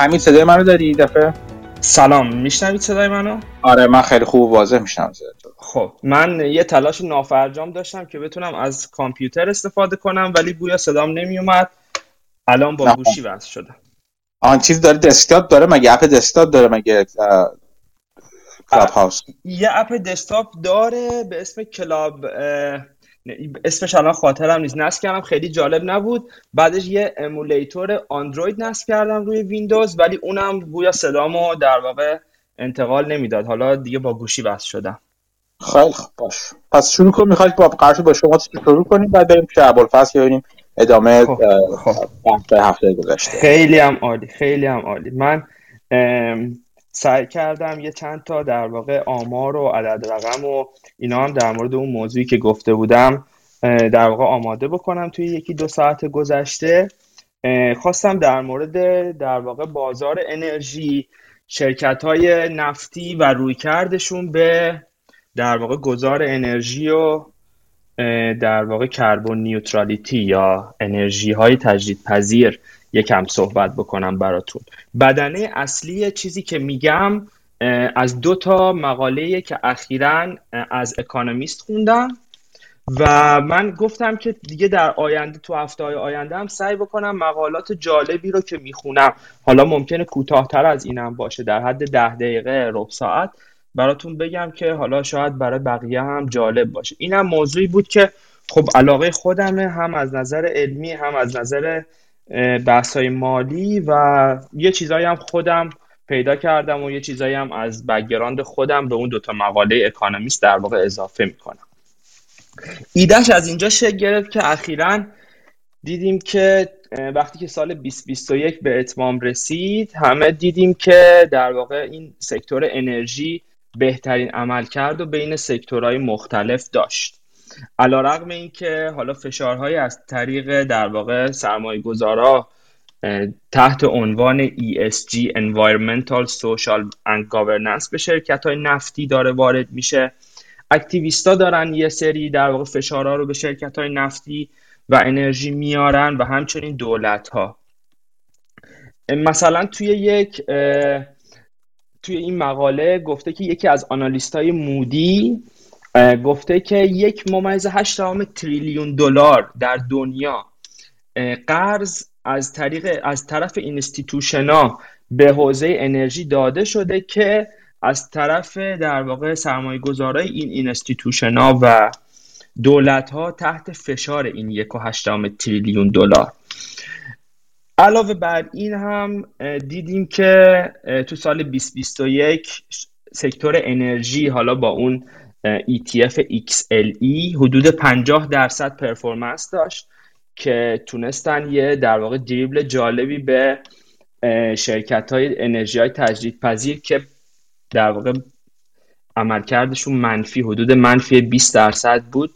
همین صدای منو داری این دفعه؟ سلام، میشنوید صدای منو؟ آره من خیلی خوب واضح میشنوم صدای تو. خب من یه تلاش نافرجام داشتم که بتونم از کامپیوتر استفاده کنم ولی گویا صدام نمیومد. الان با گوشی وصل شده. آن چیز داره دسکتاپ داره مگه؟ اپ دسکتاپ داره مگه؟ کلاب هاوس یه اپ دسکتاپ داره به اسم کلاب، اسمش الان خاطرم نیست، نصب کردم خیلی جالب نبود. بعدش یه امولیتور اندروید نصب کردم روی ویندوز ولی اونم گویا صدامو در واقع انتقال نمیداد. حالا دیگه با گوشی وصل شدم. خیلی خوب باش. پس شروع کن، میخواید با قرار با شما شروع کنیم بعد بریم پیش ابوالفضل ببینیم ادامه هفته گذشته. خیلی هم عالی، خیلی هم عالی. من سعی کردم یه چند تا در واقع آمار و عدد رقم و اینا هم در مورد اون موضوعی که گفته بودم در واقع آماده بکنم توی یکی دو ساعت گذشته. خواستم در مورد در واقع بازار انرژی، شرکت‌های نفتی و رویکردشون به در واقع گذار انرژی و در واقع کربن نیوترالیتی یا انرژی‌های تجدیدپذیر یکم صحبت بکنم براتون. بدنه اصلی چیزی که میگم از دو تا مقاله‌ای که اخیراً از اکانومیست خوندم و من گفتم که دیگه در آینده تو هفته‌های آینده هم سعی بکنم مقالات جالبی رو که میخونم، حالا ممکنه کوتاه‌تر از اینم باشه، در حد 10 دقیقه ربع ساعت براتون بگم که حالا شاید برای بقیه هم جالب باشه. اینم موضوعی بود که خب علاقه خودمه، هم از نظر علمی هم از نظر بحث‌های مالی و یه چیزایی هم خودم پیدا کردم و یه چیزایی هم از بک‌گراند خودم به اون دوتا مقاله اکانومیست در واقع اضافه میکنم. ایدهش از اینجا شکل گرفت که اخیراً دیدیم که وقتی که سال 2021 به اتمام رسید همه دیدیم که در واقع این سکتور انرژی بهترین عملکرد و بین سکتورهای مختلف داشت، علیرغم این که حالا فشارهای از طریق در واقع سرمایه‌گذارا تحت عنوان ESG Environmental, Social and Governance به شرکت‌های نفتی داره وارد میشه. اکتیویستا دارن یه سری در واقع فشارها رو به شرکت‌های نفتی و انرژی میارن و همچنین دولت‌ها. مثلا توی این مقاله گفته که یکی از آنالیست‌های مودی گفته که 1.8 تریلیون دلار در دنیا قرض از طرف اینستیتوشن‌ها به حوزه انرژی داده شده که از طرف در واقع سرمایه‌گذارای این اینستیتوشن‌ها و دولت‌ها تحت فشار این 1.8 تریلیون دلار. علاوه بر این هم دیدیم که تو سال 2021 سکتور انرژی حالا با اون ETF XLE حدود 50% پرفورمنس داشت که تونستن یه در واقع دریبل جالبی به شرکت‌های انرژی‌های تجدیدپذیر که در واقع عملکردشون منفی حدود منفی 20% بود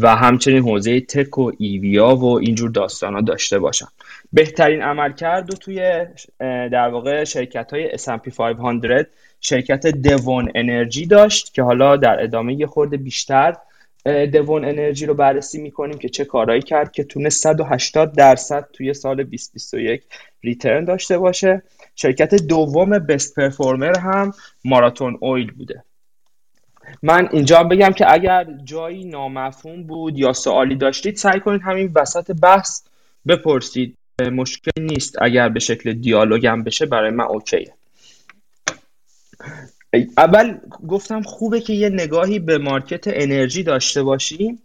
و همچنین حوزه تک و ایویا و اینجور داستانا داشته باشن. بهترین عملکرد رو توی در واقع شرکت‌های S&P 500 شرکت دوون انرژی داشت که حالا در ادامه یه خورده بیشتر دوون انرژی رو بررسی می‌کنیم که چه کارایی کرد که تونست 180% توی سال 2021 ریترن داشته باشه. شرکت دوم بست پرفورمر هم ماراتون اویل بوده. من اینجا بگم که اگر جایی نامفهوم بود یا سوالی داشتید سعی کنید همین وسط بحث بپرسید، مشکل نیست، اگر به شکل دیالوگ هم بشه برای من اوکیه. اول گفتم خوبه که یه نگاهی به مارکت انرژی داشته باشیم،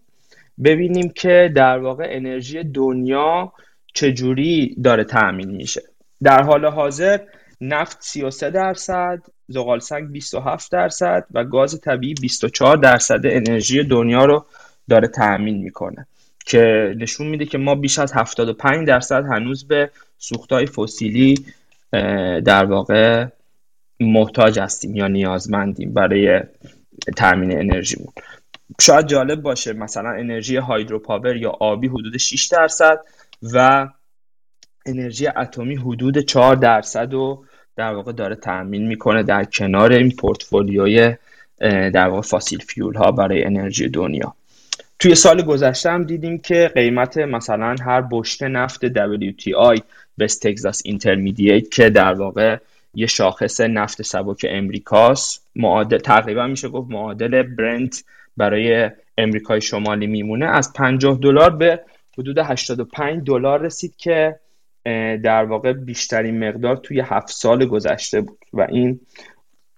ببینیم که در واقع انرژی دنیا چجوری داره تأمین میشه. در حال حاضر نفت 33%، زغالسنگ 27% و گاز طبیعی 24% انرژی دنیا رو داره تأمین میکنه که نشون میده که ما بیش از 75% هنوز به سوختهای فسیلی در واقع محتاج هستیم یا نیازمندیم برای تأمین انرژیمون. شاید جالب باشه مثلا انرژی هایدروپاور یا آبی حدود 6% و انرژی اتمی حدود 4% و در واقع داره تأمین میکنه در کنار این پورتفولیوی در واقع فاسیل فیول ها برای انرژی دنیا. توی سال گذشته هم دیدیم که قیمت مثلا هر بشکه نفت WTI West Texas Intermediate که در واقع یه شاخص نفت سبک امریکاست، معادل تقریبا میشه گفت معادل برنت برای امریکای شمالی میمونه، از $50 به حدود $85 رسید که در واقع بیشترین مقدار توی 7 سال گذشته بود و این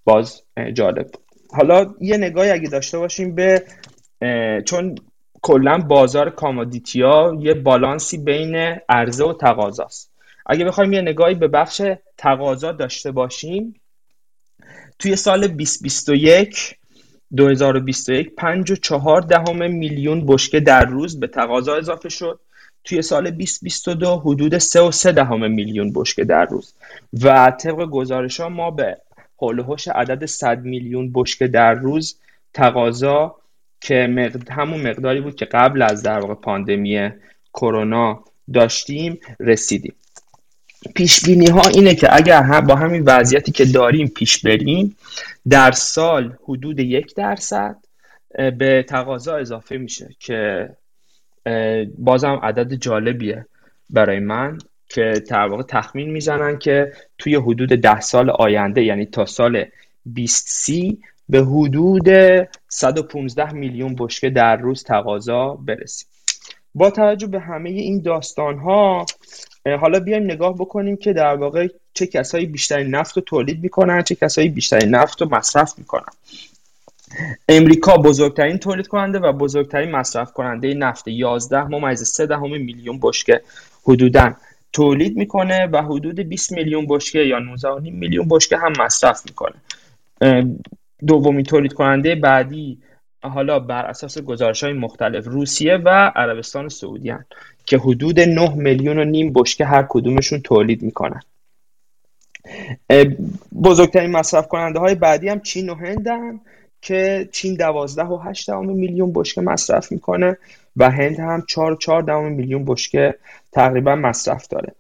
باز جالب. حالا یه نگاهی اگه داشته باشیم به، چون کلا بازار کامادیتی‌ها یه بالانسی بین عرضه و تقاضاست، اگه بخوایم یه نگاهی به بخش تقاضا داشته باشیم، توی سال 2021 5.4 میلیون بشکه در روز به تقاضا اضافه شد. توی سال 2022 حدود 3.3 میلیون بشکه در روز و طبق گزارش‌ها ما به حول و حوش عدد 100 میلیون بشکه در روز تقاضا که همون مقداری بود که قبل از در واقع پاندمی کرونا داشتیم رسیدیم. پیشبینی‌ها اینه که اگر با همین وضعیتی که داریم پیش بریم، در سال حدود 1% به تقاضا اضافه میشه که بازم عدد جالبیه برای من که در واقع تخمین میزنن که توی حدود 10 سال آینده، یعنی تا سال 2030 به حدود 115 میلیون بشکه در روز تقاضا برسیم. با توجه به همه این داستان‌ها حالا بیایم نگاه بکنیم که در واقع چه کسایی بیشترین نفت رو تولید میکنن، چه کسایی بیشترین نفت رو مصرف میکنن. امریکا بزرگترین تولید کننده و بزرگترین مصرف کننده نفت، 11.3 میلیون بشکه حدوداً تولید میکنه و حدود 20 میلیون بشکه یا 19.5 میلیون بشکه هم مصرف میکنه. دومین تولید کننده بعدی حالا بر اساس گزارش‌های مختلف روسیه و عربستان سعودی هستند که حدود 9.5 میلیون بشکه هر کدومشون تولید میکنن. بزرگترین مصرف کننده های بعدی هم چین و هند هستند که چین 12.8 میلیون بشکه مصرف میکنه و هند هم 4.4 میلیون بشکه تقریبا مصرف داره.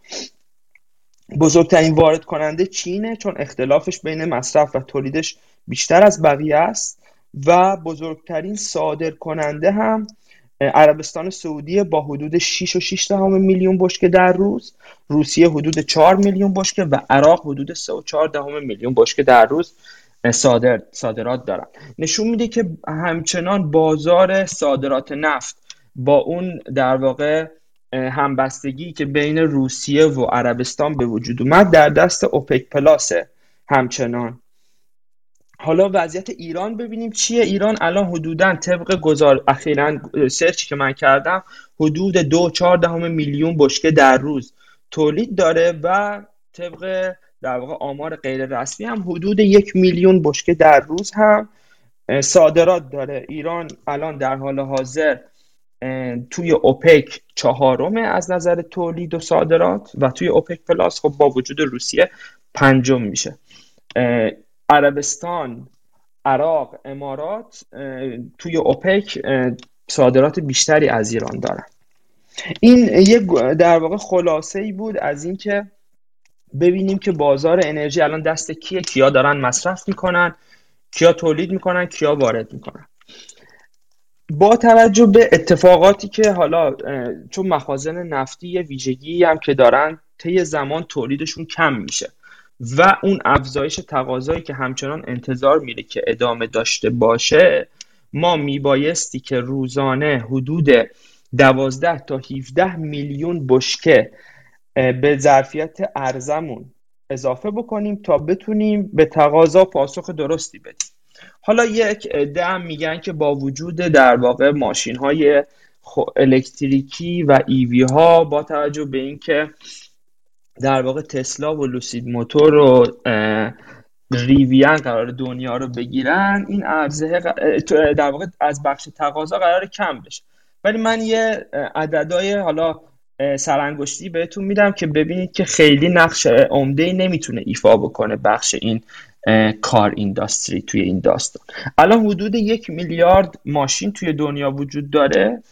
بزرگترین وارد کننده چینه چون اختلافش بین مصرف و تولیدش بیشتر از بقیه است و بزرگترین صادر کننده هم عربستان سعودی با حدود 6.6 میلیون بشکه در روز، روسیه حدود 4 میلیون بشکه و عراق حدود 3.4 میلیون بشکه در روز صادرات دارن. نشون میده که همچنان بازار صادرات نفت با اون در واقع همبستگی که بین روسیه و عربستان به وجود اومد در دست اوپک پلاسه همچنان. حالا وضعیت ایران ببینیم چیه. ایران الان حدوداً طبق اخیراً سرچی که من کردم حدود 2.4 میلیون بشکه در روز تولید داره و طبق در واقع آمار غیر رسمی هم حدود 1 میلیون بشکه در روز هم صادرات داره. ایران الان در حال حاضر توی اوپک 4 از نظر تولید و صادرات و توی اوپک پلاس خب با وجود روسیه 5 میشه. عربستان، عراق، امارات توی اوپک صادرات بیشتری از ایران دارن. این یه در واقع خلاصه‌ای بود از این که ببینیم که بازار انرژی الان دست کیه، کیا دارن مصرف میکنن، کیا تولید میکنن، کیا وارد میکنن. با توجه به اتفاقاتی که حالا چون مخازن نفتی یه ویژگی هم که دارن طی زمان تولیدشون کم میشه و اون افزایش تقاضایی که همچنان انتظار میره که ادامه داشته باشه، ما میبایستی که روزانه حدود 12 تا 17 میلیون بشکه به ظرفیت ارزمون اضافه بکنیم تا بتونیم به تقاضا پاسخ درستی بدیم. حالا یک عده میگن که با وجود در واقع ماشین های الکتریکی و ایوی ها، با توجه به این که در واقع تسلا و لوسید موتور و ریویان قرار دنیا رو بگیرن، این عرضه در واقع از بخش تقاضا قرار کم بشه. ولی من یه عددهای حالا سرانگشتی بهتون میدم که ببینید که خیلی نقش عمده‌ای نمیتونه ایفا بکنه بخش این کار اینداستری توی این داستان. الان حدود 1 میلیارد ماشین توی دنیا وجود داره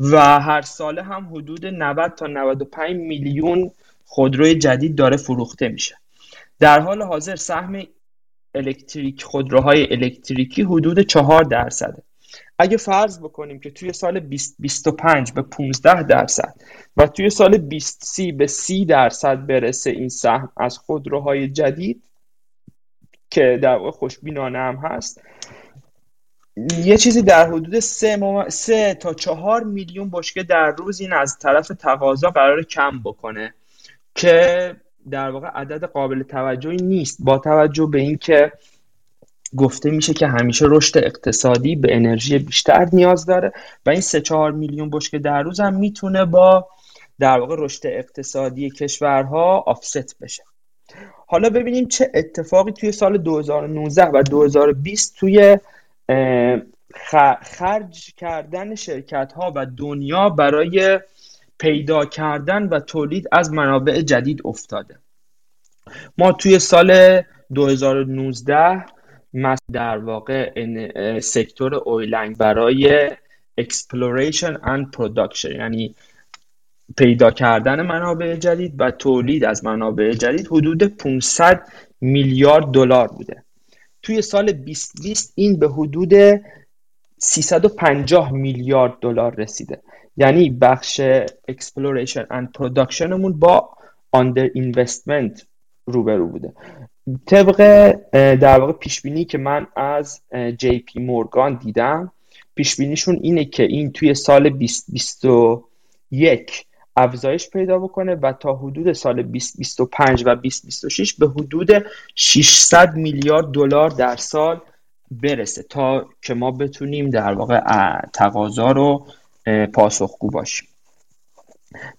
و هر ساله هم حدود 90 تا 95 میلیون خودروی جدید داره فروخته میشه. در حال حاضر سهم خودروهای الکتریکی حدود 4%. اگه فرض بکنیم که توی سال 2025 به 15% و توی سال 2030 به 30% برسه این سهم از خودروهای جدید که در واقع خوشبینانه هم هست، یه چیزی در حدود 3 تا 4 میلیون بشکه در روز این از طرف تقاضا قرار کم بکنه که در واقع عدد قابل توجهی نیست، با توجه به این که گفته میشه که همیشه رشد اقتصادی به انرژی بیشتر نیاز داره و این 3-4 میلیون بشکه در روز هم میتونه با در واقع رشد اقتصادی کشورها آفست بشه. حالا ببینیم چه اتفاقی توی سال 2019 و 2020 توی خرج کردن شرکت ها و دنیا برای پیدا کردن و تولید از منابع جدید افتاده. ما توی سال 2019 در واقع سکتور اویلنگ برای exploration and production، یعنی پیدا کردن منابع جدید و تولید از منابع جدید، حدود 500 میلیارد دلار بوده. توی سال 2020 این به حدود 350 میلیارد دلار رسیده، یعنی بخش exploration and productionمون با under investment روبرو بوده. طبق در واقع پیشبینی که من از جی پی مورگان دیدم، پیشبینیشون اینه که این توی سال 2021 افزایش پیدا بکنه و تا حدود سال 2025 و 2026 به حدود 600 میلیارد دلار در سال برسه تا که ما بتونیم در واقع تقاضا رو پاسخگو باشیم.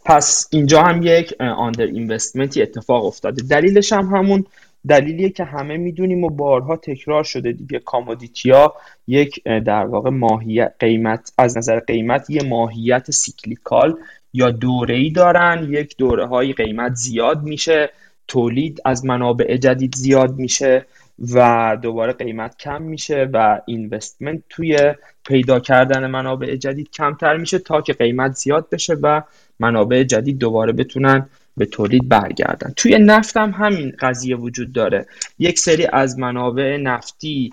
پس اینجا هم یک آندر اینوستمنتی اتفاق افتاده. دلیلش هم همون دلیلیه که همه میدونیم و بارها تکرار شده دیگه، کامودیتی‌ها یک در واقع ماهیت قیمت، از نظر قیمت یه ماهیت سیکلیکال یا دوره‌ای دارن. یک دوره‌های قیمت زیاد میشه، تولید از منابع جدید زیاد میشه و دوباره قیمت کم میشه و اینوستمنت توی پیدا کردن منابع جدید کمتر میشه تا که قیمت زیاد بشه و منابع جدید دوباره بتونن به تولید برگردن. توی نفت هم همین قضیه وجود داره. یک سری از منابع نفتی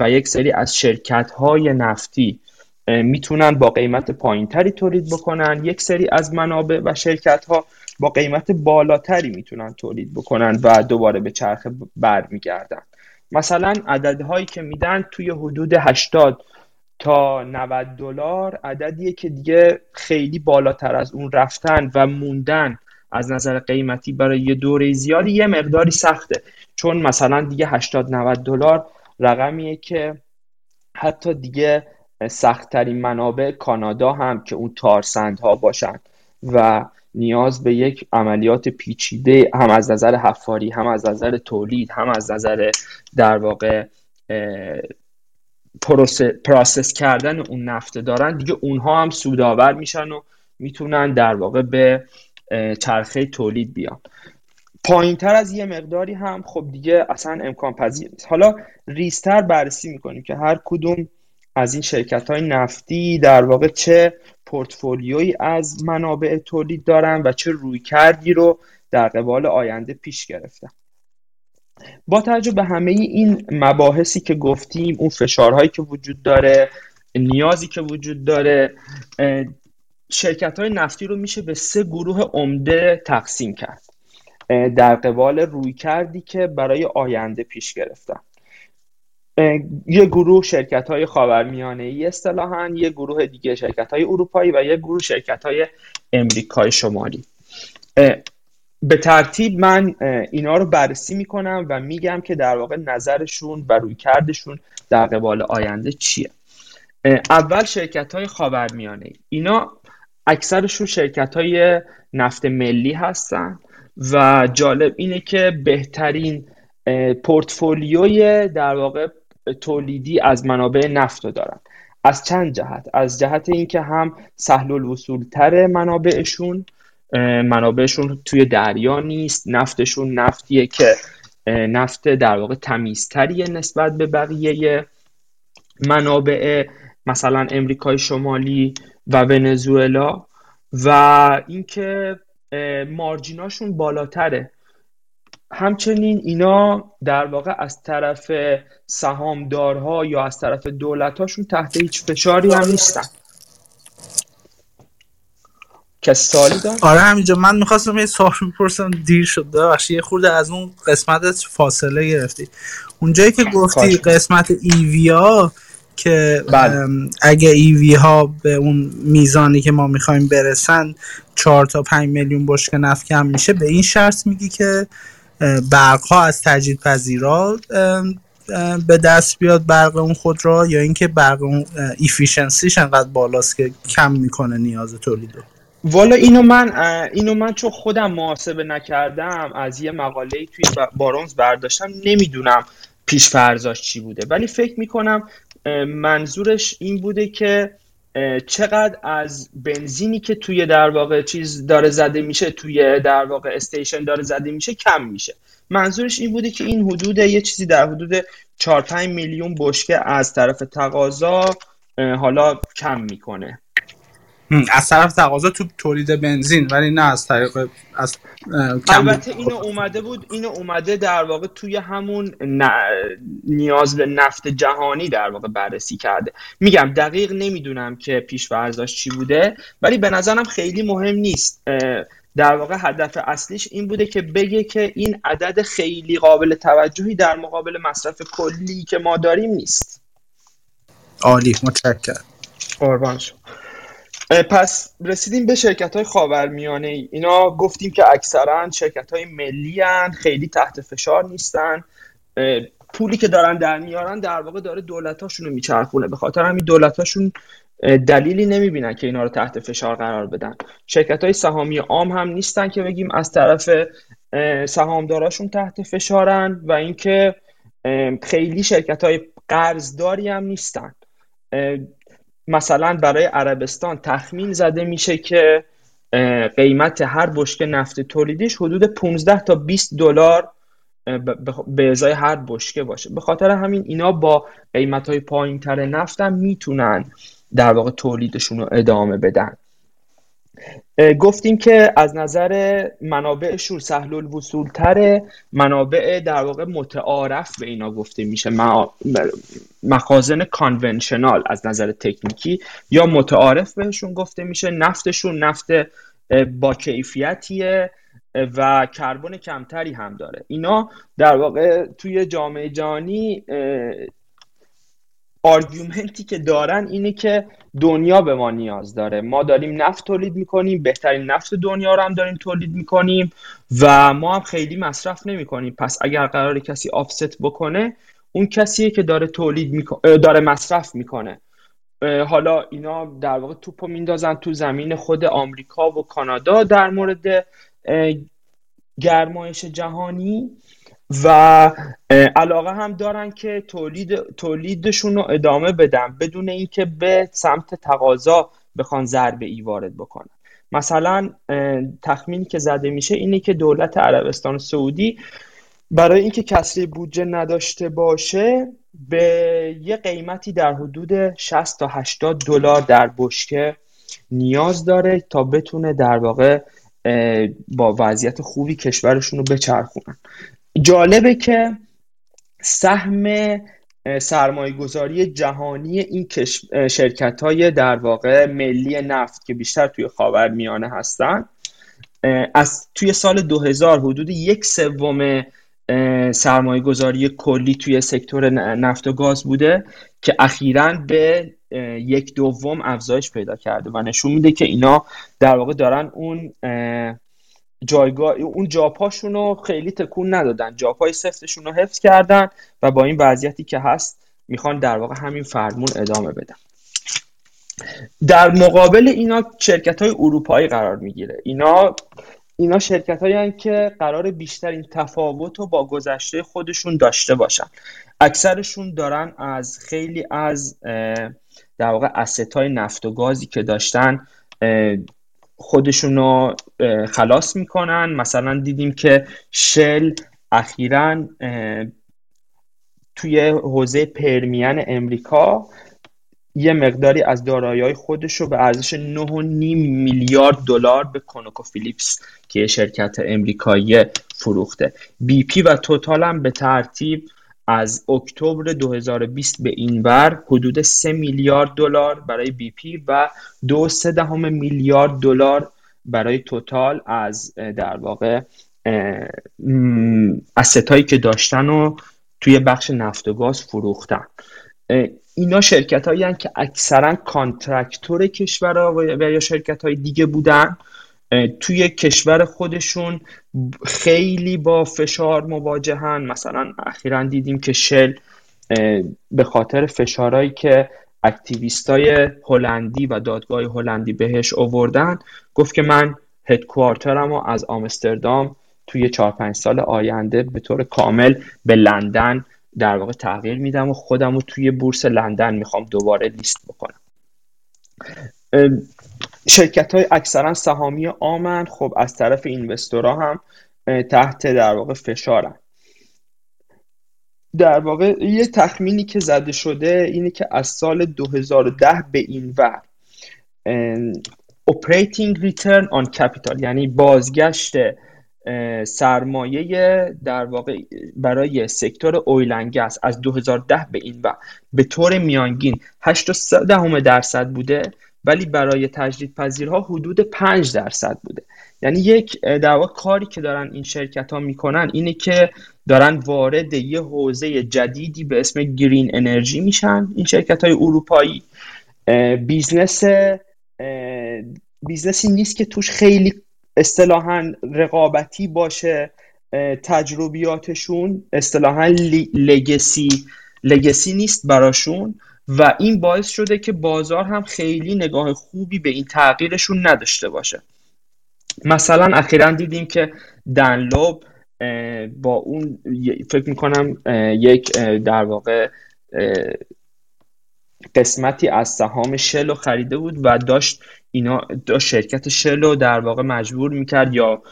و یک سری از شرکت‌های نفتی میتونن با قیمت پایینتری تولید بکنن، یک سری از منابع و شرکت‌ها با قیمت بالاتری میتونن تولید بکنن و دوباره به چرخه برمیگردن. مثلا عددهایی که میدن توی حدود 80 تا 90 دلار عددیه که دیگه خیلی بالاتر از اون رفتن و موندن از نظر قیمتی برای یه دوره زیادی یه مقداری سخته، چون مثلا دیگه 80-90 دلار رقمیه که حتی دیگه سخت‌ترین منابع کانادا هم که اون تارسندها باشن و نیاز به یک عملیات پیچیده هم از نظر حفاری، هم از نظر تولید، هم از نظر در واقع پروسس کردن اون نفت دارن، دیگه اونها هم سودآور میشن و میتونن در واقع به چرخه تولید بیان. پایین تر از یه مقداری هم خب دیگه اصلا امکان پذیر نیست. حالا ریزتر بررسی میکنیم که هر کدوم از این شرکت‌های نفتی در واقع چه پورتفولیویی از منابع تولید دارن و چه رویکردی رو در قبال آینده پیش گرفتن. با توجه به همه این مباحثی که گفتیم، اون فشارهایی که وجود داره، نیازی که وجود داره، شرکت‌های نفتی رو میشه به 3 گروه عمده تقسیم کرد در قبال رویکردی که برای آینده پیش گرفتن. یه گروه شرکت‌های خاورمیانه‌ای اصطلاحاً، یه گروه دیگه شرکت‌های اروپایی و یه گروه شرکت‌های امریکای شمالی. به ترتیب من اینا رو بررسی می‌کنم و میگم که در واقع نظرشون و رویکردشون در قبال آینده چیه. اول شرکت‌های خاورمیانه‌ای. اینا اکثرشون شرکت‌های نفت ملی هستن و جالب اینه که بهترین پورتفولیوی در واقع تولیدی از منابع نفت رو دارن، از چند جهت. از جهت اینکه هم سهل الوصول تر منابعشون توی دریا نیست، نفتشون نفتیه که نفت در واقع تمیزتریه نسبت به بقیه منابع مثلا امریکای شمالی و ونزوئلا، و اینکه مارجیناشون بالاتره. همچنین اینا در واقع از طرف سهامدارها یا از طرف دولت‌هاشون تحت هیچ فشاری هم نیستن که سالی دارن. آره همینجا من می‌خواستم یه سوال بپرسم، دیر شده بخش یه خورده از اون قسمتت فاصله گرفتی. اونجایی که گفتی قسمت ایویا که بله. اگه ایوی ها به اون میزانی که ما میخوایم برسن 4 تا 5 میلیون بشکه نفت کم میشه، به این شرط میگی که برق ها از تجدید پذیرا به دست بیاد برق اون خود را، یا اینکه برق اون ایفیشنسیش انقدر بالاست که کم میکنه نیاز تولید رو؟ والا اینو من چون خودم محاسبه نکردم، از یه مقاله‌ای توی بارونز برداشتم، نمیدونم پیش فرضاش چی بوده، ولی فکر میکنم منظورش این بوده که چقدر از بنزینی که توی در واقع چیز داره زده میشه، توی در واقع استیشن داره زده میشه کم میشه. منظورش این بوده که این حدود یه چیزی در حدود 4-5 میلیون بشکه از طرف تقاضا حالا کم میکنه، از طرف تقاضا تو تولید بنزین، ولی نه از طریق از البته اینو اومده در واقع توی همون نیاز به نفت جهانی در واقع بررسی کرده. میگم دقیق نمیدونم که پیش فرضاش چی بوده، ولی به نظرم خیلی مهم نیست. در واقع هدف اصلیش این بوده که بگه که این عدد خیلی قابل توجهی در مقابل مصرف کلی که ما داریم نیست. عالی، متشکرم. قربان شما. پس رسیدیم به شرکت‌های خاورمیانه‌ای. اینا گفتیم که اکثرا شرکت‌های ملی هستند، خیلی تحت فشار نیستن. پولی که دارن در میارن در واقع داره دولت‌هاشون رو میچرخونه، به خاطر همین دولت‌هاشون دلیلی نمیبینن که اینا رو تحت فشار قرار بدن. شرکت‌های سهامی عام هم نیستن که بگیم از طرف سهامداراشون تحت فشارن، و اینکه خیلی شرکت‌های قرضداری هم نیستن. مثلا برای عربستان تخمین زده میشه که قیمت هر بشکه نفت تولیدیش حدود 15 تا 20 دلار به ازای هر بشکه باشه. به خاطر همین اینا با قیمت‌های پایین‌تر نفت هم میتونن در واقع تولیدشون رو ادامه بدن. گفتیم که از نظر منابعشون سهل الوصول تره، منابع در واقع متعارف به اینا گفته میشه، مخازن کانونشنال از نظر تکنیکی یا متعارف بهشون گفته میشه. نفتشون نفت با کیفیتیه و کربن کمتری هم داره. اینا در واقع توی جامعه جهانی آرگومنتی که دارن اینه که دنیا به ما نیاز داره، ما داریم نفت تولید میکنیم، بهترین نفت دنیا رو هم داریم تولید میکنیم و ما هم خیلی مصرف نمیکنیم. پس اگر قراره کسی آفست بکنه، اون کسیه که داره داره مصرف میکنه. حالا اینا در واقع توپو میندازن تو زمین خود آمریکا و کانادا در مورد گرمایش جهانی و علاقه هم دارن که تولیدشون رو ادامه بدن بدون اینکه به سمت تقاضا بخوان ضربه ای وارد بکنن. مثلا تخمینی که زده میشه اینه که دولت عربستان سعودی برای اینکه کسری بودجه نداشته باشه به یه قیمتی در حدود 60 تا 80 دلار در بشکه نیاز داره تا بتونه در واقع با وضعیت خوبی کشورشون رو بچرخونن. جالبه که سهم سرمایه‌گذاری جهانی این شرکت‌های در واقع ملی نفت که بیشتر توی خاورمیانه هستن، از توی سال 2000 حدود 1/3 سرمایه‌گذاری کلی توی سکتور نفت و گاز بوده که اخیراً به 1/2 افزایش پیدا کرده و نشون میده که اینا در واقع دارن اون جاپاشون رو خیلی تکون ندادن، جاپای سفتشون رو حفظ کردن و با این وضعیتی که هست میخوان در واقع همین فرمون ادامه بدن. در مقابل اینا شرکت‌های اروپایی قرار میگیره. اینا شرکت‌هایی هستند که قرار بیشترین تفاوت رو با گذشته خودشون داشته باشن. اکثرشون دارن از خیلی از در واقع اسط‌های نفت و گازی که داشتن خودشونو خلاص میکنن. مثلا دیدیم که شل اخیراً توی حوزه پرمین امریکا یه مقداری از دارایی‌های خودش رو به ارزش 9.5 میلیارد دلار به کنوکوفیلیپس که یه شرکت امریکایی فروخته. بی پی و توتال هم به ترتیب از اکتبر 2020 به این ور حدود 3 میلیارد دلار برای بی پی و 2.3 میلیارد دلار برای توتال از در واقع استایی که داشتن و توی بخش نفت و گاز فروختن. اینا شرکت هایی هستند که اکثرا کانترکتور کشورها و یا شرکت های دیگه بودن، توی کشور خودشون خیلی با فشار مواجهن. مثلا اخیراً دیدیم که شل به خاطر فشارهایی که اکتیویستای هلندی و دادگاه هلندی بهش آوردن گفت که من هدکوارترم رو از آمستردام توی 4-5 سال آینده به طور کامل به لندن در واقع تغییر میدم و خودم رو توی بورس لندن میخوام دوباره لیست بکنم. شرکت های اکثرا سهامی عامن، خب از طرف اینوستورها هم تحت در واقع فشارن. در واقع یه تخمینی که زده شده اینه که از سال 2010 به این ور operating return on capital، یعنی بازگشت سرمایه در واقع برای سکتور اویل اند گس از 2010 به این ور به طور میانگین 8% بوده، ولی برای تجدیدپذیرها حدود 5% بوده. یعنی یک در واقع کاری که دارن این شرکت ها میکنن اینه که دارن وارد یه حوزه جدیدی به اسم گرین انرژی میشن. این شرکت های اروپایی بیزنسی نیست که توش خیلی اصطلاحاً رقابتی باشه، تجربیاتشون اصطلاحاً لگسی نیست براشون و این باعث شده که بازار هم خیلی نگاه خوبی به این تغییرشون نداشته باشه. مثلا اخیراً دیدیم که دنلوب با اون فکر میکنم یک در واقع قسمتی از سهام شل رو خریده بود و داشت شرکت شل رو در واقع مجبور میکرد یا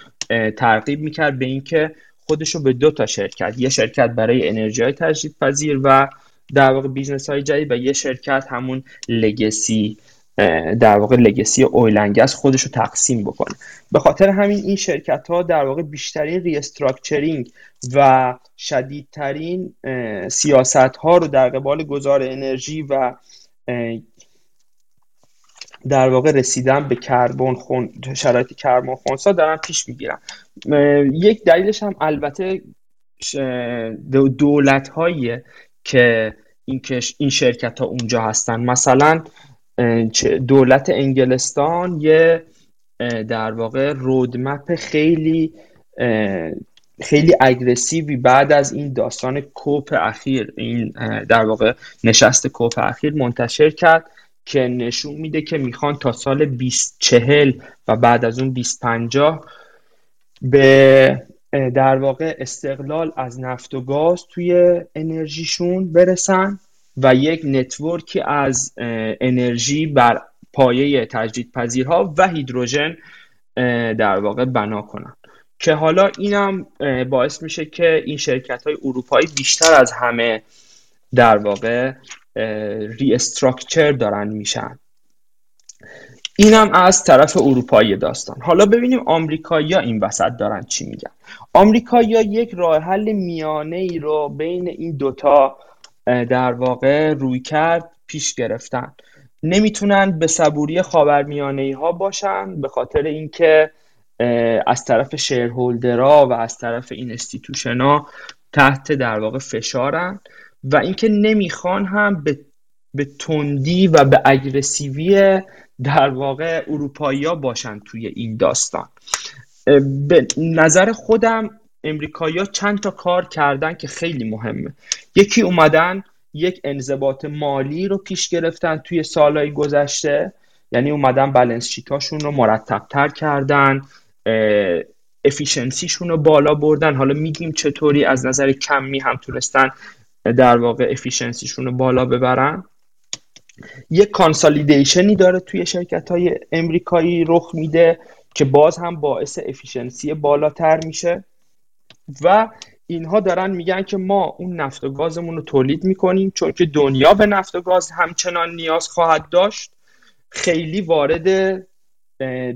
ترغیب میکرد به اینکه خودشو به 2 شرکت، یه شرکت برای انرژی‌های تجدیدپذیر و در واقع بیزنس‌های جدید و یه شرکت همون لگسی در واقع لگسی اویل اند گس خودشو تقسیم بکنه. به خاطر همین این شرکت‌ها در واقع بیشترین ریستراکچرینگ و شدیدترین سیاست‌ها رو در قبال گذار انرژی و در واقع رسیدن به شرایط کربن خنثی دارن پیش میگیرن. یک دلیلش هم البته دولت‌هاییه که این شرکت‌ها اونجا هستن. مثلا دولت انگلستان یه در واقع رودمپ خیلی اگریسیوی بعد از این داستان کوپ اخیر، این در واقع نشست کوپ اخیر منتشر کرد که نشون میده که میخوان تا سال 2040 و بعد از اون 2050 به در واقع استقلال از نفت و گاز توی انرژیشون برسن و یک نتورکی از انرژی بر پایه تجدیدپذیرها و هیدروژن در واقع بنا کنن، که حالا اینم باعث میشه که این شرکت‌های اروپایی بیشتر از همه در واقع ری استراکچر دارن میشن. اینم از طرف اروپایی داستان. حالا ببینیم آمریکایی‌ها این وسط دارن چی میگن. آمریکایی‌ها یک راه حل میانه‌ای رو بین این دوتا در واقع روی کرد پیش گرفتن. نمیتونن به صبوری خاورمیانه‌ای‌ها باشن به خاطر اینکه از طرف شیرهولدرها و از طرف این اینستیتوشن‌ها تحت در واقع فشارن و اینکه نمیخوان هم به تندی و به اگریسیوی در واقع اروپایی‌ها باشن توی این داستان. به نظر خودم امریکایی‌ها چند تا کار کردن که خیلی مهمه. یکی اومدن یک انضباط مالی رو پیش گرفتن توی سالهای گذشته، یعنی اومدن بالانس شیتاشون رو مرتب‌تر کردن، افیشنسیشون رو بالا بردن. حالا میگیم چطوری از نظر کمی هم تونستن در واقع افیشنسیشون رو بالا ببرن. یک کانسالیدیشنی داره توی شرکت‌های امریکایی رخ میده که باز هم باعث افیشنسی بالاتر میشه و اینها دارن میگن که ما اون نفت و گازمون رو تولید میکنیم، چون که دنیا به نفت و گاز همچنان نیاز خواهد داشت، خیلی وارد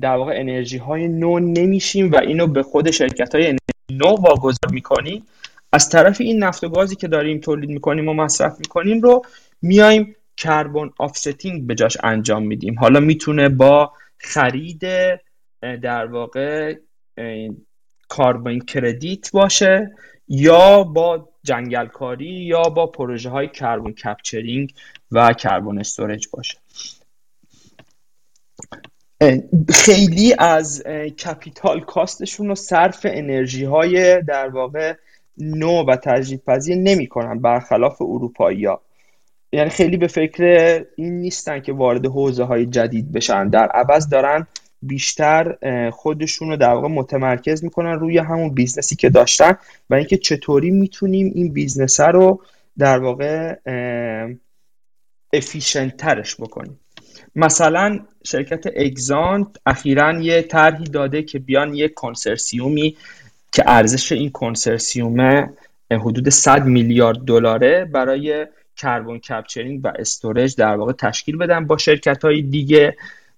در واقع انرژی های نو نمیشیم و اینو به خود شرکت های انرژی نو واگذار میکنیم. از طرف این نفت و گازی که داریم تولید میکنیم و مصرف میکنیم رو میایم کربن آفستینگ به جاش انجام میدیم. حالا میتونه با خرید در واقع کاربن کردیت باشه یا با جنگلکاری یا با پروژه های کربن کپچرینگ و کربن استورج باشه. خیلی از کپیتال کاستشون رو صرف انرژی های در واقع نو و تجدیدپذیر نمی کنن، برخلاف اروپایی ها. یعنی خیلی به فکر این نیستن که وارد حوزه های جدید بشن، در عوض دارن بیشتر خودشون رو در واقع متمرکز میکنن روی همون بیزنسی که داشتن و اینکه چطوری میتونیم این بیزنس رو در واقع افیشنت ترش بکنیم. مثلا شرکت اگزان اخیراً یه طرحی داده که بیان یه کنسرسیومی که ارزش این کنسرسیوم حدود 100 میلیارد دلاره برای کربن کپچرینگ و استورج در واقع تشکیل بدن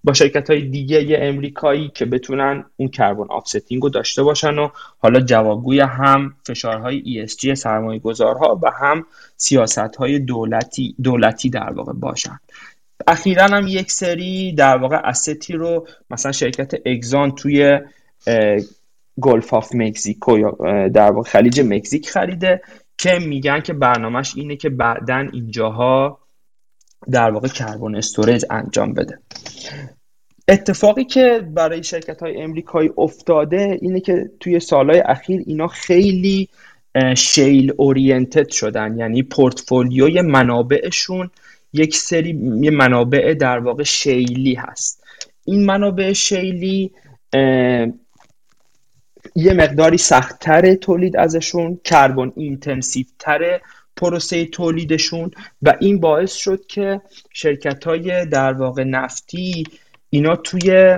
با شرکت‌های دیگه یه امریکایی که بتونن اون کربن آفستینگ رو داشته باشن و حالا جوابگوی هم فشارهای ESG سرمایه‌گذارها و هم سیاست‌های دولتی در واقع باشن. اخیراً هم یک سری در واقع استی رو مثلا شرکت اگزان توی گلف آف مکزیکو یا در واقع خلیج مکزیک خریده که میگن که برنامهش اینه که بعداً اینجاها در واقع کربن استوریج انجام بده. اتفاقی که برای شرکت‌های امریکایی افتاده اینه که توی سالهای اخیر اینا خیلی شیل اورینتد شدن، یعنی پورتفولیوی منابعشون یک سری منابع در واقع شیلی هست. این منابع شیلی یه مقداری سخت‌تر تولید ازشون، کربن اینتنسیوتره پروسه تولیدشون و این باعث شد که شرکت‌های در واقع نفتی اینا توی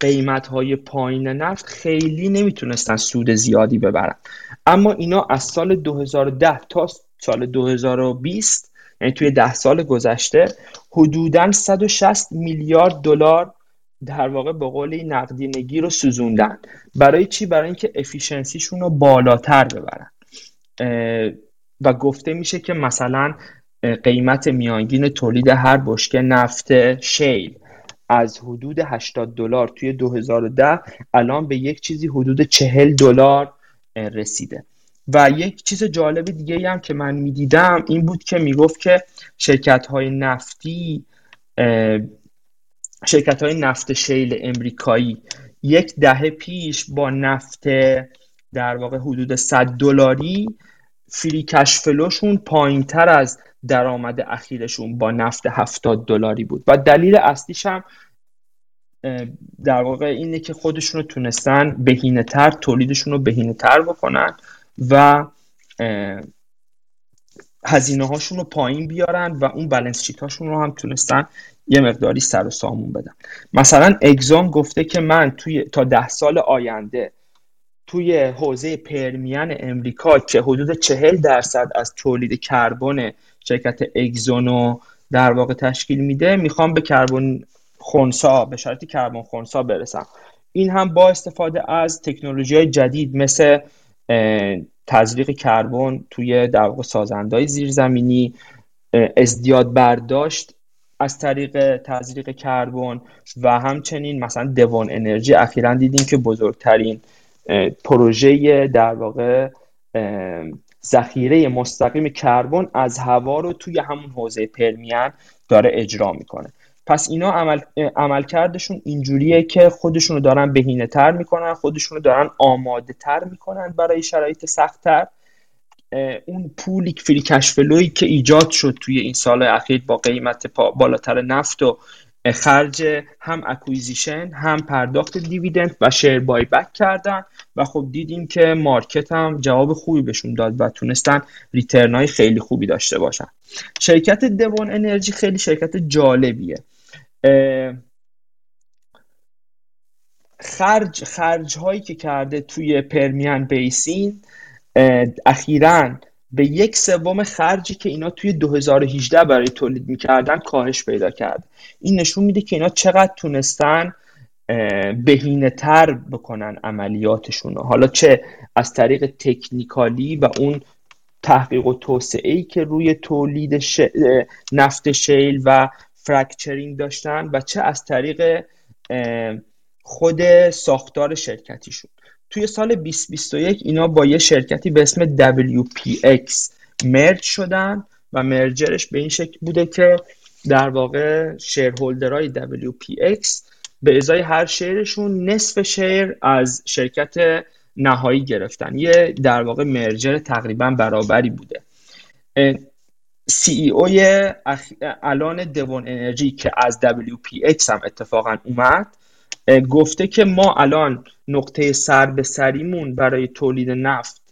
قیمت‌های پایین نفت خیلی نمیتونستن سود زیادی ببرن. اما اینا از سال 2010 تا سال 2020 یعنی توی 10 سال گذشته حدوداً 160 میلیارد دلار در واقع به قول نقدینگی رو سوزوندن. برای چی؟ برای اینکه افیشنسیشون رو بالاتر ببرن و گفته میشه که مثلا قیمت میانگین تولید هر بشکه نفت شیل از حدود 80 دلار توی 2010 الان به یک چیزی حدود 40 دلار رسیده. و یک چیز جالب دیگه هم که من میدیدم این بود که میگفت که شرکت‌های نفت شیل امریکایی یک دهه پیش با نفت در واقع حدود 100 دلاری فری کش فلوشون پایین‌تر از درآمد اخیرشون با نفت 70 دلاری بود و دلیل اصلیش هم در واقع اینه که خودشون رو تونستن بهینه‌تر تولیدشون رو بهینه‌تر بکنن و هزینه هاشون رو پایین بیارن و اون بالانس شیت هاشون رو هم تونستن یه مقداری سر و سامون بدن. مثلا اگزان گفته که من توی تا 10 سال آینده توی حوزه پرمین امریکا که حدود 40% از تولید کربن شرکت اگزونو در واقع تشکیل میده میخوام به شرایط کربن خنثی برسم. این هم با استفاده از تکنولوژی‌های جدید مثل تزریق کربن توی در واقع سازندهای زیرزمینی، ازدیاد برداشت از طریق تزریق کربن و همچنین مثلا دوان انرژی اخیراً دیدیم که بزرگترین پروژه در واقع ذخیره مستقیم کربن از هوا رو توی همون حوزه پرمین داره اجرا میکنه. پس اینا عملکردشون اینجوریه که خودشون رو دارن بهینه‌تر میکنن، خودشون رو دارن آماده‌تر میکنن برای شرایط سخت‌تر. اون پولی فری کش فلویی که ایجاد شد توی این سال اخیر با قیمت بالاتر نفت و خرج هم اکویزیشن هم پرداخت دیویدند و شیر بای بک کردن و خب دیدیم که مارکت هم جواب خوبی بهشون داد و تونستن ریترنای خیلی خوبی داشته باشن. شرکت دوان انرژی خیلی شرکت جالبیه. خرج هایی که کرده توی پرمیان بیسین اخیراً به 1/3 خرجی که اینا توی 2018 برای تولید میکردن کاهش پیدا کرد. این نشون میده که اینا چقدر تونستن بهینه تر بکنن عملیاتشون، حالا چه از طریق تکنیکالی و اون تحقیق و توسعه‌ای که روی تولید نفت شیل و فرکچرینگ داشتن و چه از طریق خود ساختار شرکتیشون. توی سال 2021 اینا با یه شرکتی به اسم WPX مرج شدن و مرجرش به این شکل بوده که در واقع شیرهولدرهای WPX به ازای هر شیرشون نصف شیر از شرکت نهایی گرفتن. یه در واقع مرجر تقریبا برابری بوده. CEO الان دوون انرژی که از WPX هم اتفاقا اومد گفته که ما الان نقطه سر به سریمون برای تولید نفت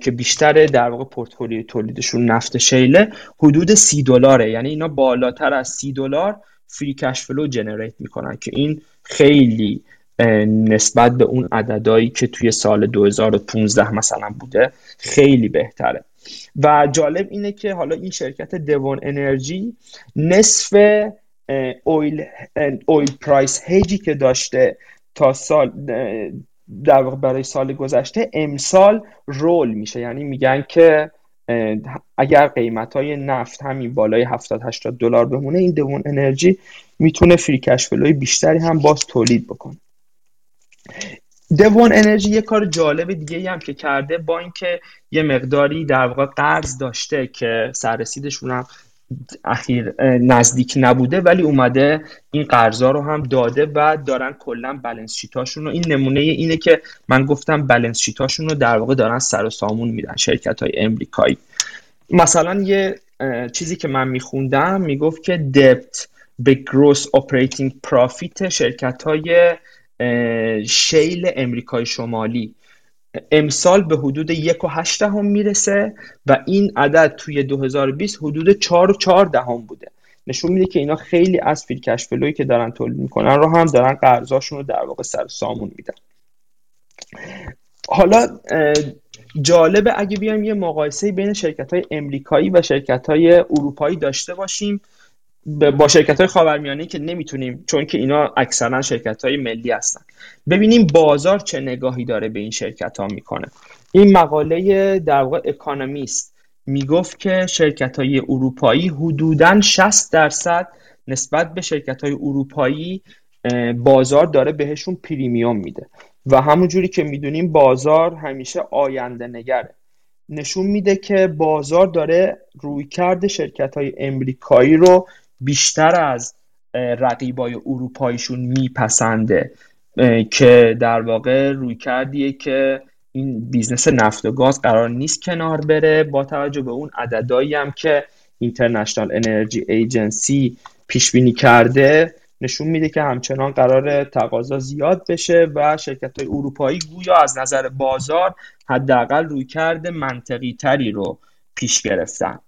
که بیشتر در واقع پورتفولیوی تولیدشون نفت شیله حدود $30، یعنی اینا بالاتر از $30 فری کش فلو جنریت میکنن که این خیلی نسبت به اون عددهایی که توی سال 2015 مثلا بوده خیلی بهتره. و جالب اینه که حالا این شرکت دوون انرژی نصف اویل پرایس هجی که داشته تا سال در واقع برای سال گذشته امسال رول میشه، یعنی میگن که اگر قیمت‌های نفت همین بالای $70-80 بمونه این دوون انرژی میتونه فری کش فلوی بیشتری هم باز تولید بکنه. دوون انرژی یه کار جالب دیگه هم که کرده با اینکه یه مقداری در واقع قرض داشته که سررسیدشون هم اخیر نزدیک نبوده، ولی اومده این قرضا رو هم داده و دارن کلا بالانس شیتاشون رو، این نمونه اینه که من گفتم بالانس شیتاشون رو در واقع دارن سر و سامون میدن شرکت‌های امریکایی. مثلا یه چیزی که من میخوندم میگفت که دپت به گروس اپراتینگ پروفیت شرکت‌های شیل امریکای شمالی امسال به حدود 1.8 میرسه و این عدد توی 2020 حدود 4.4 بوده. نشون میده که اینا خیلی از فری کش فلویی که دارن تولید میکنن رو هم دارن قرضاشون رو در واقع سر سامون میدن. حالا جالبه اگه بیایم یه مقایسه بین شرکت‌های امریکایی و شرکت‌های اروپایی داشته باشیم با شرکت‌های خاورمیانه که نمیتونیم چون که اینا اکثرا شرکت‌های ملی هستن، ببینیم بازار چه نگاهی داره به این شرکت‌ها میکنه. این مقاله در واقع اکانومیست میگفت که شرکت‌های اروپایی حدوداً 60% نسبت به شرکت‌های اروپایی بازار داره بهشون پریمیوم میده و همونجوری که میدونیم بازار همیشه آینده نگره. نشون میده که بازار داره رویکرد شرکت‌های امریکایی رو بیشتر از رقیبای اروپاییشون میپسنده که در واقع روی کردیه که این بیزنس نفت و گاز قرار نیست کنار بره. با توجه به اون عددایی هم که اینترنشنال انرژی ایجنسی پیش بینی کرده نشون میده که همچنان قرار تقاضا زیاد بشه و شرکت‌های اروپایی گویا از نظر بازار حداقل روی کرد منطقی تری رو پیش گرفتن.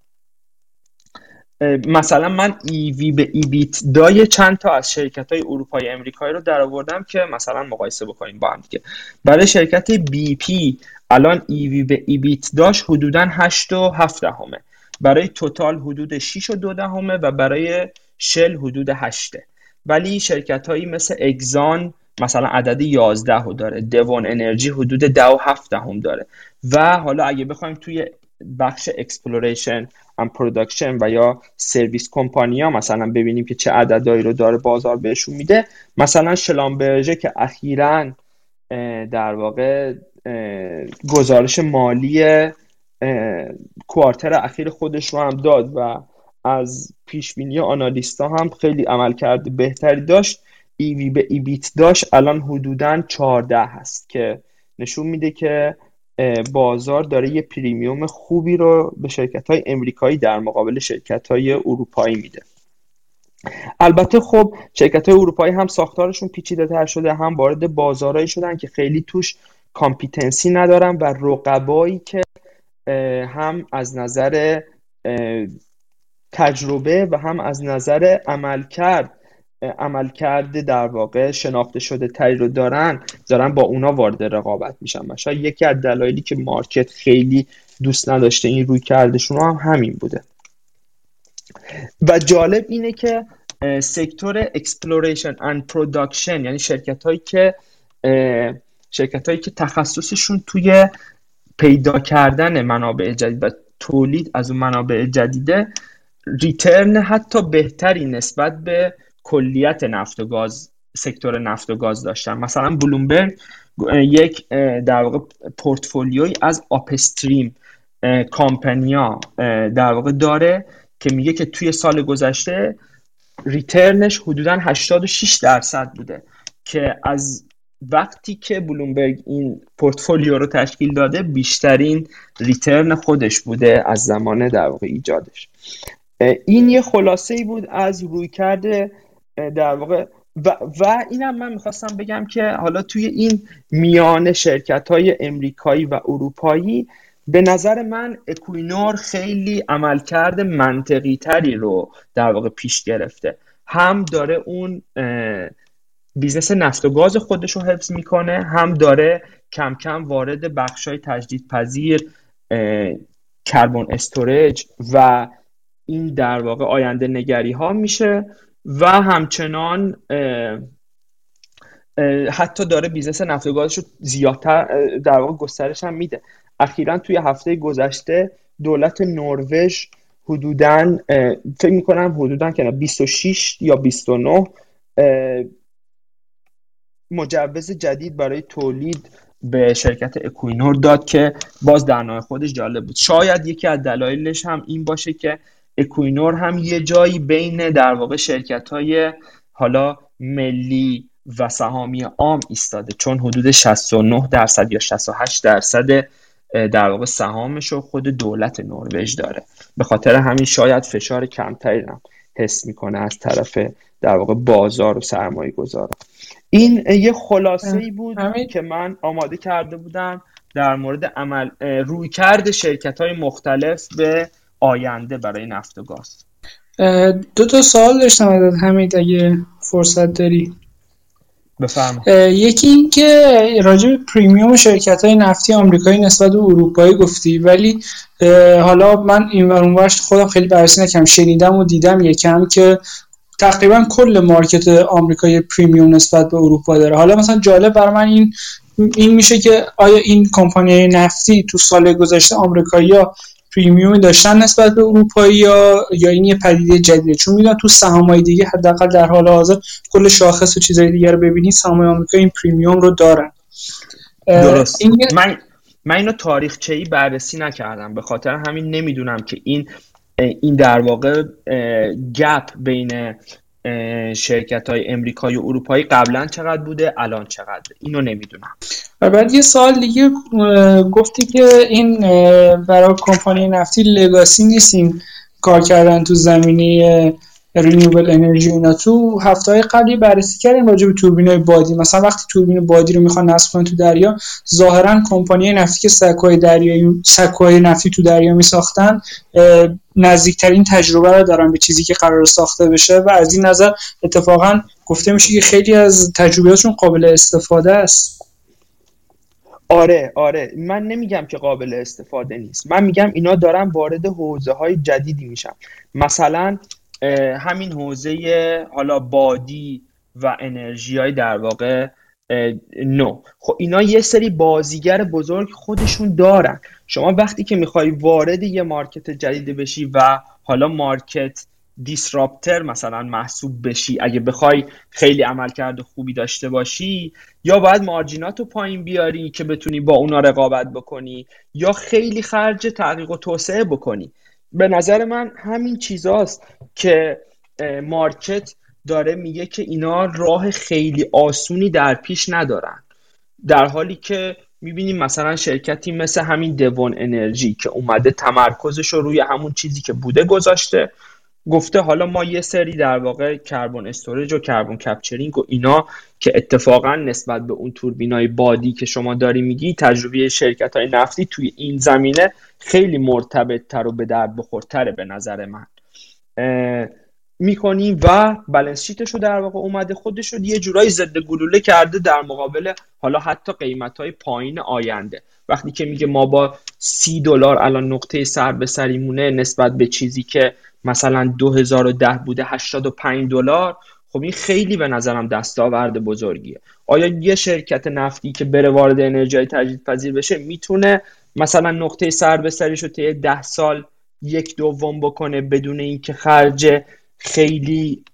مثلا من ایوی به ایبیت دای چند تا از شرکت‌های اروپایی امریکایی رو درآوردم که مثلا مقایسه بکنیم با هم دیگه. برای شرکت بی پی الان ایوی به ایبیت داش حدوداً 8.7، برای توتال حدود 6.2 و برای شل حدود 8. ولی شرکت‌هایی مثل اگزان مثلا عدد 11 رو داره، دوون انرژی حدود 10.7 داره و حالا اگه بخوایم توی بخش اکسپلوریشن ام پروداکشن و یا سرویس کمپانیا مثلا ببینیم که چه عددهایی رو داره بازار بهشون میده، مثلا شلامبرژه که اخیراً در واقع گزارش مالی کوارتر اخیر خودش رو هم داد و از پیش بینی آنالیست‌ها هم خیلی عملکرد بهتری داشت، ایوی به ایبیت داشت الان حدوداً 14 هست که نشون میده که بازار داره یه پریمیوم خوبی رو به شرکت‌های امریکایی در مقابل شرکت‌های اروپایی میده. البته خب شرکت‌های اروپایی هم ساختارشون پیچیده‌تر شده، هم وارد بازارهایی شدن که خیلی توش کامپیتنسی ندارن و رقبایی که هم از نظر تجربه و هم از نظر عملکرد عمل کرده در واقع شناخته شده تری رو دارن با اونا وارد رقابت میشن. مثلا یکی از دلایلی که مارکت خیلی دوست نداشته این روی کردشون هم همین بوده. و جالب اینه که سکتور exploration and production، یعنی شرکت‌هایی که تخصصشون توی پیدا کردن منابع جدید و تولید از اون منابع جدیده، ریترن حتی بهتری نسبت به کلیت نفت و گاز، سکتور نفت و گاز داشتن. مثلا بلومبرگ یک در واقع پورتفولیوی از آپستریم کامپنیا در واقع داره که میگه که توی سال گذشته ریترنش حدوداً 86% بوده که از وقتی که بلومبرگ این پورتفولیو رو تشکیل داده بیشترین ریترن خودش بوده از زمان در واقع ایجادش. این یه خلاصه‌ای بود از رویکرد در واقع و اینم من میخواستم بگم که حالا توی این میان شرکت‌های امریکایی و اروپایی به نظر من اکوینور خیلی عملکرد منطقی تری رو در واقع پیش گرفته، هم داره اون بیزنس نفت و گاز خودش رو حفظ میکنه، هم داره کم کم وارد بخش‌های تجدیدپذیر، کربن استوریج و این در واقع آینده نگری ها میشه و همچنان حتی داره بیزنس نفت و گازش رو زیادتر در واقع گسترش هم میده. اخیراً توی هفته گذشته دولت نروژ حدوداً فکر میکنم حدوداً که 26 یا 29 مجوز جدید برای تولید به شرکت اکوینور داد که باز درنای خودش جالب بود. شاید یکی از دلایلش هم این باشه که اکوینور هم یه جایی بین در واقع شرکت‌های حالا ملی و سهامی عام ایستاده، چون حدود 69% یا 68% در واقع سهامش رو خود دولت نروژ داره. به خاطر همین شاید فشار کمتری هم حس میکنه از طرف در واقع بازار و سرمایه گذاران. این یه خلاصه‌ای بود که من آماده کرده بودم در مورد رویکرد شرکت‌های مختلف به آینده برای نفت و گاز. دو تا سوال داشتم ازت حمید اگه فرصت داری. بفرمایید. یکی این که راجع به پریمیوم شرکت‌های نفتی آمریکایی نسبت به اروپایی گفتی، ولی حالا من این ورونورش خودم خیلی بررسی نکردم، شنیدم و دیدم یکم که تقریبا کل مارکت آمریکایی پریمیوم نسبت به اروپا داره. حالا مثلا جالب برای من این میشه که آیا این کمپانی‌های نفتی تو سال گذشته آمریکایی‌ها پریمیوم داشتن نسبت به اروپایی یا این یه پدیده جدیده؟ چون میدونم تو سهام‌های دیگه حداقل در حال حاضر کل شاخص و چیزهای دیگه رو ببینید سهام‌های آمریکا این پریمیوم رو دارن. درست. من اینو تاریخچه‌ای بررسی نکردم، به خاطر همین نمیدونم که این در واقع گپ بین شرکت‌های آمریکایی و اروپایی قبلا چقدر بوده، الان چقدر، اینو نمیدونم. و بعد یه سوال دیگه، گفتی که این برای کمپانی نفتی لگاسی نیستیم کار کردن تو زمینه رینیوبل انرژی اینا. تو هفته‌های قبلی بررسی کردیم راجع به توربین‌های بادی، مثلا وقتی توربین بادی رو میخوان نصب کنن تو دریا، ظاهرا کمپانی نفتی که سکوهای نفتی تو دریا میساختن نزدیکترین تجربه رو دارن به چیزی که قرار ساخته بشه و از این نظر اتفاقا گفته میشه که خیلی از تجربیاتشون قابل استفاده است. آره من نمیگم که قابل استفاده نیست، من میگم اینا دارن وارد حوزه‌های جدیدی میشن. مثلا همین حوزه حالا بادی و انرژیای در واقع نو، خب اینا یه سری بازیگر بزرگ خودشون دارن. شما وقتی که میخوای وارد یه مارکت جدید بشی و حالا مارکت دیسراپتر مثلا محسوب بشی، اگه بخوای خیلی عملکرد خوبی داشته باشی، یا باید مارجیناتو پایین بیاری که بتونی با اونا رقابت بکنی، یا خیلی خرج تحقیق و توسعه بکنی. به نظر من همین چیزاست که مارکت داره میگه که اینا راه خیلی آسونی در پیش ندارن، در حالی که میبینیم مثلا شرکتی مثل همین دوون انرژی که اومده تمرکزش رو روی همون چیزی که بوده گذاشته، گفته حالا ما یه سری در واقع کربن استوریج و کربن کپچرینگ و اینا که اتفاقا نسبت به اون توربینای بادی که شما داری میگی تجربه شرکت‌های نفتی توی این زمینه خیلی مرتبط‌تر و به درد بخورتره به نظر من. میکنیم و بالانس شیتشو در واقع اومده خودش رو یه جورایی ضد گلوله کرده در مقابل حالا حتی قیمت‌های پایین آینده. وقتی که میگه ما با $30 الان نقطه سر به سریمونه نسبت به چیزی که مثلا 2010 بوده $85، خب این خیلی به نظرم دستاورد بزرگیه. آیا یه شرکت نفتی که بره وارد انرژی تجدیدپذیر بشه میتونه مثلا نقطه سر به سریشو طی 10 سال 1/2 بکنه بدون اینکه خرج خیلی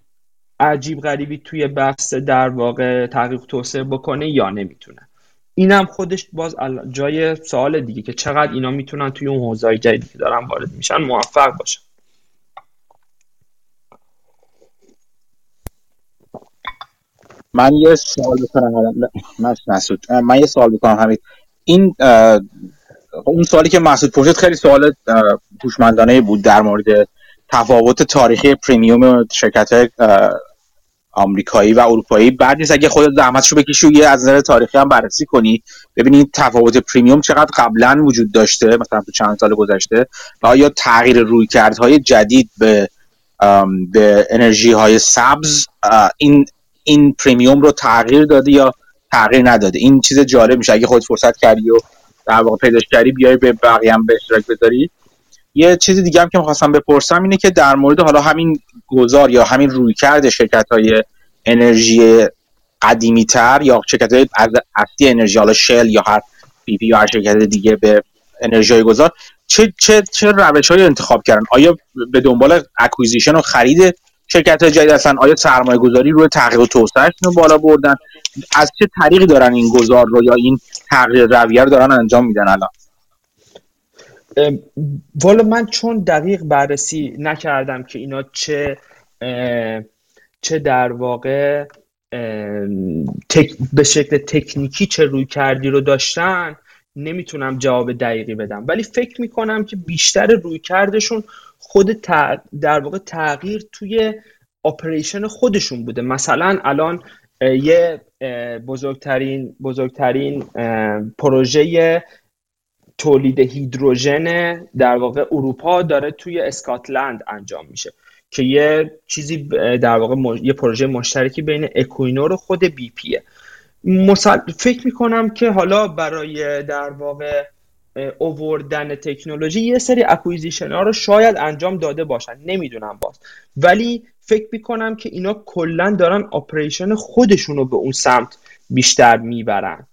عجیب غریبی توی بحث در واقع تحقیق توسعه بکنه یا نمیتونه؟ اینم خودش باز جای سوال دیگه که چقدر اینا میتونن توی اون حوزه‌های جدیدی که دارن وارد میشن موفق باشن. من یه سوال بکنم حمید. این اون سوالی که محمود پرسید خیلی سوال هوشمندانه بود در مورد تفاوت تاریخی پریمیوم شرکت‌های آمریکایی و اروپایی. بعد نیست اگه خودت زحمتشو بکشی و یه از نظر تاریخی هم بررسی کنی ببینید تفاوت پریمیوم چقدر قبلا وجود داشته، مثلا تو چند سال گذشته، و آیا تغییر رویکردهای جدید به انرژی‌های سبز این پریمیوم رو تغییر داده یا تغییر نداده. این چیز جالب میشه اگه خودت فرصت کردی و در واقع پیداش کردی بیای به بقیه هم به اشتراک بذاری. یه چیز دیگه هم که می‌خواستم بپرسم اینه که در مورد حالا همین گذار یا همین رویکرد شرکت‌های انرژی قدیمی‌تر یا شرکت‌های اصلی انرژی، حالا شل یا هر پی پی یا هر شرکت دیگه، به انرژی گذار چه روش‌هایی انتخاب کردن؟ آیا به دنبال اکویزیشن و خرید شرکت‌های جدید هستن؟ آیا سرمایه‌گذاری روی تغییر و توسعهشون بالا بردن؟ از چه طریقی دارن این گذار رو یا این تغییر رویه رو دارن انجام میدن الان؟ والا من چون دقیق بررسی نکردم که اینا چه در واقع به شکل تکنیکی چه روی کردی رو داشتن، نمیتونم جواب دقیقی بدم، ولی فکر میکنم که بیشتر روی کردشون خود در واقع تغییر توی اپریشن خودشون بوده. مثلا الان یه بزرگترین پروژه تولید هیدروژن در واقع اروپا داره توی اسکاتلند انجام میشه که یه چیزی در واقع یه پروژه مشترکی بین اکوینور و خود بی پیه. فکر میکنم که حالا برای در واقع اووردن تکنولوژی یه سری اکویزیشن ها رو شاید انجام داده باشن، نمیدونم باز، ولی فکر میکنم که اینا کلن دارن اپریشن خودشون رو به اون سمت بیشتر میبرن.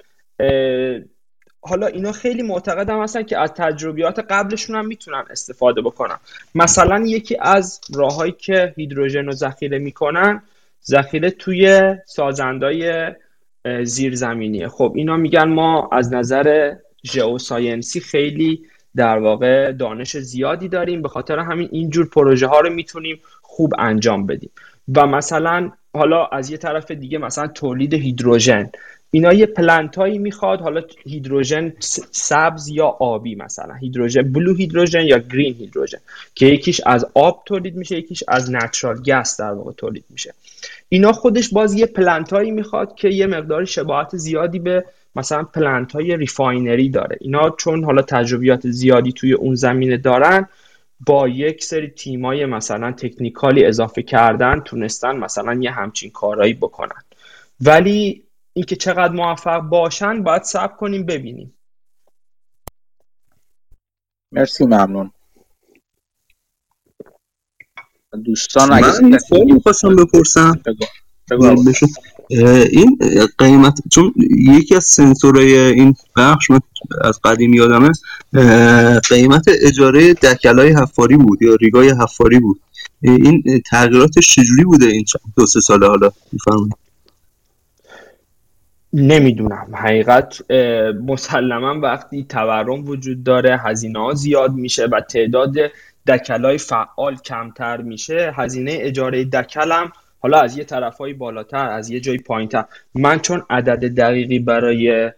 حالا اینا خیلی معتقدم هستن که از تجربیات قبلشون هم میتونن استفاده بکنن. مثلا یکی از راهایی که هیدروژن رو ذخیره میکنن، ذخیره توی سازندای زیرزمینیه. خب اینا میگن ما از نظر ژئوساینسی خیلی در واقع دانش زیادی داریم، به خاطر همین اینجور پروژه ها رو میتونیم خوب انجام بدیم. و مثلا حالا از یه طرف دیگه مثلا تولید هیدروژن، اینا یه پلنتایی میخواد، حالا هیدروژن سبز یا آبی، مثلا هیدروژن بلو هیدروژن یا گرین هیدروژن، که یکیش از آب تولید میشه یکیش از نچرال گس در واقع تولید میشه. اینا خودش باز یه پلنتایی میخواد که یه مقدار شباهت زیادی به مثلا پلنتای ریفاینری داره. اینا چون حالا تجربیات زیادی توی اون زمینه دارن، با یک سری تیمای مثلا تکنیکالی اضافه کردن تونستن مثلا یه همچین کارایی بکنن. ولی اینکه چقدر موفق باشن باید صبر کنیم ببینیم. مرسی، ممنون. دوستان اگه من سوالی می‌خواستم بپرسم این قیمت، چون یکی از سنسورهای این بخش من از قدیم یادمه قیمت اجاره دکلای حفاری بود یا ریگای حفاری بود، این تغییراتش چجوری بوده این 2-3 ساله؟ حالا می‌فرمایید. نمیدونم، حقیقت مسلماً وقتی تورم وجود داره هزینه ها زیاد میشه و تعداد دکلای فعال کمتر میشه، هزینه اجاره دکلم حالا از یه طرفای بالاتر از یه جای پایینتر. من چون عدد دقیقی برای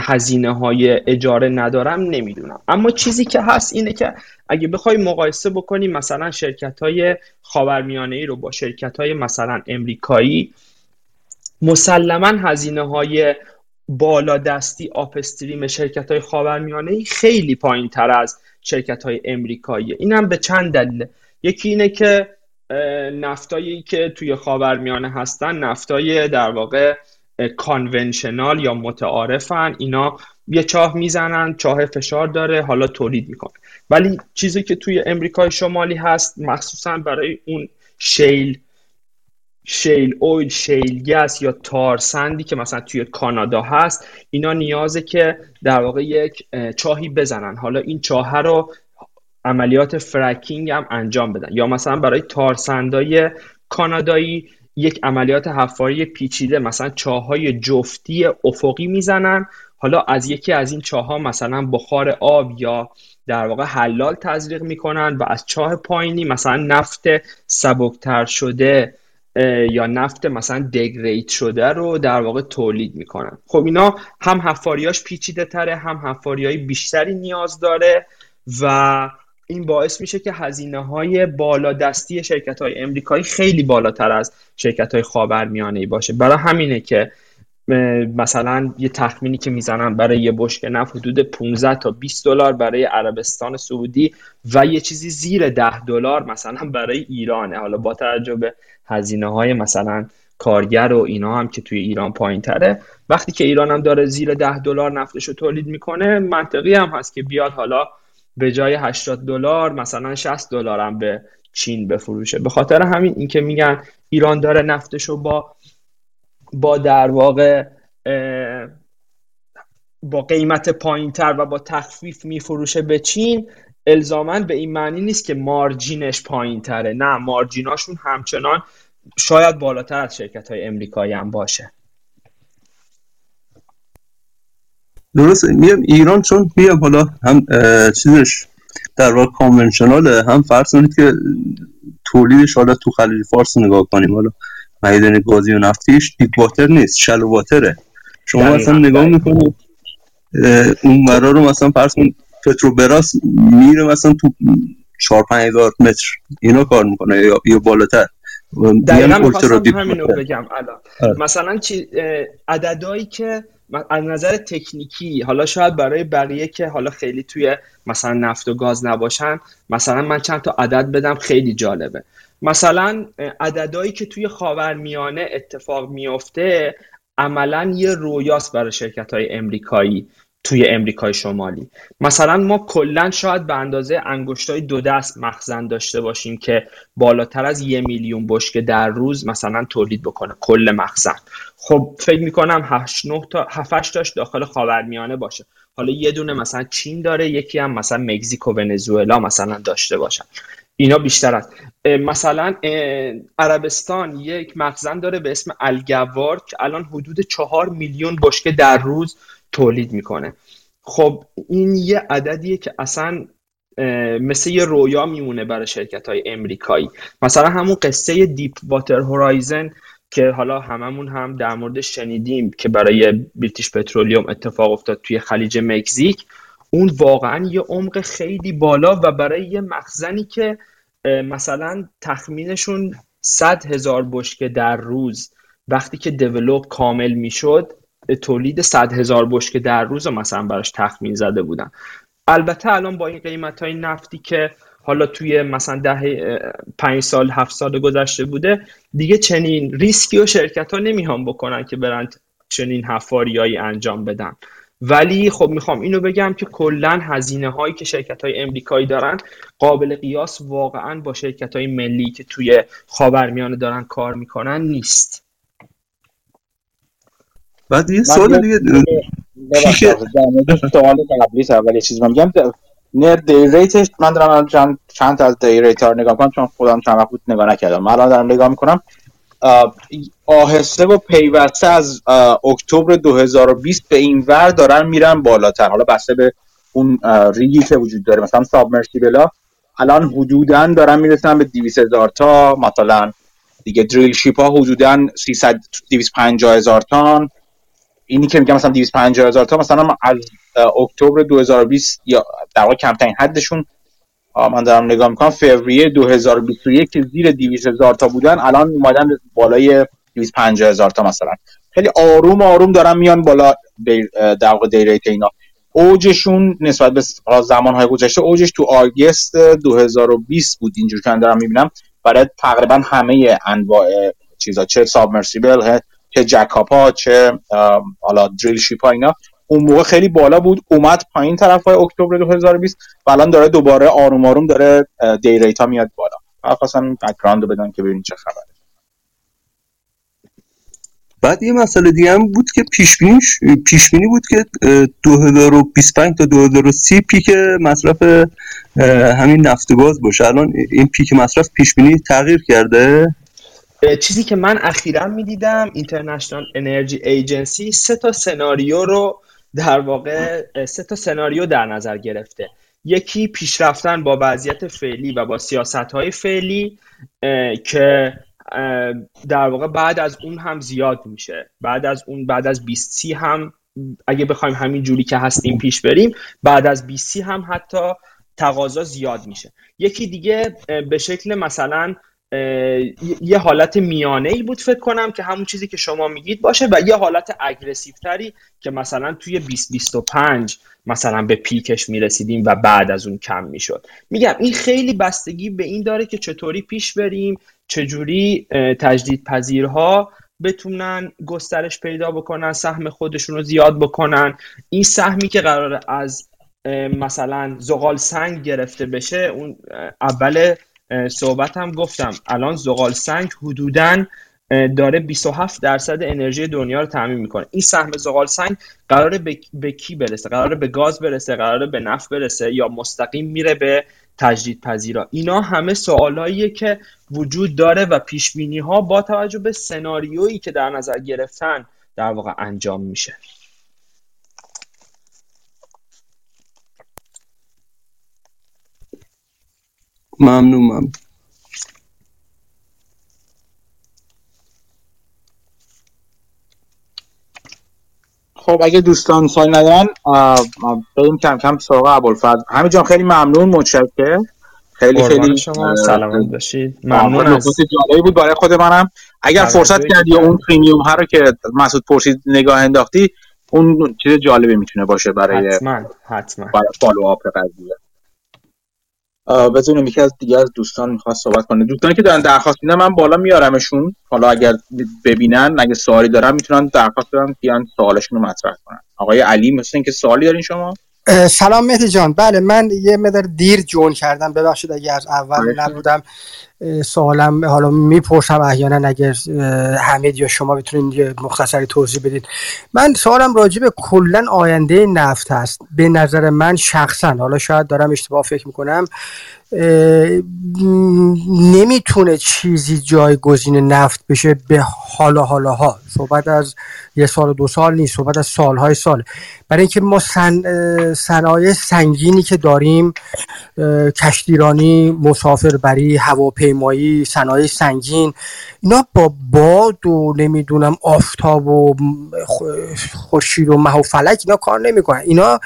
هزینه های اجاره ندارم نمیدونم، اما چیزی که هست اینه که اگه بخوای مقایسه بکنی مثلا شرکت های خاورمیانه‌ای رو با شرکت های مثلا امریکایی، مسلماً هزینه‌های بالادستی آپ استریم شرکت‌های خاورمیانه‌ای خیلی پایین‌تر از شرکت‌های آمریکاییه. اینم به چند دلیل. یکی اینه که نفتایی که توی خاورمیانه هستن نفتای در واقع کانونشنال یا متعارفن، اینا یه چاه میزنن، چاه فشار داره، حالا تولید میکنه. ولی چیزی که توی امریکای شمالی هست مخصوصا برای اون شیل اویل، شیل گس یا تارسندی که مثلا توی کانادا هست، اینا نیازه که در واقع یک چاهی بزنن، حالا این چاه رو عملیات فرکینگ هم انجام بدن، یا مثلا برای تارسندای کانادایی یک عملیات حفاری پیچیده، مثلا چاهای جفتی افقی میزنن، حالا از یکی از این چاها مثلا بخار آب یا در واقع حلال تزریق میکنن و از چاه پایینی مثلا نفت سبکتر شده یا نفت مثلا دگریت شده رو در واقع تولید میکنن. خب اینا هم حفاریاش پیچیده تره، هم حفاریای بیشتری نیاز داره و این باعث میشه که هزینه‌های بالادستی شرکت‌های امریکایی خیلی بالاتر از شرکت‌های خاورمیانه‌ای باشه. برای همینه که مثلا یه تخمینی که میزنن برای یه بشکه نفت حدود 15 تا 20 دلار برای عربستان سعودی و یه چیزی زیر 10 دلار مثلا برای ایرانه، حالا با توجه به هزینه‌های مثلا کارگر و اینا هم که توی ایران پایین‌تره. وقتی که ایران هم داره زیر 10 دلار نفتشو تولید میکنه، منطقی هم هست که بیاد حالا به جای 80 دلار مثلا 60 دلار هم به چین بفروشه. به خاطر همین این که میگن ایران داره نفتشو با در واقع با قیمت پایین‌تر و با تخفیف میفروشه به چین، الزاماً به این معنی نیست که مارجینش پایین‌تره، نه، مارجیناشون همچنان شاید بالاتر از شرکت‌های امریکایی هم باشه. درسته، میگم ایران چون میگم حالا هم چیزش در واقع کانونشناله، هم فرض کنید که تولیدش حالا تو خلیج فارس نگاه کنیم، حالا معدن گازی و نفتیش دیپ واتر نیست، شلو واتره. شما مثلا نگاه میکنید اون مرا رو مثلا فرض کنید پتروبراس میره مثلا تو 4-5 هزار متر اینا کار میکنه یا بالاتر. دقیقا میخواستم همین رو بگم الان. مثلا عددهایی که از نظر تکنیکی حالا شاید برای بقیه که حالا خیلی توی مثلا نفت و گاز نباشن، مثلا من چند تا عدد بدم خیلی جالبه. مثلا عددهایی که توی خاورمیانه اتفاق میفته عملاً یه رویاست برای شرکت‌های امریکایی توی امریکای شمالی. مثلا ما کلاً شاید به اندازه انگشتای 2 دست مخزن داشته باشیم که بالاتر از 1 میلیون بشکه در روز مثلا تولید بکنه کل مخزن. خب فکر میکنم 7-8 تاش داخل خاورمیانه باشه، حالا یه دونه مثلا چین داره، یکی هم مثلا مکزیک و ونزوئلا مثلا داشته باشن، اینا بیشتر است. مثلا عربستان یک مخزن داره به اسم الگوار که الان حدود 4 میلیون بشکه در روز تولید میکنه. خب این یه عددیه که اصلا مثل یه رویا میمونه برای شرکت‌های امریکایی. مثلا همون قصه دیپ واتر هورایزن که حالا هممون هم در مورد شنیدیم که برای بریتیش پترولیوم اتفاق افتاد توی خلیج مکزیک، اون واقعا یه عمق خیلی بالا و برای یه مخزنی که مثلا تخمینشون 100 هزار بشکه در روز، وقتی که دیولوب کامل میشد تولید 100 هزار بشکه در روز رو مثلا براش تخمین زده بودن. البته الان با این قیمت‌های نفتی که حالا توی مثلا دهه 5 سال 7 سال گذشته بوده، دیگه چنین ریسکی و شرکت‌ها نمی‌خوان بکنن که برن چنین حفاریایی انجام بدن. ولی خب میخوام اینو بگم که کلاً هزینه‌هایی که شرکت‌های امریکایی دارن قابل قیاس واقعاً با شرکت‌های ملی که توی خاورمیانه دارن کار می‌کنن نیست. بعد یه سوال دیگه ببخشید سوال قبلی تا اول یه چیز میگم، نرد دی ریتش من دارم چند تا از دی ریت‌ها نگاه می‌کنم چون خودم چند وقت بود نگاه نکردم، من الان دارم نگاه می‌کنم. آهسته و پیوسته از اکتبر 2020 به این ور دارن میرن بالاتر، حالا بسته به اون ریگی که وجود داره. مثلا سابمرسیبلا الان حدوداً دارن میرسن به 200 هزار تا، مثلا دیگه دریل شیپ ها حدوداً 300 250000 تن. اینی که میگم مثلا 250000 تا مثلا از اکتبر 2020 یا در واقع کمترین حدشون من دارم نگاه میکنم فوریه 2021 که زیر 200 هزار تا بودن، الان اومدن بالای 250 هزار تا. مثلا خیلی آروم آروم دارن میان بالا در واقع دی ریت اینا. اوجشون نسبت به زمانهای گذشته اوجش تو آگست 2020 بود، اینجور که من دارم میبینم برای تقریبا همه انواع چیزا، چه سابمرسیبل، چه جکاپا، چه حالا دریل شیپا، اینا اون موقع خیلی بالا بود، اومد پایین طرفای اکتبر 2020 و الان داره دوباره آروم آروم داره دی ریتا میاد بالا. من خواستم بک‌گراندو بدم که ببینید چه خبره. بعد یه مسئله دیگه هم بود که پیشبینی بود که 2025 تا 2030 پیک مصرف همین نفت و گاز باشه. الان این پیک مصرف پیشبینی تغییر کرده. چیزی که من اخیراً می‌دیدم اینترنشنال انرژی ایجنسی سه تا سناریو در نظر گرفته. یکی پیشرفتن با وضعیت فعلی و با سیاست‌های فعلی که در واقع بعد از اون هم زیاد میشه، بعد از 2030 هم اگه بخوایم همین جوری که هستیم پیش بریم، بعد از 2030 هم حتی تقاضا زیاد میشه. یکی دیگه به شکل مثلا یه حالت میانه‌ای بود فکر کنم که همون چیزی که شما میگید باشه، و یه حالت اگریسیو تری که مثلا توی 2025 مثلا به پیکش میرسیدیم و بعد از اون کم میشد. میگم این خیلی بستگی به این داره که چطوری پیش بریم، چجوری تجدیدپذیرها بتونن گسترش پیدا بکنن، سهم خودشون رو زیاد بکنن. این سهمی که قراره از مثلا زغال سنگ گرفته بشه، اون اول صحبت هم گفتم الان زغال سنگ حدوداً داره 27% انرژی دنیا رو تامین میکنه. این سهم زغال سنگ قراره به کی برسه؟ قراره به گاز برسه، قراره به نفت برسه، یا مستقیم میره به تجدیدپذیرا؟ اینا همه سوالاییه که وجود داره و پیش بینی ها با توجه به سناریویی که در نظر گرفتن در واقع انجام میشه. ممنونم. خب اگه دوستان سوال ندارن بریم کم کم سراغ ابوالفضل. همین جان خیلی ممنون، متشکرم. خیلی شما سلامت باشید. ممنون از نکات جالبی بود برای خود منم. اگر فرصت کردی اون پریمیوم ها رو که مسعود پرسید نگاه انداختی، اون چیز جالبی میتونه باشه برای حتما برای فالوآپ قضیه. بزنیم یکی از دیگه از دوستان میخواست صحبت کنه. دوستانی که دارن درخواست میدن من بالا میارمشون، حالا اگر ببینن اگه سوالی دارن میتونن درخواست بدن بیان سوالشون رو مطرح کنن. آقای علی مثل اینکه سوالی دارین شما؟ سلام مهدی جان. بله من یه مقدار دیر جون کردم، ببخشید اگه از اول نبودم. سوالم حالا میپرسم احیانا اگر حمید یا شما بتونین مختصری توضیح بدید. من سوالم راجع به کلا آینده نفت هست. به نظر من شخصا، حالا شاید دارم اشتباه فکر میکنم، نمیتونه چیزی جایگزین نفت بشه به حالاها. صحبت از یه سال و دو سال نیست، صحبت از سالهای سال. برای اینکه ما صنایع سنگینی که داریم، کشتیرانی، مسافربری، هواپیمایی، صنایع سنگین، اینا با باد و نمیدونم آفتاب و خورشید و مه و فلک اینا کار نمیکنن. اینا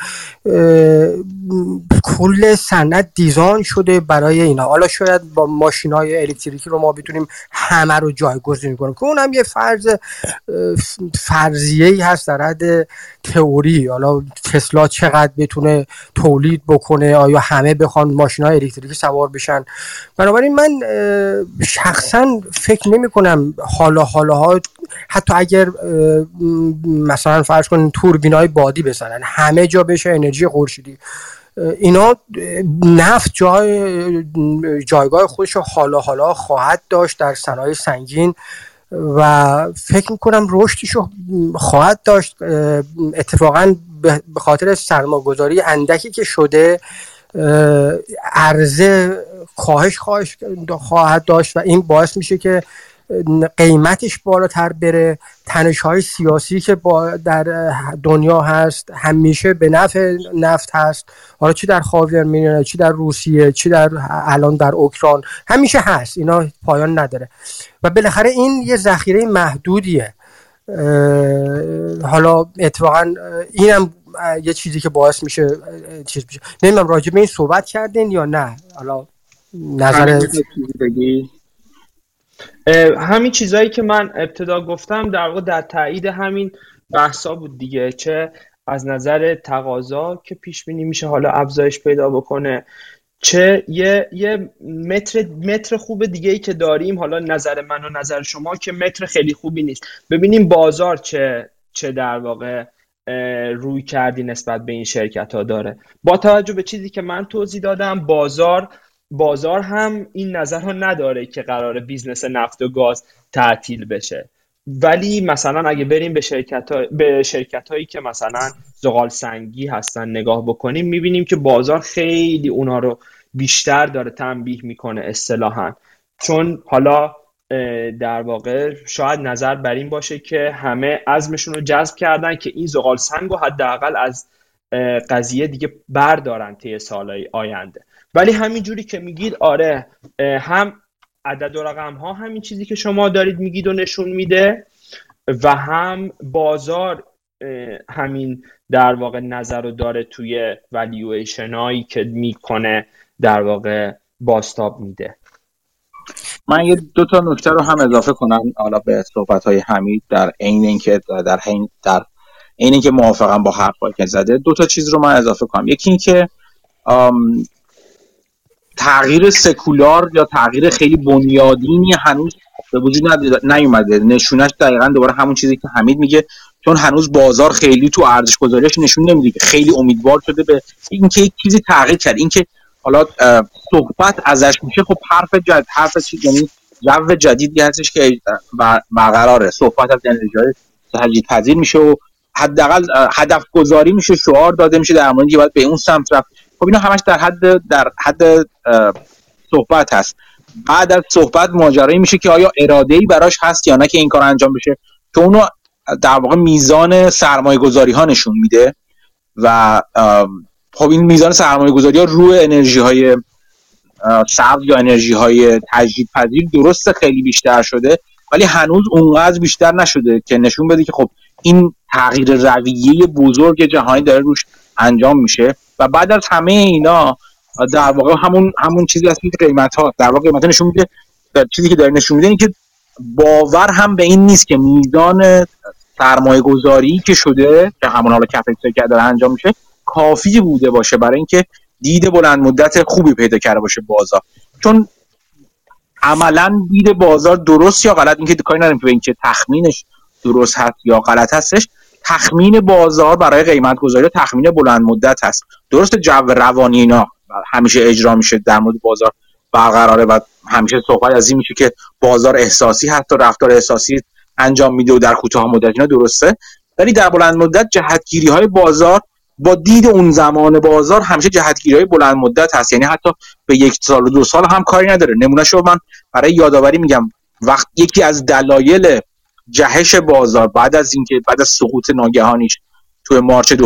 کل صنعت دیزاین شده برای اینا. حالا شاید با ماشین‌های الکتریکی رو ما بتونیم همه رو جایگزین کنیم که اون هم یه فرضیه‌ای هست در حد تئوری. حالا تسلا چقدر بتونه تولید بکنه؟ آیا همه بخوان ماشین‌های الکتریکی سوار بشن؟ بنابراین من شخصا فکر نمی‌کنم حالاها، حتی اگر مثلا فرض کنین توربین‌های بادی بزنن همه جا بشه انرژی خورشیدی، اینا نفت جایگاه خودش رو حالا خواهد داشت در صنایع سنگین و فکر میکنم رشدش رو خواهد داشت. اتفاقا به خاطر سرمایه‌گذاری اندکی که شده عرضه کاهش خواهد داشت و این باعث میشه که قیمتش بالاتر بره. تنش‌های سیاسی که در دنیا هست همیشه به نفع نفت هست. حالا چی در خاور میانه، چی در روسیه، چی در الان در اوکراین، همیشه هست. اینا پایان نداره و بالاخره این یه ذخیره محدودیه. حالا اتفاقا اینم یه چیزی که باعث میشه چیز میشه. نمیدونم راجع به این صحبت کردین یا نه، حالا نظر بگی. همین چیزایی که من ابتدا گفتم در واقع در تایید همین بحثا بود دیگه، چه از نظر تقاضا که پیش بینی میشه حالا افزایش پیدا بکنه، چه یه متر خوب دیگه ای که داریم، حالا نظر من و نظر شما که متر خیلی خوبی نیست. ببینیم بازار چه در واقع روی کردی نسبت به این شرکت ها داره. با توجه به چیزی که من توضیح دادم، بازار هم این نظر ها نداره که قراره بیزنس نفت و گاز تعطیل بشه، ولی مثلا اگه بریم به شرکت هایی که مثلا زغال سنگی هستن نگاه بکنیم، میبینیم که بازار خیلی اونا رو بیشتر داره تنبیه میکنه اصطلاحاً، چون حالا در واقع شاید نظر بر این باشه که همه عزمشون رو جذب کردن که این زغال سنگ رو حداقل از قضیه دیگه بردارن طی سالهای آینده. ولی همین جوری که میگید آره، هم عدد و رقم ها همین چیزی که شما دارید میگید و نشون میده، و هم بازار همین در واقع نظر رو داره توی والیویشن هایی که میکنه در واقع بازتاب میده. من یه دو تا نکته رو هم اضافه کنم حالا به صحبت های حمید، در عین اینکه موافقم با حرفایی که زده، دو تا چیز رو من اضافه کنم. یکی اینکه تغییر سکولار یا تغییر خیلی بنیادینی هنوز به وجود نیومده. نشونش دقیقاً دوباره همون چیزی که حمید میگه، چون هنوز بازار خیلی تو ارزش گذاریش نشون نمیده که خیلی امیدوار شده به اینکه یک چیزی تغییر کرد. اینکه حالا صحبت ازش میشه، خب حرف چیز، یعنی جو جدیدی هستش که برقراره، صحبت از انرژی تجدیدپذیر میشه و حداقل هدف گذاری میشه، شعار داده میشه در مورد اینکه باید به اون سمت رفت. خب اینا همش در حد صحبت هست. بعد از صحبت ماجرایی میشه که آیا اراده‌ای براش هست یا نه که این کار انجام بشه، که اونو در واقع میزان سرمایه‌گذاری ها نشون میده. و خب این میزان سرمایه‌گذاری ها روی انرژی های سبز یا انرژی های تجدیدپذیر درسته خیلی بیشتر شده، ولی هنوز اونقدر بیشتر نشده که نشون بده که خب این تغییر رویه بزرگ جهانی داره روش انجام میشه. و بعد از همه اینا در واقع همون چیزی هست که قیمت‌ها در واقع قیمت‌ها نشون میده. چیزی که داره نشون میده این که باور هم به این نیست که میزان سرمایه‌گذاری که شده، که همون حالا کپکس که داره انجام میشه، کافی بوده باشه برای اینکه دید بلند مدت خوبی پیدا کرده باشه بازار. چون عملاً دید بازار درست یا غلط، اینکه کاری نداریم به اینکه تخمینش درست هست یا غلط هستش، تخمین بازار برای قیمت گذاری تخمین بلند مدت هست. درست جو روانی اینا همیشه اجرا میشه در مورد بازار برقراره و همیشه صحبت از این میشه که بازار احساسی حتی رفتار احساسی انجام میده و در کوتاه مدت اینا درسته، ولی در بلند مدت جهتگیری های بازار با دید اون زمان بازار همیشه جهتگیری های بلند مدت هست. یعنی حتی به یک سال و دو سال هم کاری نداره. نمونهشو من برای یادآوری میگم، وقت یکی از دلایل جهش بازار بعد از سقوط ناگهانیش توی مارچ 2020،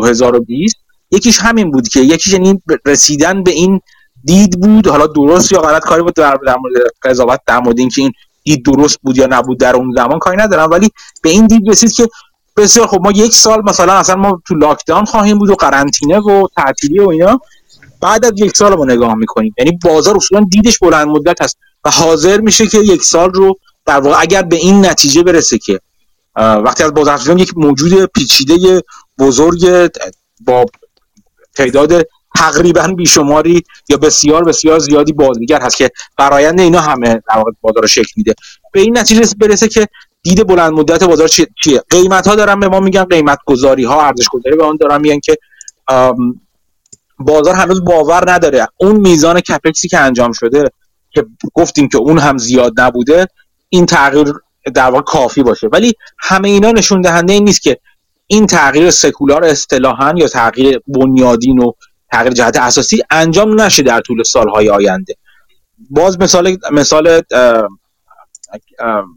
یکیش همین بود که یکیش یعنی رسیدن به این دید بود. حالا درست یا غلط کاری بود در مورد قضاوت در مورد اینکه این دید درست بود یا نبود در اون زمان کاری ندارم، ولی به این دید رسید که بسیار خب ما یک سال مثلا اصلا ما تو لاکداون خواهیم بود و قرنطینه و تعطیلی و اینا. بعد از یک سال ما نگاه می‌کنیم، یعنی بازار اصولاً دیدش بلند مدت است و حاضر میشه که یک سال رو در واقع اگر به این نتیجه برسه که وقتی از بازار یک موجود پیچیده بزرگ با تعداد تقریبا بیشماری یا بسیار بسیار زیادی بازیگر هست که برآیند اینا همه در واقع بازار رو شکل میده، به این نتیجه برسه که دید بلند مدت بازار چیه؟ قیمت ها دارن به ما میگن، قیمت گذاری ها، ارزش گذاری به اون دارن میگن که بازار هنوز باور نداره اون میزان کپکسی که انجام شده که گفتیم که اون هم زیاد نبوده، این تغییر در واقع کافی باشه. ولی همه اینا نشون دهنده این نیست که این تغییر سکولار اصطلاحاً یا تغییر بنیادین و تغییر جهت اساسی انجام نشه در طول سالهای آینده. باز مثال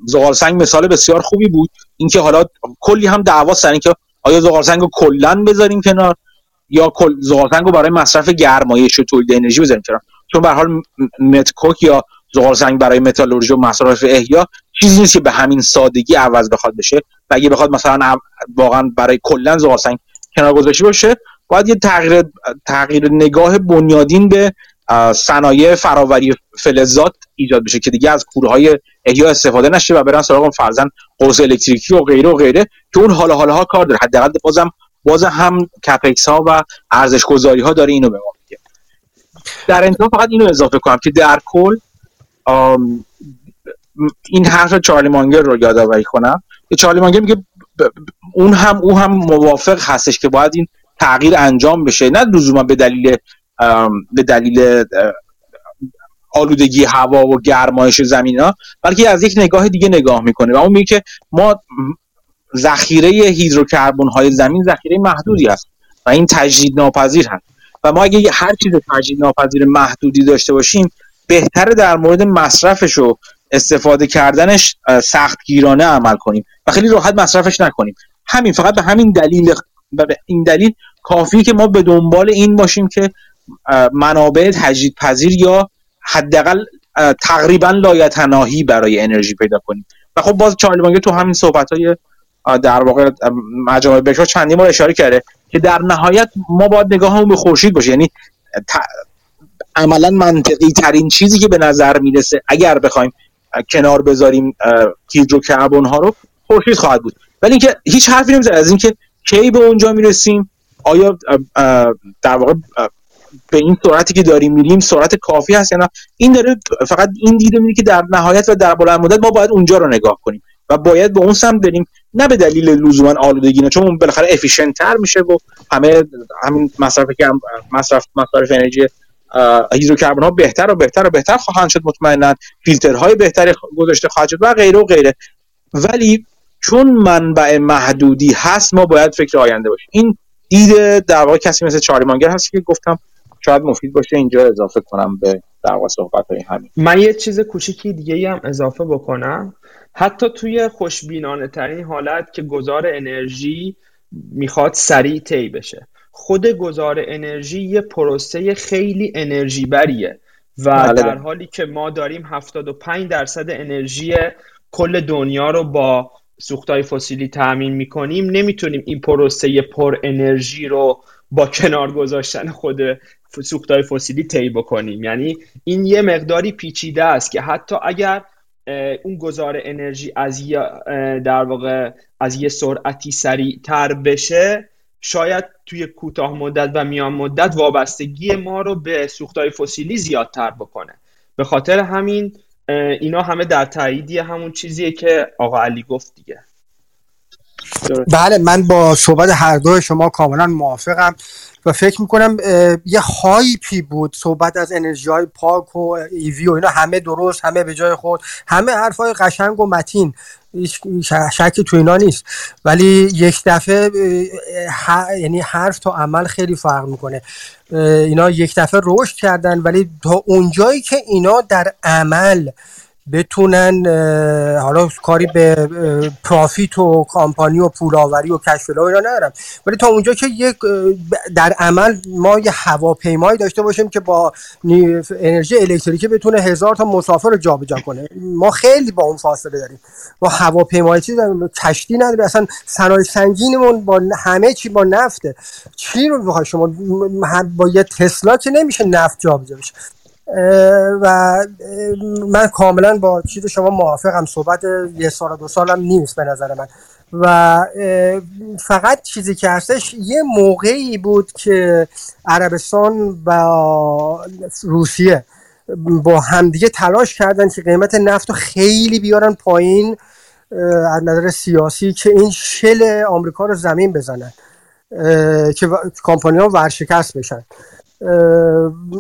زغالسنگ مثال بسیار خوبی بود. اینکه حالا کلی هم دعوا سر این که آیا زغالسنگ رو کلاً بذاریم کنار یا زغالسنگ رو برای مصرف گرمایش و تولید انرژی بذاریم کنار، چون به هر حال متکوک یا زغال سنگ برای متالورژی و مصارف احیا چیزی نیست که به همین سادگی عوض بخواد بشه. و اگه بخواد مثلا واقعا برای کلا زغال سنگ کنار گذاشته بشه، باید یه تغییر نگاه بنیادین به صنایع فراوری فلزات ایجاد بشه که دیگه از کورهای احیا استفاده نشه و برن سراغ فرضاً قوس الکتریکی و غیره که اون حالا کار داره. حداقل بازم کپکس ها و ارزش گذاری ها داره اینو به ما میگه. در انتها فقط اینو اضافه کنم که در کل این حرف چارلی مانگر رو یادآوری کنم که چارلی مانگر میگه او هم موافق هستش که باید این تغییر انجام بشه، نه لزوما به دلیل آلودگی هوا و گرمایش زمین ها، بلکه از یک نگاه دیگه نگاه میکنه و اون میگه که ما ذخیره هیدروکربن های زمین ذخیره محدودی است و این تجدید ناپذیر هست و ما اگه هر چیز تجدید ناپذیر محدودی داشته باشیم بهتره در مورد مصرفش و استفاده کردنش سختگیرانه عمل کنیم و خیلی راحت مصرفش نکنیم. همین فقط به همین دلیل و به این دلیل کافیه که ما به دنبال این باشیم که منابع تجدیدپذیر یا حداقل تقریبا لایتناهی برای انرژی پیدا کنیم. و خب باز چارلی مانگر تو همین صحبت‌های در واقع مجامع بکار چندی ما اشاره کرده که در نهایت ما باید نگاهمون به خورشید باشه، یعنی عملا منطقی ترین چیزی که به نظر میرسه اگر بخوایم کنار بذاریم هیدروکربن ها رو خورشید خواهد بود. ولی اینکه هیچ حرفی نمیزنه از اینکه کی به اونجا میرسیم، آیا در واقع به این سرعتی که داریم میریم سرعت کافی هست یا نه، این داره فقط این دیده میده که در نهایت و در بلند مدت ما باید اونجا رو نگاه کنیم و باید به اون سمت بریم، نه به دلیل لزوما آلودگی، نه چون اون بالاخره افیشنت تر میشه و همه همین مصرف انرژی هیدروکربن ها بهتر و بهتر و بهتر خواهند شد، مطمئنا فیلترهای بهتری گذاشته خواهد شد و غیره و غیره. ولی چون منبع محدودی هست ما باید فکر آینده باشیم. این دید در واقع کسی مثل چارلی مانگر هست که گفتم شاید مفید باشه اینجا اضافه کنم به در واقع صحبت‌های همین. من یه چیز کوچیکی دیگه هم اضافه بکنم، حتی توی خوشبینانه ترین حالت که گذار انرژی میخواد سریع طی بشه، خود گذار انرژی یه پروسه خیلی انرژی بریه و در حالی که ما داریم 75% انرژی کل دنیا رو با سوخت‌های فسیلی تامین می‌کنیم، نمی‌تونیم این پروسه پر انرژی رو با کنار گذاشتن خود سوخت‌های فسیلی طی بکنیم. یعنی این یه مقداری پیچیده است که حتی اگر اون گذار انرژی از در واقع از یه سرعتی سریع‌تر بشه، شاید توی کوتاه مدت و میان مدت وابستگی ما رو به سوخت‌های فسیلی زیادتر بکنه. به خاطر همین اینا همه در تاییدیه همون چیزیه که آقا علی گفت دیگه. بله، من با صحبت هر دوی شما کاملا موافقم و فکر میکنم یه هایپی بود صحبت از انرژی های پاک و ایوی و اینا، همه درست، همه به جای خود، همه حرفای قشنگ و متین، شکی تو اینا نیست، ولی یک دفعه یعنی حرف تا عمل خیلی فرق میکنه. اینا یک دفعه رشد کردن، ولی تا اونجایی که اینا در عمل بتونن حالا کاری به پرافیت و کامپانی و پولاوری و کشفلا اینا ندارم، ولی تا اونجا که یک در عمل ما یه هواپیمایی داشته باشیم که با انرژی الکتریکی بتونه 1000 تا مسافر رو جابجا کنه، ما خیلی با اون فاصله داریم. ما هواپیمایی چیز کشتی نداره، اصلا صنایع سنگینمون با همه چی با نفته. چی رو می‌خوای شما با یه تسلا که نمیشه نفت جابجا بشه. و من کاملا با چیز شما موافقم، صحبت یه سال و دو سالم نیست به نظر من، و فقط چیزی که هستش یه موقعی بود که عربستان و روسیه با همدیگه تلاش کردن که قیمت نفت رو خیلی بیارن پایین از نظر سیاسی که این شل آمریکا رو زمین بزنن که کمپانی‌ها ورشکست بشن.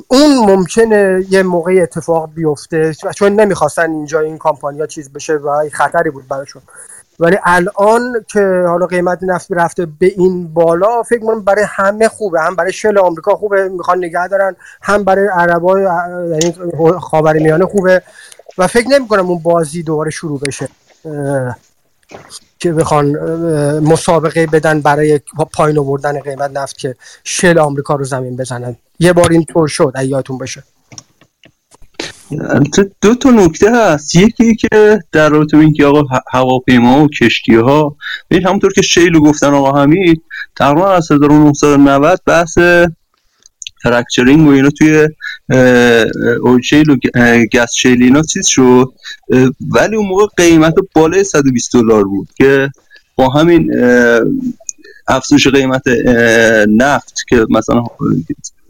اون ممکنه یه موقعی اتفاق بیفته، چون نمیخواستن اینجا این کمپانیا چیز بشه و خطری بود براشون، ولی الان که حالا قیمت نفت رفته به این بالا فکر می‌کنم برای همه خوبه، هم برای شل آمریکا خوبه میخوان نگه دارن، هم برای عربا یعنی خاورمیانه خوبه و فکر نمی‌کنم اون بازی دوباره شروع بشه که بخوان مسابقه بدن برای پایین آوردن قیمت نفت که شل آمریکا رو زمین بزنن. یه بار این طور شد ایاتون بشه. دو تا نکته هست، یکی که در رابطه با اینکه آقا هواپیما و کشتی‌ها، ببین همونطور که شیلو گفتن آقا حمید، تقریبا از 1990 بحث فرکچرینگ و اینا توی اوشیل و گس شیل اینا چیز شد، ولی اون موقع قیمت بالای $120 بود که با همین افزایش قیمت نفت که مثلا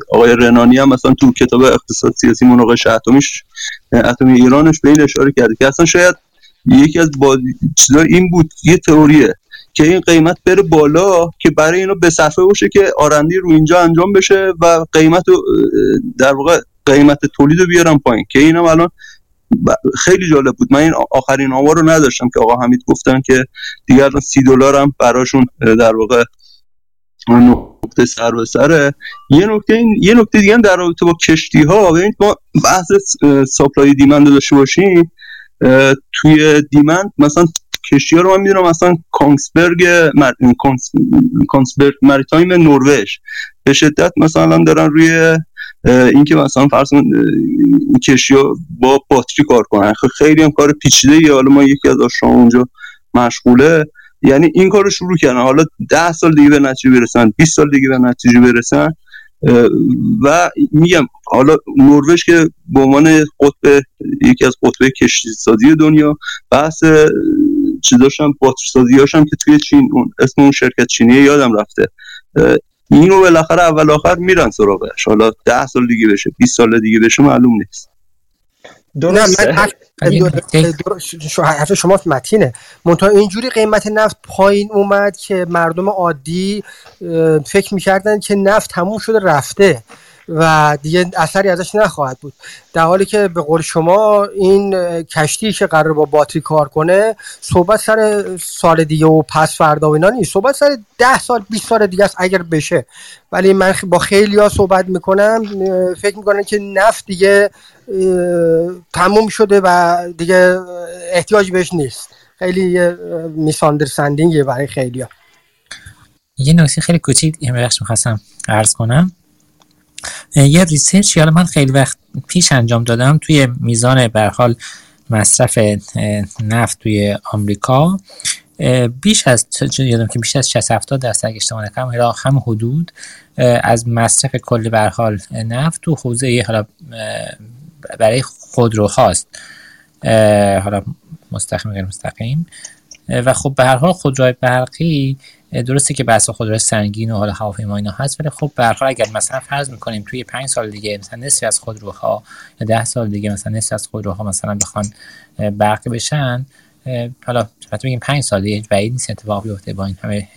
آقای رنانی هم مثلا تو کتاب اقتصاد سیاسی مناقشه اتمی ایرانش به این اشاره کرده که اصلا شاید یکی از چیزا این بود، یه تئوریه که این قیمت بره بالا که برای اینا به صفحه باشه که آرندی رو اینجا انجام بشه و قیمت در واقع قیمت تولیدو بیارن پایین، که اینم الان خیلی جالب بود. من این آخرین آمار رو نداشتم که آقا حمید گفتن که دیگه الان $30 هم براشون در واقع نقطه سر به سره. یه نکته دیگه هم در رابطه با کشتی ها، ببینید ما بحث ساپلای دیمند داشته باشیم، توی دیمند مثلا کشتی ها رو من میدونم مثلا کانگسبرگ مریتایم نروژ به شدت مثلا دارن روی اینکه مثلا فرض کن کشتی ها با باتری کار کنن، خیلی هم کار پیچیده. حالا ما یکی از آشنا اونجا مشغوله، یعنی این کارو شروع کردن، حالا 10 سال دیگه به نتیجه برسن، 20 سال دیگه به نتیجه برسن. و میگم حالا نروژ که به عنوان قطب یکی از قطب‌های کشتی سازی دنیا، بحث چیزاش هم باتری‌سازی‌هاش هم که توی چین، اون اسم اون شرکت چینیه یادم رفته، اینو بالاخره اول آخر میرن سراغش. حالا 10 سال دیگه بشه، 20 سال دیگه بشه، معلوم نیست. حرف شما متینه، منتها اینجوری قیمت نفت پایین اومد که مردم عادی فکر میکردن که نفت تموم شده رفته و دیگه اثری ازش نخواهد بود، در حالی که به قول شما این کشتی که قرار با باتری کار کنه صحبت سر سال دیگه و پس فردا و اینا نیست، صحبت سر 10 سال 20 سال دیگه است اگر بشه. ولی من با خیلی‌ها صحبت میکنم فکر میکنن که نفت دیگه تموم شده و دیگه احتیاج بهش نیست. خیلی میساندرستندینگه برای خیلی‌ها. یه نکته خیلی کوچیک می‌خواستم عرض کنم. یه ریسرچ حالا من خیلی وقت پیش انجام دادم توی میزان به هر حال مصرف نفت توی آمریکا، بیش از یادم که بیش از 60-70% اگه اشتباه نکنم هم حدود از مصرف کل به هر حال نفت تو حوزه حالا برای خودروهاست، حالا مستقیم غیر مستقیم، و خب به هر حال خودروهای برقی درسته که بحث خودروهای سنگین و حالا هواپیما اینا هست، ولی خب به هر حال اگر مثلا فرض می‌کنیم توی 5 سال دیگه مثلا نصف از خودروها یا 10 سال دیگه مثلا نصف از خودروها مثلا بخوان برقی بشن، حالا البته بگیم 5 سال دیگه بعید نیست اتفاق بیفته با این همه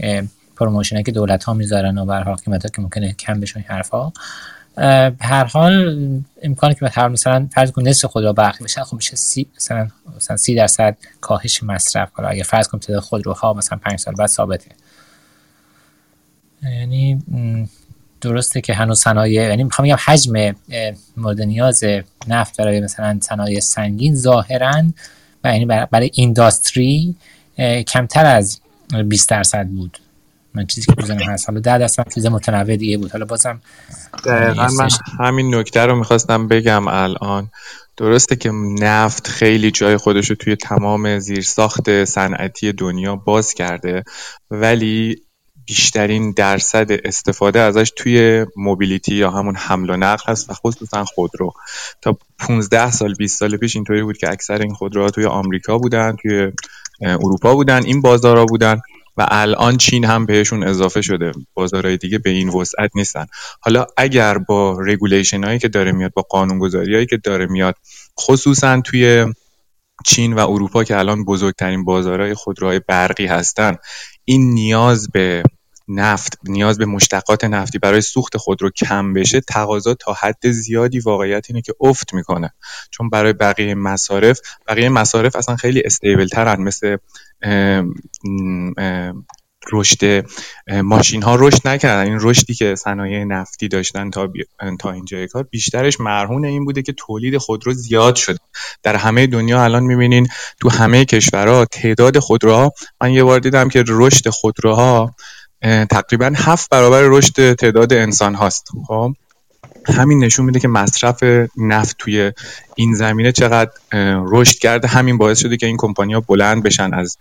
پروموشنایی که دولت‌ها می‌ذارن و به هر حال قیمتا که ممکنه کم بشن حرفا، به هر حال امکانه که هر مثلا فرض کن نصف خودرو برقی بشه، خب میشه 30% کاهش مصرف. حالا اگه فرض کنیم تعداد خودروها مثلا 5 سال بعد ثابته، یعنی درسته که هنوز صنایع، یعنی میخوام بگم حجم مورد نیاز نفت برای مثلا صنایع سنگین ظاهراً و یعنی برای اینداستری کمتر از 20% بود. من چیزی که بزنم هست حالا 10% چیز متنوع دیگه بود. حالا بازم دقیقاً من همین نکته رو میخواستم بگم. الان درسته که نفت خیلی جای خودش رو توی تمام زیرساخت صنعتی دنیا باز کرده، ولی بیشترین درصد استفاده ازش توی موبیلیتی یا همون حمل و نقل هست و خصوصا خودرو. تا 15 سال 20 سال پیش اینطوری بود که اکثر این خودروها توی آمریکا بودن، توی اروپا بودن، این بازارها بودن، و الان چین هم بهشون اضافه شده، بازارهای دیگه به این وسعت نیستن. حالا اگر با رگولیشن هایی که داره میاد، با قانونگذاری هایی که داره میاد، خصوصا توی چین و اروپا که الان بزرگترین بازارهای خودروهای برقی هستن، این نیاز به نفت، نیاز به مشتقات نفتی برای سوخت خودرو کم بشه، تقاضا تا حد زیادی واقعیت اینه که افت میکنه، چون برای بقیه مصارف اصلا خیلی استیبل ترن، مثل رشد ماشین ها رشد نکردن. این رشدی که صنایع نفتی داشتن تا اینجای کار بیشترش مرهون این بوده که تولید خودرو زیاد شد در همه دنیا. الان میبینین تو همه کشورها تعداد خودروها، من یه بار دیدم که رشد خودروها تقریبا 7 برابر رشد تعداد انسان هاست. خب همین نشون میده که مصرف نفت توی این زمینه چقدر رشد کرده. همین باعث شده که این کمپانی‌ها بلند بشن از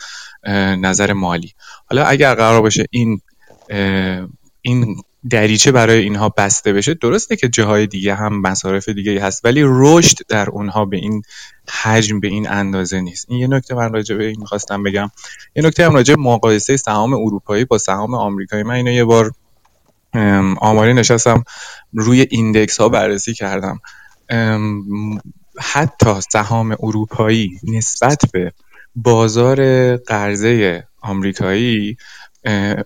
نظر مالی. حالا اگر قرار باشه این دریچه برای اینها بسته بشه، درسته که جاهای دیگه هم مصارف دیگه هست، ولی رشد در اونها به این حجم، به این اندازه نیست. این یه نکته من راجع به این می‌خواستم بگم. یه نکته هم راجع به مقایسه سهام اروپایی با سهام آمریکایی، من اینو یه بار آماری نشستم روی ایندکس ها بررسی کردم. حتی سهام اروپایی نسبت به بازار قرضه آمریکایی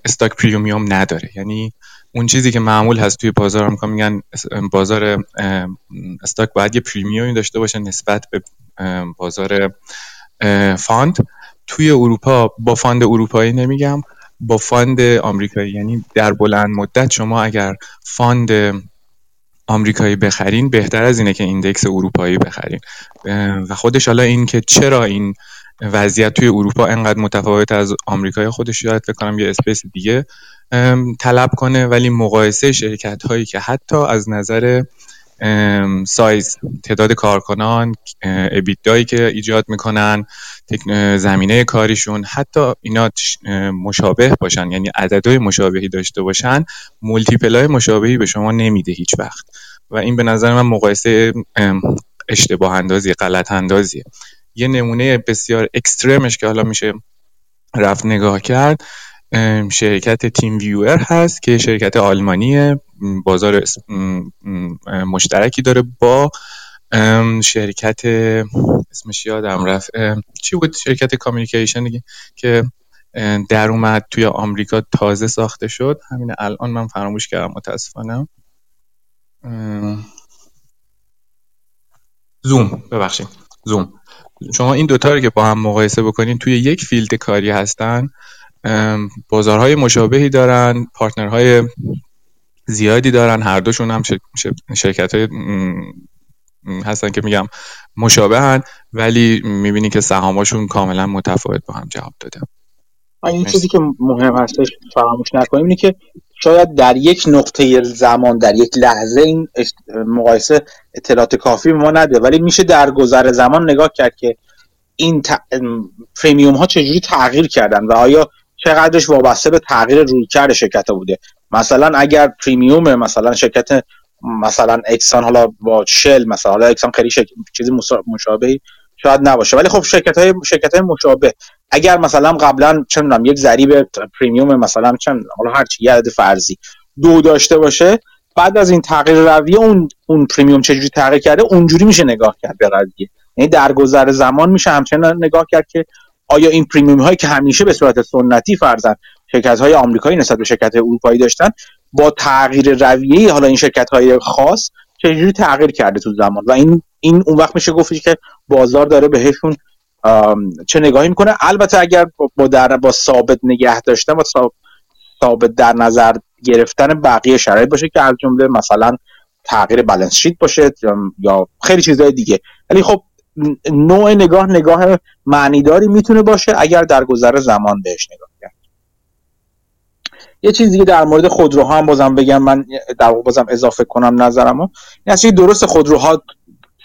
استاک پریمیوم نداره، یعنی اون چیزی که معمول هست توی بازار آمریکا، میگن بازار استاک باید یه پریمیومی داشته باشه نسبت به بازار فاند. توی اروپا با فاند اروپایی نمیگم، با فاند آمریکایی، یعنی در بلند مدت شما اگر فاند آمریکایی بخرین بهتر از اینه که ایندکس اروپایی بخرین. و خودش حالا این که چرا این وضعیت توی اروپا انقدر متفاوت از آمریکای خودش، شاید فکر کنم یه اسپیس دیگه طلب کنه، ولی مقایسه شرکت هایی که حتی از نظر سایز، تعداد کارکنان، ابیتدایی که ایجاد میکنن، زمینه کاریشون، حتی اینا مشابه باشن، یعنی عددهای مشابهی داشته باشن، مولتیپلای مشابهی به شما نمیده هیچ وقت. و این به نظر من مقایسه اشتباه اندازی، غلط اندازیه. یه نمونه بسیار اکستریمش که حالا میشه رفت نگاه کرد، شرکت تیم ویور هست که شرکت آلمانیه، بازار مشترکی داره با شرکت، اسمش یادم رفت چی بود، شرکت کامیونیکیشن که در اومد توی آمریکا تازه ساخته شد، همین الان من فراموش کردم متاسفانه. زوم. شما این دوتا رو که با هم مقایسه بکنین، توی یک فیلد کاری هستن، بازارهای مشابهی دارن، پارتنرهای زیادی دارن، هر دوشون هم شرکت‌های هستن که میگم مشابهن، ولی میبینی که سهاماشون کاملا متفاوت با هم جواب داده. این چیزی که مهم هستش فراموش نکنیم اینه که شاید در یک نقطه زمان، در یک لحظه این مقایسه اطلاعات کافی ما نده، ولی میشه در گذر زمان نگاه کرد که این پریمیوم ها چجوری تغییر کردن و آیا چقدرش وابسته به تغییر رویکرد شرکت بوده. مثلا اگر پریمیوم مثلا شرکت مثلا اکسان، حالا با شل مثلا، حالا اکسان خیلی چیزی مشابهی شاید نباشه، ولی خب شرکت های مشابه، اگر مثلا قبلا چه می‌دونم یک ضریب پریمیوم مثلا چه می‌دونم حالا هر چی عدد فرضی 2 داشته باشه، بعد از این تغییر رویه اون پریمیوم چجوری تغییر کرده، اونجوری میشه نگاه کرد به قضیه. یعنی در گذر زمان میشه همچنان نگاه کرد که آیا این پریمیوم هایی که همیشه به صورت سنتی فرضاً شرکت های آمریکایی نسبت به شرکت های اروپایی داشتن، با تغییر رویه حالا این شرکت های خاص چجوری تغییر کرده تو زمان، و این اون وقت میشه گفت که بازار داره بهشون چه نگاهی میکنه. البته اگر با ثابت نگه داشتن و ثابت در نظر گرفتن بقیه شرایط باشه که از جمله مثلا تغییر بالانس شیت باشه یا خیلی چیزهای دیگه، ولی خب نوع نگاه معنیداری میتونه باشه اگر در گذر زمان بهش نگاه کرد. یه چیز دیگه در مورد خودروها هم بازم بگم، من در واقع بازم اضافه کنم نظرمو این است، درست خودروها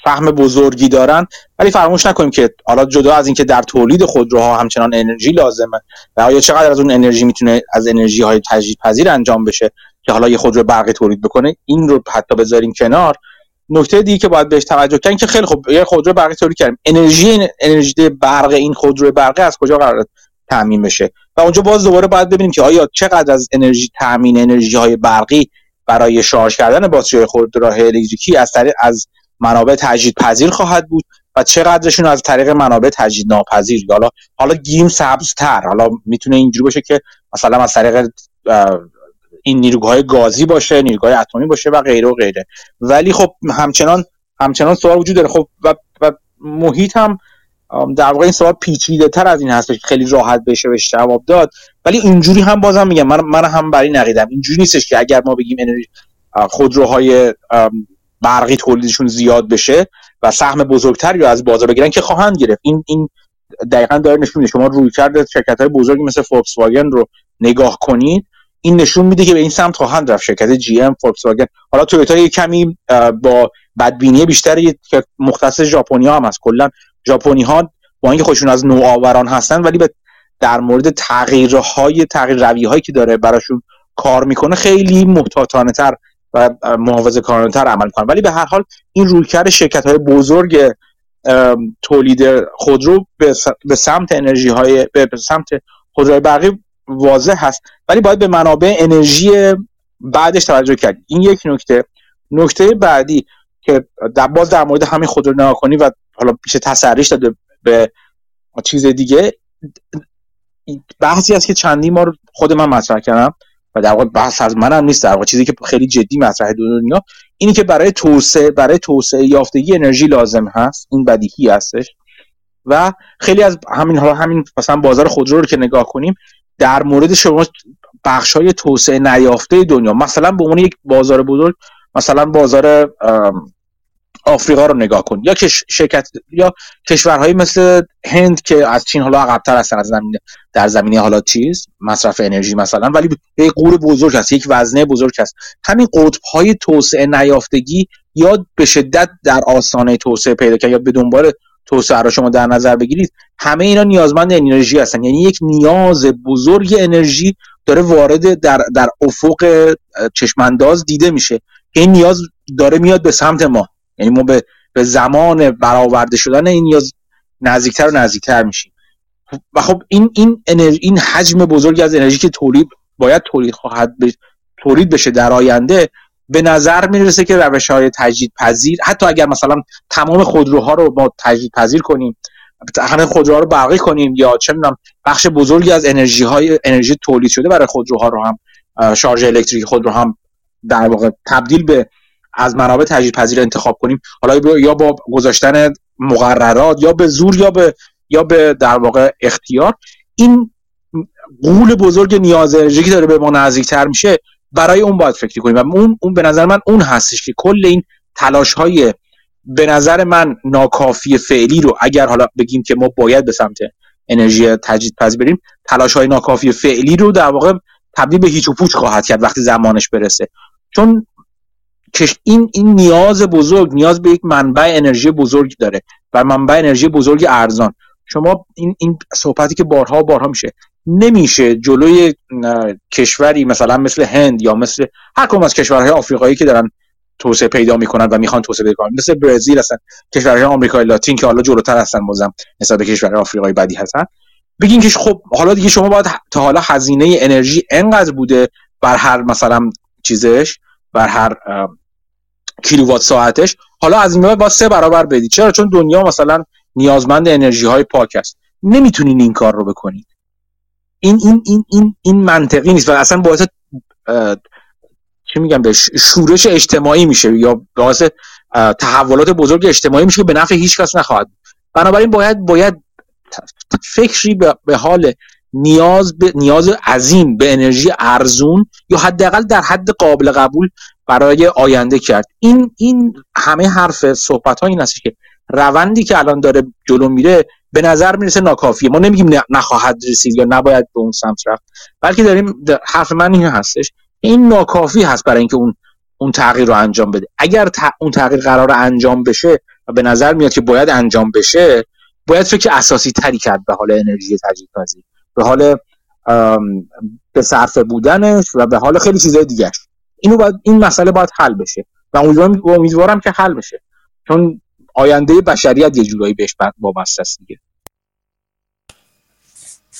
سهم بزرگی دارن، ولی فراموش نکنیم که حالا جدا از اینکه در تولید خودروها همچنان انرژی لازمه و آیا چقدر از اون انرژی میتونه از انرژی های تجدیدپذیر انجام بشه که حالا یه خودرو برقی تولید بکنه، این رو حتی بذاریم کنار. نکته دیگه که باید بهش توجه کنیم که خیلی خب یه خودرو برقی تولید کردیم، انرژی برق این خودرو برقی از کجا قراره تامین بشه، و اونجا باز دوباره باید ببینیم که آیا چقدر از انرژی تامین انرژی های برقی برای شارژ کردن باتری خودروهای الکتریکی از منابع تجدیدپذیر خواهد بود و چقدرشون از طریق منابع تجدیدناپذیر. حالا گیم سبزتر، حالا میتونه اینجوری باشه که مثلا از طریق این نیروگاه گازی باشه، نیروگاه اتمی باشه و غیره و غیره، ولی خب همچنان سوال وجود داره. خب و محیط هم در واقع این سوال پیچیده تر از این هستش که خیلی راحت بشه بهش جواب داد، ولی اینجوری هم بازم میگم من هم بر این عقیده‌ام، اینجوری نیستش که اگر ما بگیم انرژی خودروهای برقی تولیدشون زیاد بشه و سهم بزرگتری از بازار بگیرن که خواهند گرفت. این دقیقاً داره نشون میده. شما رویکرد شرکت‌های بزرگی مثل فولکس واگن رو نگاه کنید، این نشون میده که به این سمت خواهند رفت. شرکت جی ام، فولکس واگن، حالا تویوتا یه کمی با بدبینی بیشتری که مختص ژاپنی‌ها هم هست. کلاً ژاپنی‌ها با اینکه خودشون از نوآوران هستن، ولی در مورد تغییر رویه‌هایی که داره براشون کار میکنه خیلی محتاطانه‌تر و محافظه‌کارانه‌تر عمل کنن. ولی به هر حال این رویکرد شرکت‌های بزرگ تولید خودرو به سمت خودروهای برقی واضح هست، ولی باید به منابع انرژی بعدش توجه کردیم. این یک نکته. نکته بعدی که باز در مورد همین خودناکنی و حالا پیش تسریش داده به چیز دیگه، بحثی هست که چندی ما رو خود من مطرح کردم و در واقع بحث از منم نیست، در واقع چیزی که خیلی جدی مطرحه دنیا، اینی که برای توسعه یافتگی انرژی لازم هست، این بدیهی هستش. و خیلی از همین مثلا بازار خودرو رو که نگاه کنیم، در مورد شما بخش‌های توسعه نیافته دنیا، مثلا به عنوان یک بازار بزرگ، مثلا بازار آفریقا رو نگاه کن، یا یا کشورهایی مثل هند که از چین حالا عقب‌تر هستن از زمینه، در زمینه حالا چیز مصرف انرژی مثلا، ولی یک قور بزرگ هست، یک وزنه بزرگ هست. همین قطب‌های توسعه نیافتگی یا به شدت در آستانه توسعه پیدا کردن یا به دنبال توسعه را شما در نظر بگیرید، همه اینا نیازمند انرژی هستن. یعنی یک نیاز بزرگ انرژی داره وارد در افق چشم‌انداز دیده میشه. این نیاز داره میاد به سمت ما، یعنی ما به زمان برآورده شدن این نیاز نزدیکتر و نزدیکتر میشیم. و خب این حجم بزرگ از انرژی که تولید بشه در آینده، به نظر میرسه که روش‌های تجدیدپذیر، حتی اگر مثلا تمام خودروها رو ما تجدیدپذیر کنیم، همه خودروها رو برقی کنیم، یا چه می‌دونم بخش بزرگی از انرژی تولید شده برای خودروها رو هم، شارژ الکتریکی خودرو هم در واقع تبدیل به از منابع تجدیدپذیر انتخاب کنیم، حالا یا با گذاشتن مقررات یا به زور یا به در واقع اختیار، این غول بزرگ نیاز انرژیکی داره به ما نزدیک‌تر میشه. برای اون باید فکر کنیم و اون به نظر من اون هستش که کل این تلاش‌های به نظر من ناکافی فعلی رو، اگر حالا بگیم که ما باید به سمت انرژی تجدیدپذیر بریم، تلاش‌های ناکافی فعلی رو در واقع تبدیل به هیچ و پوچ خواهد کرد وقتی زمانش برسه. چون این نیاز بزرگ، نیاز به یک منبع انرژی بزرگ داره و منبع انرژی بزرگ ارزان. شما این صحبتی که بارها میشه، نمیشه جلوی کشوری مثلا مثل هند یا مثل هر کدوم از کشورهای آفریقایی که دارن توسعه پیدا میکنن و میخوان توسعه پیدا کنن، مثل برزیل هستن، کشورهای آمریکای لاتین که حالا جلوتر هستن بازم نسبت به کشورهای آفریقایی بعدی هستن، بگین که خب حالا دیگه شما باید، تا حالا هزینه انرژی انقدر بوده بر هر مثلا چیزش، بر هر کیلووات ساعتش، حالا از این بعد با 3 برابر بدید. چرا؟ چون دنیا مثلا نیازمند انرژی‌های پاک است. نمیتونین این کار رو بکنید. این منطقی نیست و اصلا باعث شورش اجتماعی میشه یا باعث تحولات بزرگ اجتماعی میشه که به نفع هیچ کس نخواهد. بنابراین باید فکری به حال نیاز عظیم به انرژی ارزون یا حداقل در حد قابل قبول برای آینده کرد. این همه حرف صحبت ها این است که روندی که الان داره جلو میره به نظر میرسه ناکافیه. ما نمیگیم نخواهد رسید یا نباید به اون سمت رفت، بلکه داریم، حرف من این هستش، این ناکافی هست برای اینکه اون تغییر رو انجام بده. اگر اون تغییر قرار انجام بشه و به نظر میاد که باید انجام بشه، باید فکر اساسی تری کرد به حال انرژی تجدیدپذیر، به حال به صرفه بودنش و به حال خیلی چیزهای دیگه. این مسئله باید حل بشه و امیدوارم که حل بشه، چون آینده بشریت یه جورایی بهش وابسته است دیگه.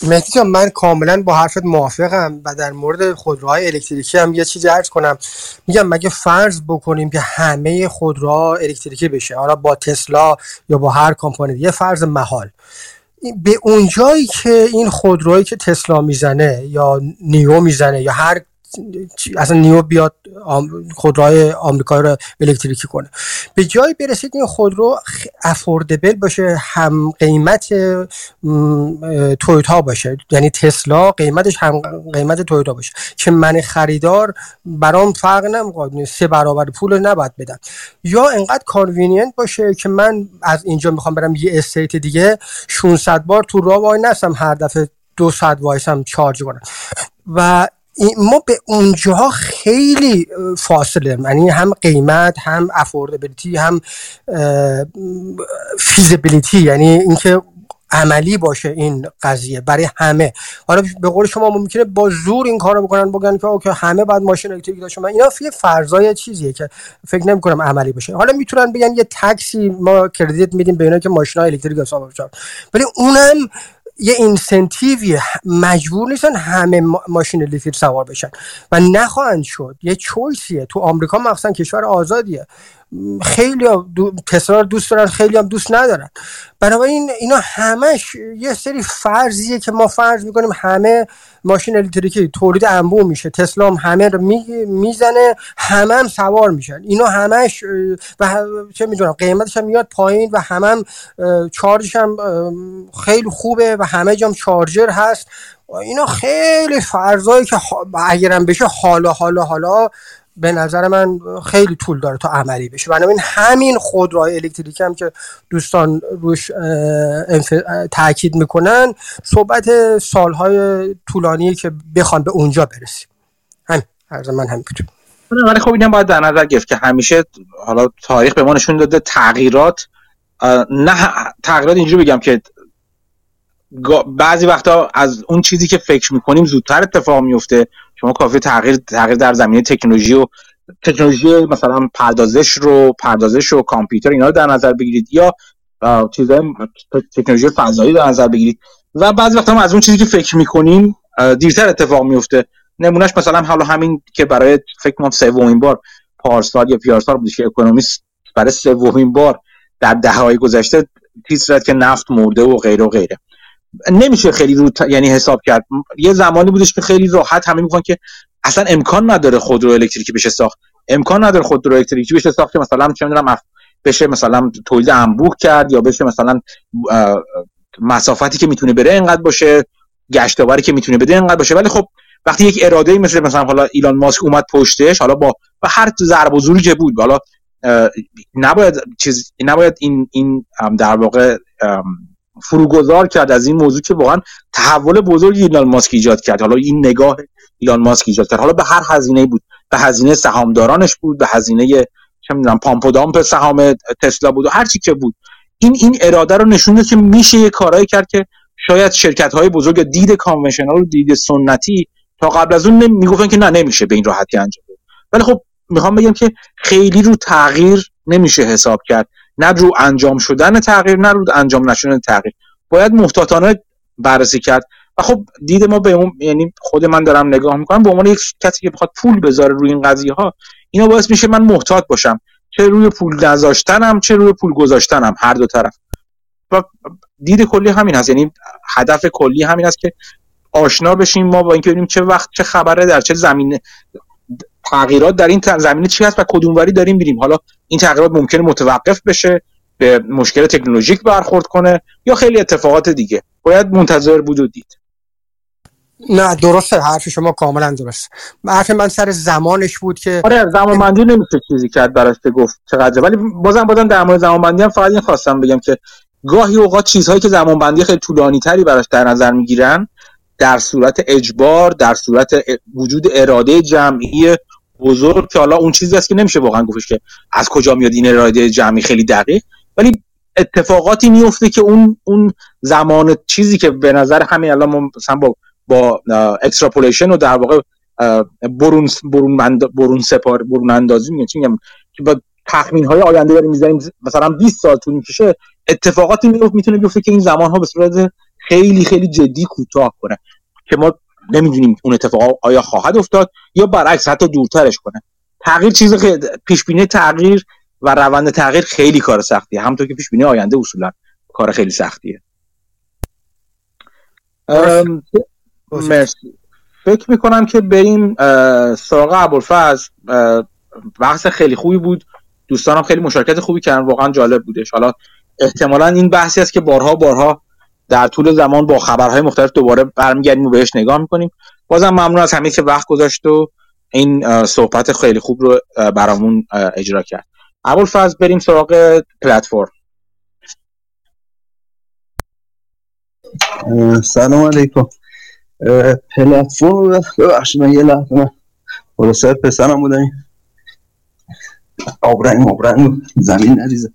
مهدی جان، من کاملا با حرفت موافقم و در مورد خودروهای الکتریکی هم یه چیزی عرض کنم. میگم مگه فرض بکنیم که همه خودروها الکتریکی بشه، حالا با تسلا یا با هر کمپانی، یه فرض محال، به اونجایی که این خودروهایی که تسلا میزنه یا نیو میزنه یا هر اصلا نیو بیاد خودروهای آمریکایی رو الکتریکی کنه، به جای برسید این خودرو افوردبل باشه، هم قیمت تویوتا باشه، یعنی تسلا قیمتش هم قیمت تویوتا باشه که من خریدار برام فرق نمیکنه 3 برابر پول نباید بدم، یا انقدر کانوینینت باشه که من از اینجا میخوام برم یه استیت دیگه 600 بار تو راه وای نستم، هر دفعه 200 وایسم چارج کنم. و ما به اونجاها خیلی فاصله، یعنی هم قیمت، هم افوردبلیتی، هم فیزیبلیتی، یعنی اینکه عملی باشه این قضیه برای همه. حالا به قول شما ممکنه با زور این کارو بکنن، بگن که اوکی همه بعد ماشین الکتریکی داشته باشن، اینا یه فرضای چیزیه که فکر نمی کنم عملی باشه. حالا میتونن بگن یه تاکسی ما کردیت میدیم به اینا که ماشینای الکتریکی حساب بشن، ولی اونم یه اینسنتیویه، مجبور نیستن همه ماشین لیتیل سوار بشن و نخواهند شد. یه چویسیه. تو آمریکا مخصوصا کشور آزادیه، خیلی تسلا دوست دارن، خیلی هم دوست ندارن. بنابراین اینا همش یه سری فرضیه که ما فرض میکنیم همه ماشین الکتریکی تولید انبوه میشه، تسلا هم همه رو میزنه، همه هم سوار میشن. اینا همش و چه میدونم قیمتش هم میاد پایین و همه هم چارجش هم خیلی خوبه و همه جام چارجر هست. اینا خیلی فرضایی که اگرم بشه حالا به نظر من خیلی طول داره تا عملی بشه. بنابراین همین خودروهای الکتریکی هم که دوستان روش تاکید میکنن، صحبت سالهای طولانیه که بخوان به اونجا برسیم. همین عرض من همین بود. ولی خب اینم باید در نظر گرفت که همیشه حالا تاریخ به ما نشون داده تغییرات، نه تغییرات اینجوری بگم که بعضی وقتا از اون چیزی که فکر میکنیم زودتر اتفاق میفته. شما کافی تغییر در زمینه تکنولوژی و تکنولوژی مثلا پردازش رو کامپیوتر اینا رو در نظر بگیرید یا چیزای تکنولوژی فضایی در نظر بگیرید و بعضی وقتا هم از اون چیزی که فکر میکنیم دیرتر اتفاق میفته. نمونهش مثلا حالا همین که برای فکر کنم سومین بار پارسال یا پیارسال بود که اکونومیست برای سومین بار در دههای گذشته تیتر زد که نفت مرده و غیره و غیره. نمیشه خیلی رو یعنی حساب کرد. یه زمانی بودش که خیلی راحت همه میگفتن که اصلا امکان نداره خودرو الکتریکی بشه ساخت، که مثلا چه میدونم بشه مثلا تولید انبوه کرد یا بشه مثلا مسافتی که میتونه بره اینقدر باشه، گشتاوری که میتونه بده اینقدر باشه. ولی خب وقتی یک اراده ای مثلا حالا ایلان ماسک اومد پشتش، حالا با هر ضرب و زوری که بود، حالا نباید این در واقع فروگذار کرد از این موضوع که واقعا تحول بزرگی ایلان ماسک ایجاد کرد. حالا این نگاه ایلان ماسک ایجاد کرد، حالا به هر هزینه‌ای بود، به هزینه سهامدارانش بود، به هزینه چه می‌دونم پامپ و دامپ سهام تسلا بود و هر چی که بود. این اراده رو نشون داد که میشه یه کارایی کرد که شاید شرکت‌های بزرگ دید کانونشنال و دید سنتی تا قبل از اون میگفتن که نه نمیشه به این راحتی انجام بده. ولی خب میخوام بگم که خیلی رو تغییر نمیشه حساب کرد، نه رو انجام شدن تغییر، نه رو انجام نشدن تغییر. باید محتاطانه بررسی کرد و خب دید ما به اون، یعنی خود من دارم نگاه میکنم به عنوان یک کسی که بخواد پول بذاره روی این قضیه ها، اینا باعث میشه من محتاط باشم، چه روی پول نذاشتنم چه روی پول گذاشتنم، هر دو طرف. و دید کلی همین هست، یعنی هدف کلی همین هست که آشنا بشیم ما با اینکه ببینیم چه وقت چه خبره، در چه زمینه تغییرات در این زمینه چی هست و کدوموری داریم میریم. حالا این تغییرات ممکنه متوقف بشه، به مشکل تکنولوژیک برخورد کنه یا خیلی اتفاقات دیگه. باید منتظر بود و دید. نه درسته، حرف شما کاملا درست. حرف من سر زمانش بود که آره زمانبندی نمیشه چیزی کرد براش گفت چقدر. ولی بازم در مورد زمانبندی هم فقط این خواستم بگم که گاهی اوقات چیزهایی که زمانبندی خیلی طولانی‌تری براش در نظر میگیرن، در صورت اجبار، در صورت وجود اراده جمعی بزرگ، که حالا اون چیزی است که نمیشه واقعا گفتش که از کجا میاد این اراده جمعی خیلی دقیق، ولی اتفاقاتی میفته که اون زمان چیزی که به نظر همین الان ما مثلا با اکستراپولیشن و در واقع برون اندازی میگیم که با تخمین های آینده داریم میذاریم، مثلا 20 سال طول میکشه، اتفاقاتی میتونه بیفته که این زمان ها به صورت خیلی خیلی جدی کوتاه کنه که ما نمیدونیم اون اتفاق آیا خواهد افتاد یا برعکس حتی دورترش کنه. تغییر چیز پیش بینی تغییر و روند تغییر خیلی کار سختیه، همونطور که پیش بینی آینده اصولا کار خیلی سختیه. مرسی. فکر میکنم که بریم سراغ ابوالفضل. بحث خیلی خوبی بود، دوستانم خیلی مشارکت خوبی کردن، واقعا جالب بودش. حالا احتمالاً این بحثی است که بارها در طول زمان با خبرهای مختلف دوباره برمیگردیم و بهش نگاه میکنیم. بازم ممنون از همه که وقت گذاشت و این صحبت خیلی خوب رو برامون اجرا کرد. ابوالفضل بریم سراغ پلتفرم. سلام علیکم. پلتفرم ببخشید من یه لحظه پروسر پسرم بودم آبرنگ زمین نریزه.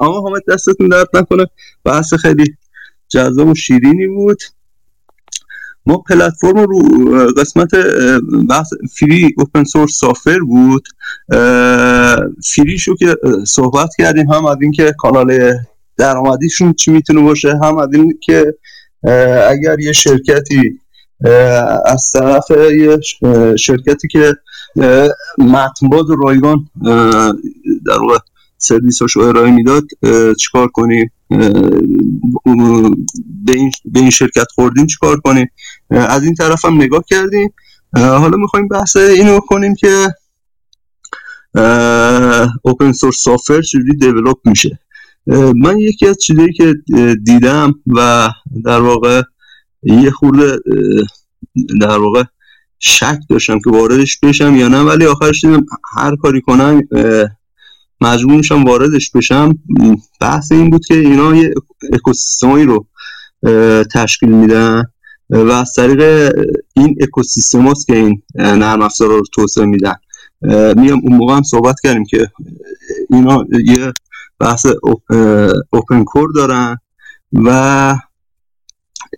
آقا حامد دستتون درد نکنه، بحث خیلی جذاب و شیرینی بود. ما پلتفرم رو قسمت بحث فری اوپن سورس سافتور بود، فریشو که صحبت کردیم، هم از اینکه کانال درآمدیشون چی میتونه باشه، هم از این که اگر یه شرکتی از طرف یه شرکتی که متنباد رایگان در واقع سرویساش رو ارائه میداد چیکار کنیم، به این شرکت خوردیم چیکار کنیم. از این طرف هم نگاه کردیم. حالا میخوایم بحث اینو کنیم که اوپن سورس سافتور چجوری دیولپ میشه. من یکی از چیزایی که دیدم و در واقع یه خورده در واقع شک داشتم که واردش بشم یا نه، ولی آخرش دیدم هر کاری کنم مجبور میشم واردش بشم. بحث این بود که اینا یه اکوسیستمی رو تشکیل میدن و از طریق این اکوسیستم هاست که این نرم افزارا رو توسعه میدن. میام اون موقع هم صحبت کردیم که اینا یه بحث اوپن کور دارن و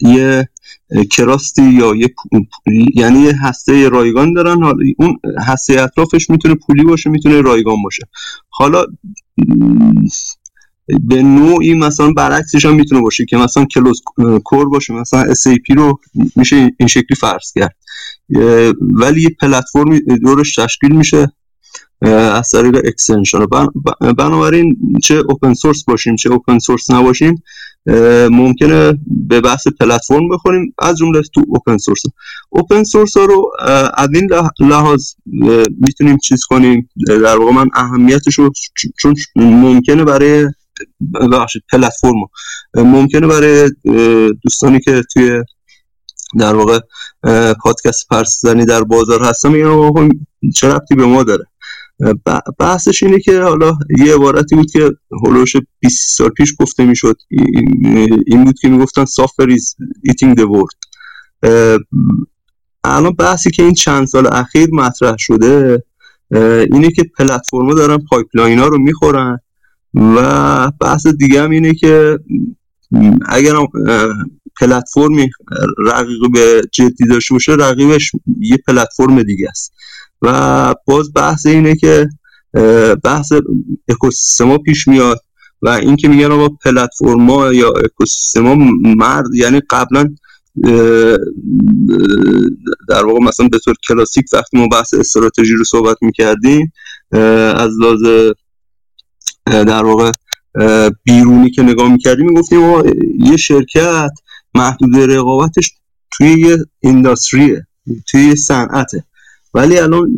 یه کراستی یا یه یعنی یه هسته رایگان دارن. حالا اون هسته اطرافش میتونه پولی باشه، میتونه رایگان باشه. حالا به نوعی مثلا برعکسش هم میتونه باشه که مثلا کلوز کور باشه، مثلا SAP رو میشه این شکلی فرض کرد، ولی یه پلتفرم دورش تشکیل میشه از طریق اکستنشن. بنابراین چه اوپن سورس باشیم چه اوپن سورس نباشیم ممکنه به بحث پلتفرم بخوریم، از جمله تو اوپن سورس. اوپن سورس ها رو از این لحاظ میتونیم چیز کنیم، در واقع من اهمیتش رو چون ممکنه برای پلتفرم ممکنه برای دوستانی که توی در واقع پادکست پرس زنی در بازار هستم این چه ربطی به ما داره. بحثش اینه که حالا یه عبارتی بود که هولوش 20 سال پیش گفته میشد، این بود که میگفتن software is eating the world. الان بحثی که این چند سال اخیر مطرح شده اینه که پلتفرما دارن پایپلاین ها رو میخورن و بحث دیگه هم اینه که اگر پلتفرمی رقیب جدی داشته باشه رقیبش یه پلتفرم دیگه است و باز بحث اینه که بحث اکوسیستما پیش میاد و این که میگن با پلتفرما یا اکوسیستما مرد، یعنی قبلا در واقع مثلا به طور کلاسیک وقتی ما بحث استراتژی رو صحبت میکردیم از لحاظ در واقع بیرونی که نگاه میکردیم میگفتیم ما یه شرکت محدود رقابتش توی یه اینداستریه، توی یه صنعته، ولی الان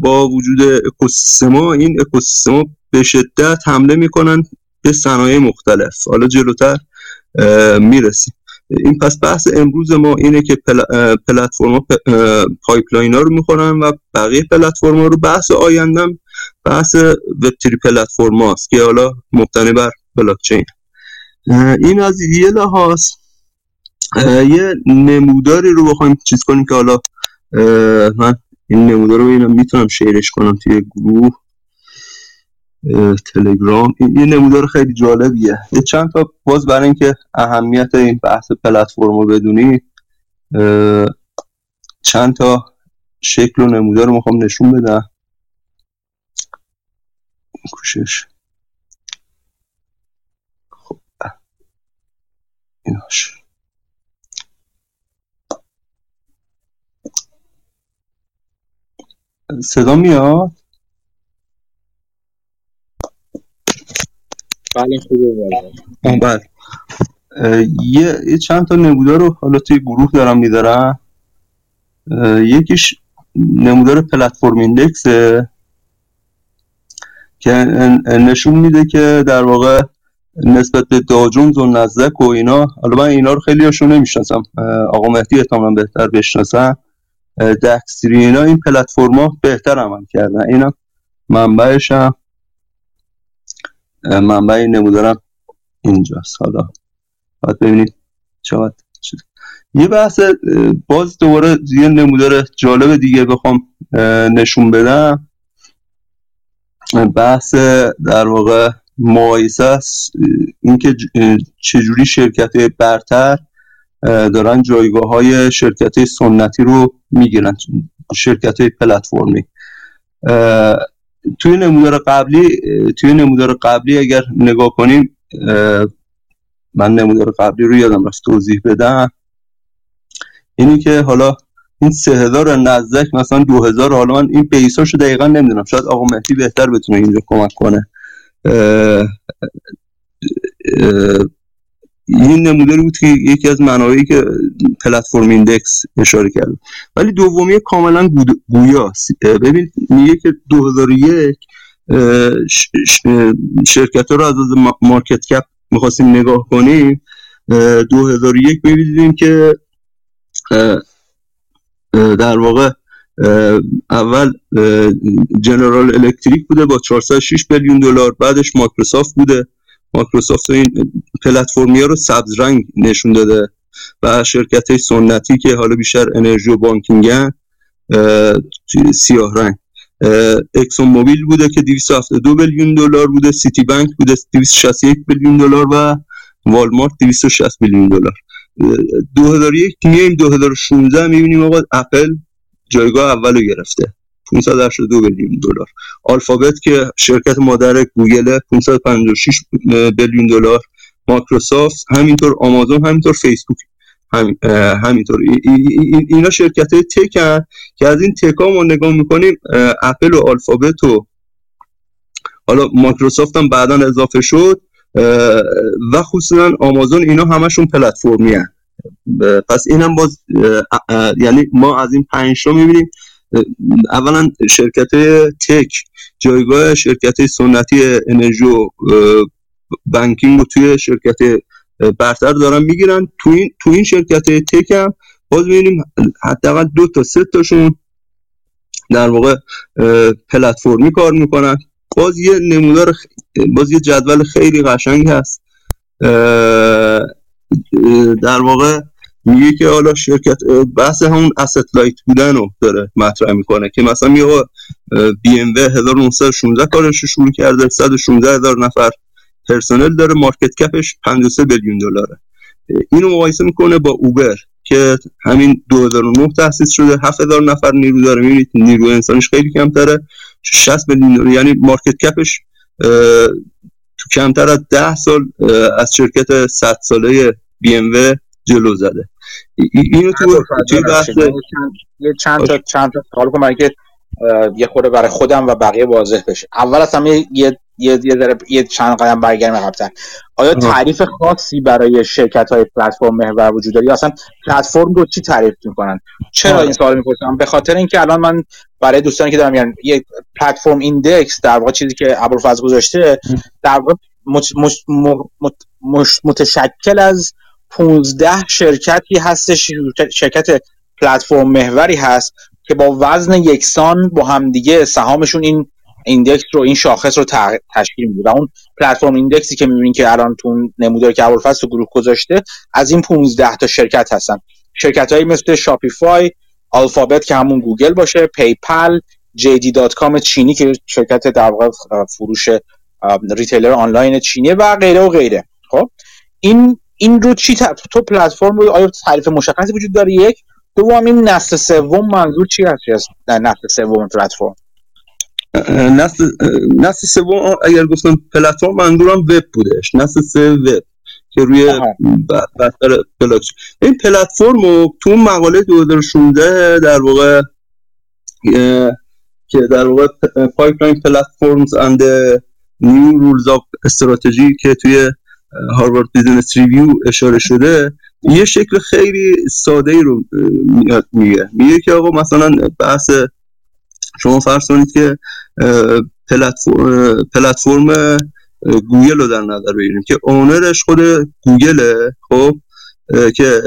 با وجود اکوسیستما این اکوسیستما به شدت حمله میکنن به صنایع مختلف. حالا جلوتر میرسیم. این پس بحث امروز ما اینه که پلتفرما پایپلاین ها رو میخورن و بقیه پلتفرما رو. بحث آیندم بحث وب 3 پلتفرما است که حالا مبتنی بر بلاکچین. این از یه لحاظ یه نموداری رو بخوایم چیز کنیم که حالا من این نمودار رو ببینم میتونم شیرش کنم توی گروه تلگرام. این نمودار خیلی جالبیه، چند تا باز برای اینکه اهمیت این بحث پلتفرم رو بدونی چند تا شکل و نمودار رو میخوام نشون بدم. کوشش خب ایناش صدا میاد؟ بله خوبه. بله یه چند تا نمودار رو حالا توی گروه دارم میدارم. یکیش نمودار پلتفرم ایندکسه که نشون میده که در واقع نسبت به داو جونز و نزدک و اینا، حالا من اینا رو خیلی هاشون نمیشناسم، آقا مهدی احتمالاً بهتر بشناسن، دکستری اینا، این پلتفرما بهتر عمل کردن. اینم منبعش هم منبع نمودارم اینجاست. حالا باید ببینید چقدر شده. یه بحث باز دوباره یه نمودار جالب دیگه بخوام نشون بدم بحث در واقع مقایسه است، اینکه چجوری شرکت‌های برتر دارن جایگاه‌های شرکت‌های سنتی رو میگیرن، شرکت‌های پلتفرمی. توی نمودار قبلی اگر نگاه کنیم من نمودار قبلی رو یادم رفت توضیح بدم، اینی که حالا این 3000 نزدک مثلا 2000، حالا من این پیساشو دقیقا نمیدونم، شاید آقا مهدی بهتر بتونه اینجا کمک کنه. این نموداری بود که یکی از منابعی که پلتفرم ایندکس اشاره کرد، ولی دومی کاملا گویاست. ببین میگه که 2001 شرکت‌ها رو از مارکت کپ می‌خواستیم نگاه کنیم، 2001 می‌بینیم که در واقع اول جنرال الکتریک بوده با 406 میلیارد دلار، بعدش مایکروسافت بوده. مایکروسافت این پلتفرم‌ها رو سبز رنگ نشون داده و شرکت‌های سنتی که حالا بیشتر انرژی و بانکینگن سیاه رنگ. اکسون موبیل بوده که 272 میلیارد دلار بوده، سیتی بانک بوده 261 میلیارد دلار و والمارت 260 میلیارد دلار. 2001 میایم 2016 میبینیم آقا اپل جایگاه اولو گرفته 582 میلیارد دلار، آلفابت که شرکت مادر گوگل 556 میلیارد دلار، مایکروسافت همینطور، آمازون همینطور، فیسبوک همینطور. اینا شرکت‌های تک هن که از این تک‌ها ما نگاه می‌کنیم اپل و آلفابت و حالا مایکروسافت هم بعداً اضافه شد و خصوصاً آمازون، اینا همشون پلتفرمی هن. پس اینم باز یعنی ما از این 5 رو می‌بینیم، اولا شرکت‌های تک جایگاه شرکت‌های سنتی انرژی و بانکینگ رو توی شرکت‌های برتر دارن میگیرن. تو این شرکت تک هم باز میبینیم حداقل 2 تا 3 تاشون در واقع پلتفرمی کار میکنن. باز یه نمودار باز یه جدول خیلی قشنگ هست، در واقع میگه که حالا شرکت بحث همون asset light بودن رو داره مطرح میکنه که مثلا میگه BMW 1916 کارش شروع کرده 116,000 نفر پرسنل داره، مارکت کپش 53 میلیارد دلاره. اینو مقایسه میکنه با اوبر که همین 2009 تأسیس شده 7,000 نفر نیرو داره، میبینید نیرو انسانیش خیلی کمتره 60 میلیارد دلار، یعنی مارکت کپش تو کمتر از 10 سال از شرکت 100 ساله BMW جلو زده. اینو تو بحث چند تا سوال کنم برای اینکه یه خورده برای خودم و بقیه واضح بشه. اول اصلا یه چند قدم برگردیم عقب‌تر. آیا تعریف خاصی برای شرکت‌های پلتفرم محور وجود داره یا اصلا پلتفرم رو چی تعریف می‌کنن؟ چرا این سوال می‌پرسم؟ به خاطر اینکه الان من برای دوستانی که دارن میگن یه پلتفرم ایندکس در واقع چیزی که ابوالفضل گذاشته در واقع متشکل از 15 شرکتی هستش، شرکت پلتفرم محوری هست که با وزن یکسان با همدیگه سهامشون این ایندکس رو، این شاخص رو تشکیل میده و اون پلتفرم ایندکسی که می‌بینین که الان تو نمودار که ابوالفضل تو گروه گذاشته از این 15 تا شرکت هستن. شرکت‌هایی مثل شاپیفای، آلفابت که همون گوگل باشه، پیپل، JD.com چینی که شرکت در واقع فروش ریتیلر آنلاین چینیه و غیره و غیره. خب این رو چی تو پلتفرم رو آیا تعریف مشخصی وجود داره؟ یک دوم این نسل سوم منظور چی هست؟ نسل سوم پلتفرم، نسل سوم اگر گفتم پلتفرم منظورم وب بودش، نسل سه وب که روی بستر بلاک. این پلتفرم رو تو مقاله 2016 در واقع که در واقع پایپلاین پلتفرمز اند نیو رولز اف استراتژی که توی هاروارد بیزنس ریویو اشاره شده، یه شکل خیلی ساده ای رو میگه که آقا مثلا بحث شما فرض کنید که پلتفرم گوگل رو در نظر بگیریم که اونرش خود گوگله، خب که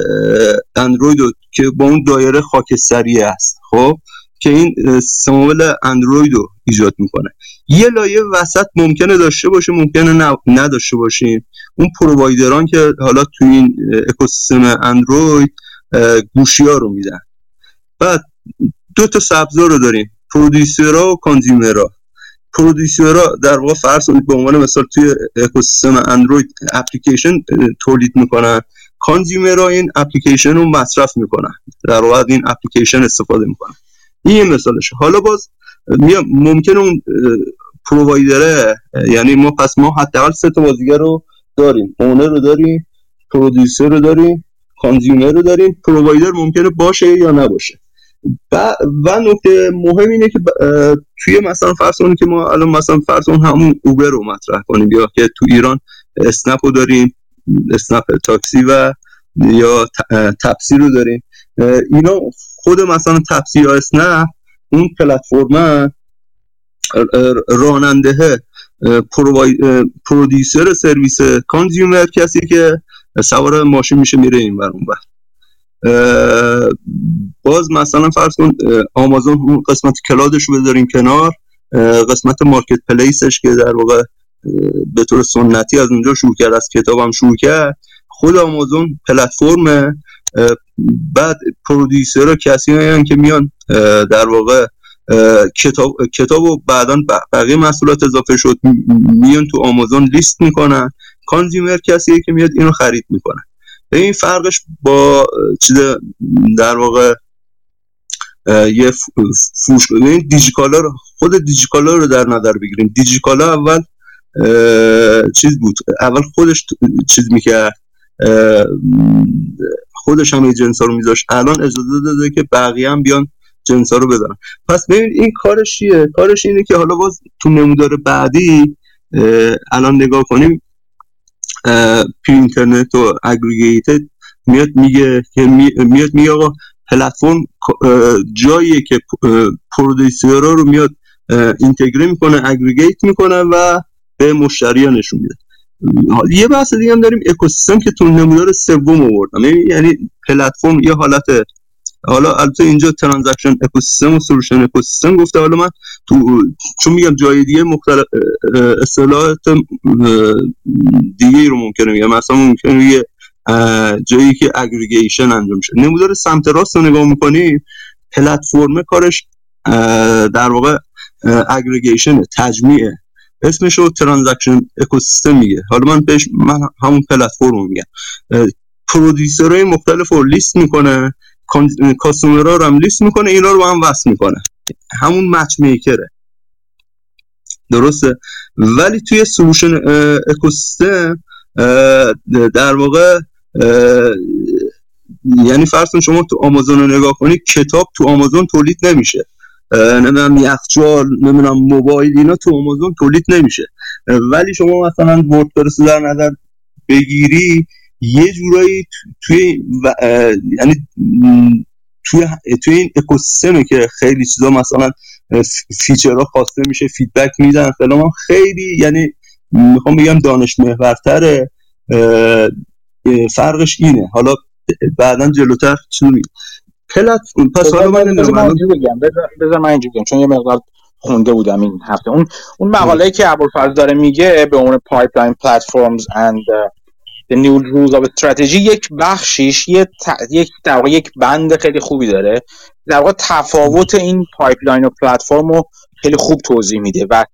اندروید که با اون دایره خاکستری است، خب که این ساموئل اندروید رو ایجاد میکنه. یه لایه وسط ممکنه داشته باشه، ممکنه نداشته باشیم. اون پرووایدران که حالا تو این اکوسیستم اندروید گوشی‌ها رو میدن. بعد 2 تا سبزا رو داریم، پرودیوسرها و کانزیومرها. پرودیوسرها در واقع فرض کنید به عنوان مثال توی اکوسیستم اندروید اپلیکیشن تولید میکنن، کانزیومرها این اپلیکیشن رو مصرف میکنن، در واقع این اپلیکیشن استفاده میکنن. این مثالشه. حالا باز ممکنه اون پرووایدره، یعنی ما پس ما حداقل 3 تا بازیگر رو داریم، اونر رو داریم، پرودیوسر رو داریم، کانزیومر رو داریم، پرووایدر ممکنه باشه یا نباشه. و نکته مهم اینه که توی مثلا فرض اون که ما الان مثلا فرض اون همون اوبر رو مطرح کنیم، یا که تو ایران اسنپ رو داریم، اسنپ تاکسی و یا تپسی رو داریم، اینا خود مثلا تپسی یا اسنپ اون پلتفرم راننده، پرودیوسر سرویس، کانزیومر کسی که سوار ماشین میشه میره این ور اون ور. باز مثلا فرض کن آمازون قسمت کلادش رو بذاریم کنار، قسمت مارکت پلیسش که در واقع به طور سنتی از اونجا شروع کرد، از کتاب هم شروع کرد، خود آمازون پلتفرم. بعد پرودیوسرها کسی هستن که میان در واقع کتاب و بعداً بقیه محصولات اضافه شد میان تو آمازون لیست میکنن. کانزیومر کسیه که میاد اینو خرید میکنه. این فرقش با چیز در واقع یه فروش کنیم. دیجیکالا رو خود دیجیکالا رو در نظر بگیریم. دیجیکالا اول چیز بود، اول خودش چیز میکرد، خودش هم جنس ها رو میذاشت، الان اجازه داده که بقیه هم بیان جنس ها رو بذارن. پس ببین این کارش چیه؟ کارش اینه که حالا باز تو نمودار بعدی الان نگاه کنیم، پی اینترنت و اگریگیتد میاد میگه که میاد میگه آقا پلتفرم جاییه که پرودیوسرها رو میاد اینتگره میکنه، اگریگیت میکنه و به مشتری‌ها نشون میده. یه بحث دیگه هم داریم، اکوسیستم، که تو نمودار سوم آوردم، یعنی پلتفرم یه حالت، حالا البته اینجا ترانزکشن اکوسیستم و سولوشن اکوسیستم گفته، حالا من تو چون میگم جای دیگه مختلف اصطلاحات دیگه رو ممکنه میگم، مثلا ممکنه یه جایی که اگریگیشن انجام شه. نمودار سمت راست رو نگاه میکنی، پلتفرم کارش در واقع اگریگیشن، تجمیع، اسمشو ترانزکشن اکوسیستم میگه. حالا من بهش من همون پلتفرم میگم. پرودیوسرهای مختلف رو لیست میکنه، کاستومرها رو هم لیست میکنه، اینا رو هم وصل میکنه، همون مچ میکره، درسته. ولی توی سولوشن اکوسیستم در واقع یعنی فرض کن شما تو آمازون رو نگاه کنی، کتاب تو آمازون تولید نمیشه، نمیدونم یخچال، نمیدونم موبایل، اینا تو آمازون تولید نمیشه. ولی شما مثلا وردپرس رو در نظر بگیری، یه جورایی توی یعنی توی این اکوسیستمی که خیلی چیزا مثلا فیچرها خواسته میشه، فیدبک میدن فلان، خیلی یعنی میخوام بگم دانش محورتره. فرقش اینه، حالا بعداً جلوتر چون پلتفرم. پس حالا من اینجوری بگم چون یه مقدار خونده بودم این هفته اون مقاله‌ای که ابوالفضل داره میگه به اون پایپلاین پلتفرمز اند The New Rules of Strategy، یک بخشیش یک بند خیلی خوبی داره، در واقع تفاوت این پایپلاین و پلتفرم رو خیلی خوب توضیح میده و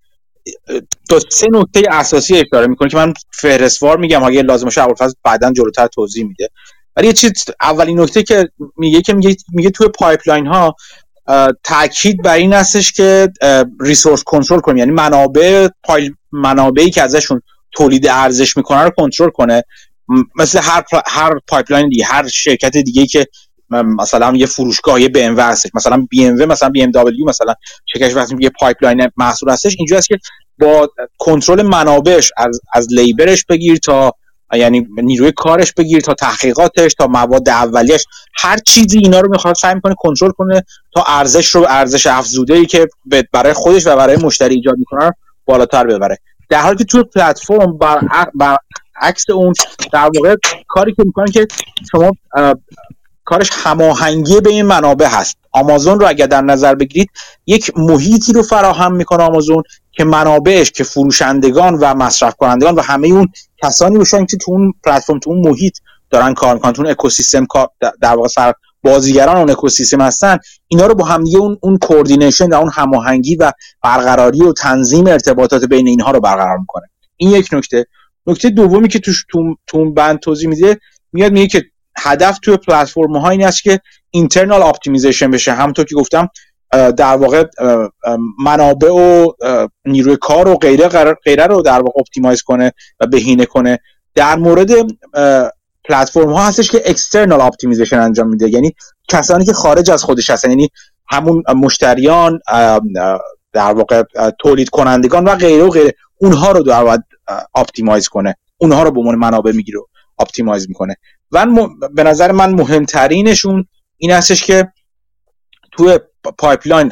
دو سه نکته اساسی اشاره میکنه که من فهرستوار میگم، اگه لازم باشه ابوالفضل بعداً جلوتر توضیح میده. ولی یه چیز، اولین نکته که میگه توی پایپلاین ها تاکید بر این هستش که ریسورس کنترل کنیم، یعنی منابعی که ازشون تولید ارزش میکنه رو کنترل کنه، مثل هر پایپلاین دیگه، هر شرکت دیگه که مثلا یه فروشگاه، یه BMW هستش، مثلا BMW، مثلا BMW، مثلا شرکتش وقتی یه پایپلاین محصول هستش، اینجوری است که با کنترل منابعش از لیبرش بگیر تا یعنی نیروی کارش بگیر تا تحقیقاتش تا مواد اولیه‌اش، هر چیزی اینا رو میخواد سعی میکنه کنترل کنه تا ارزش رو، ارزش افزوده‌ای که برای خودش و برای مشتری ایجاد میکنه بالاتر ببره. در حالی که توی پلتفرم برعکس اون در واقع کاری که میکنن که شما کارش هماهنگی بین منابع هست. آمازون رو اگر در نظر بگیرید، یک محیطی رو فراهم میکنه آمازون که منابعش، که فروشندگان و مصرف کنندگان و همه اون کسانی باشن که تو اون پلتفرم، تو اون محیط دارن کار میکنن، تو اون اکوسیستم در واقع سر بازیگران اون اکوسیستم هستن. اینا رو با هم دیگه اون کوردینیشن و اون هماهنگی و برقراری و تنظیم ارتباطات بین اینها رو برقرار میکنه. این یک نکته. نکته دومی که توش تو بند توضیح میده، میگه که هدف توی پلتفرم ها این است که اینترنال اپتیمایزیشن بشه، همونطور که گفتم در واقع منابع و نیروی کار و غیره رو در واقع اپتیمایز کنه و بهینه کنه در مورد پلتفرم ها هستش که اکسترنال اپتیمیزیشن انجام میده، یعنی کسانی که خارج از خودش هستن، یعنی همون مشتریان، در واقع تولید کنندگان و غیره و غیره، اونها رو در واقع اپتیمایز کنه، اونها رو به عنوان منابع میگیره و اپتیمایز میکنه. و به نظر من مهمترینشون این هستش که توی پایپلاین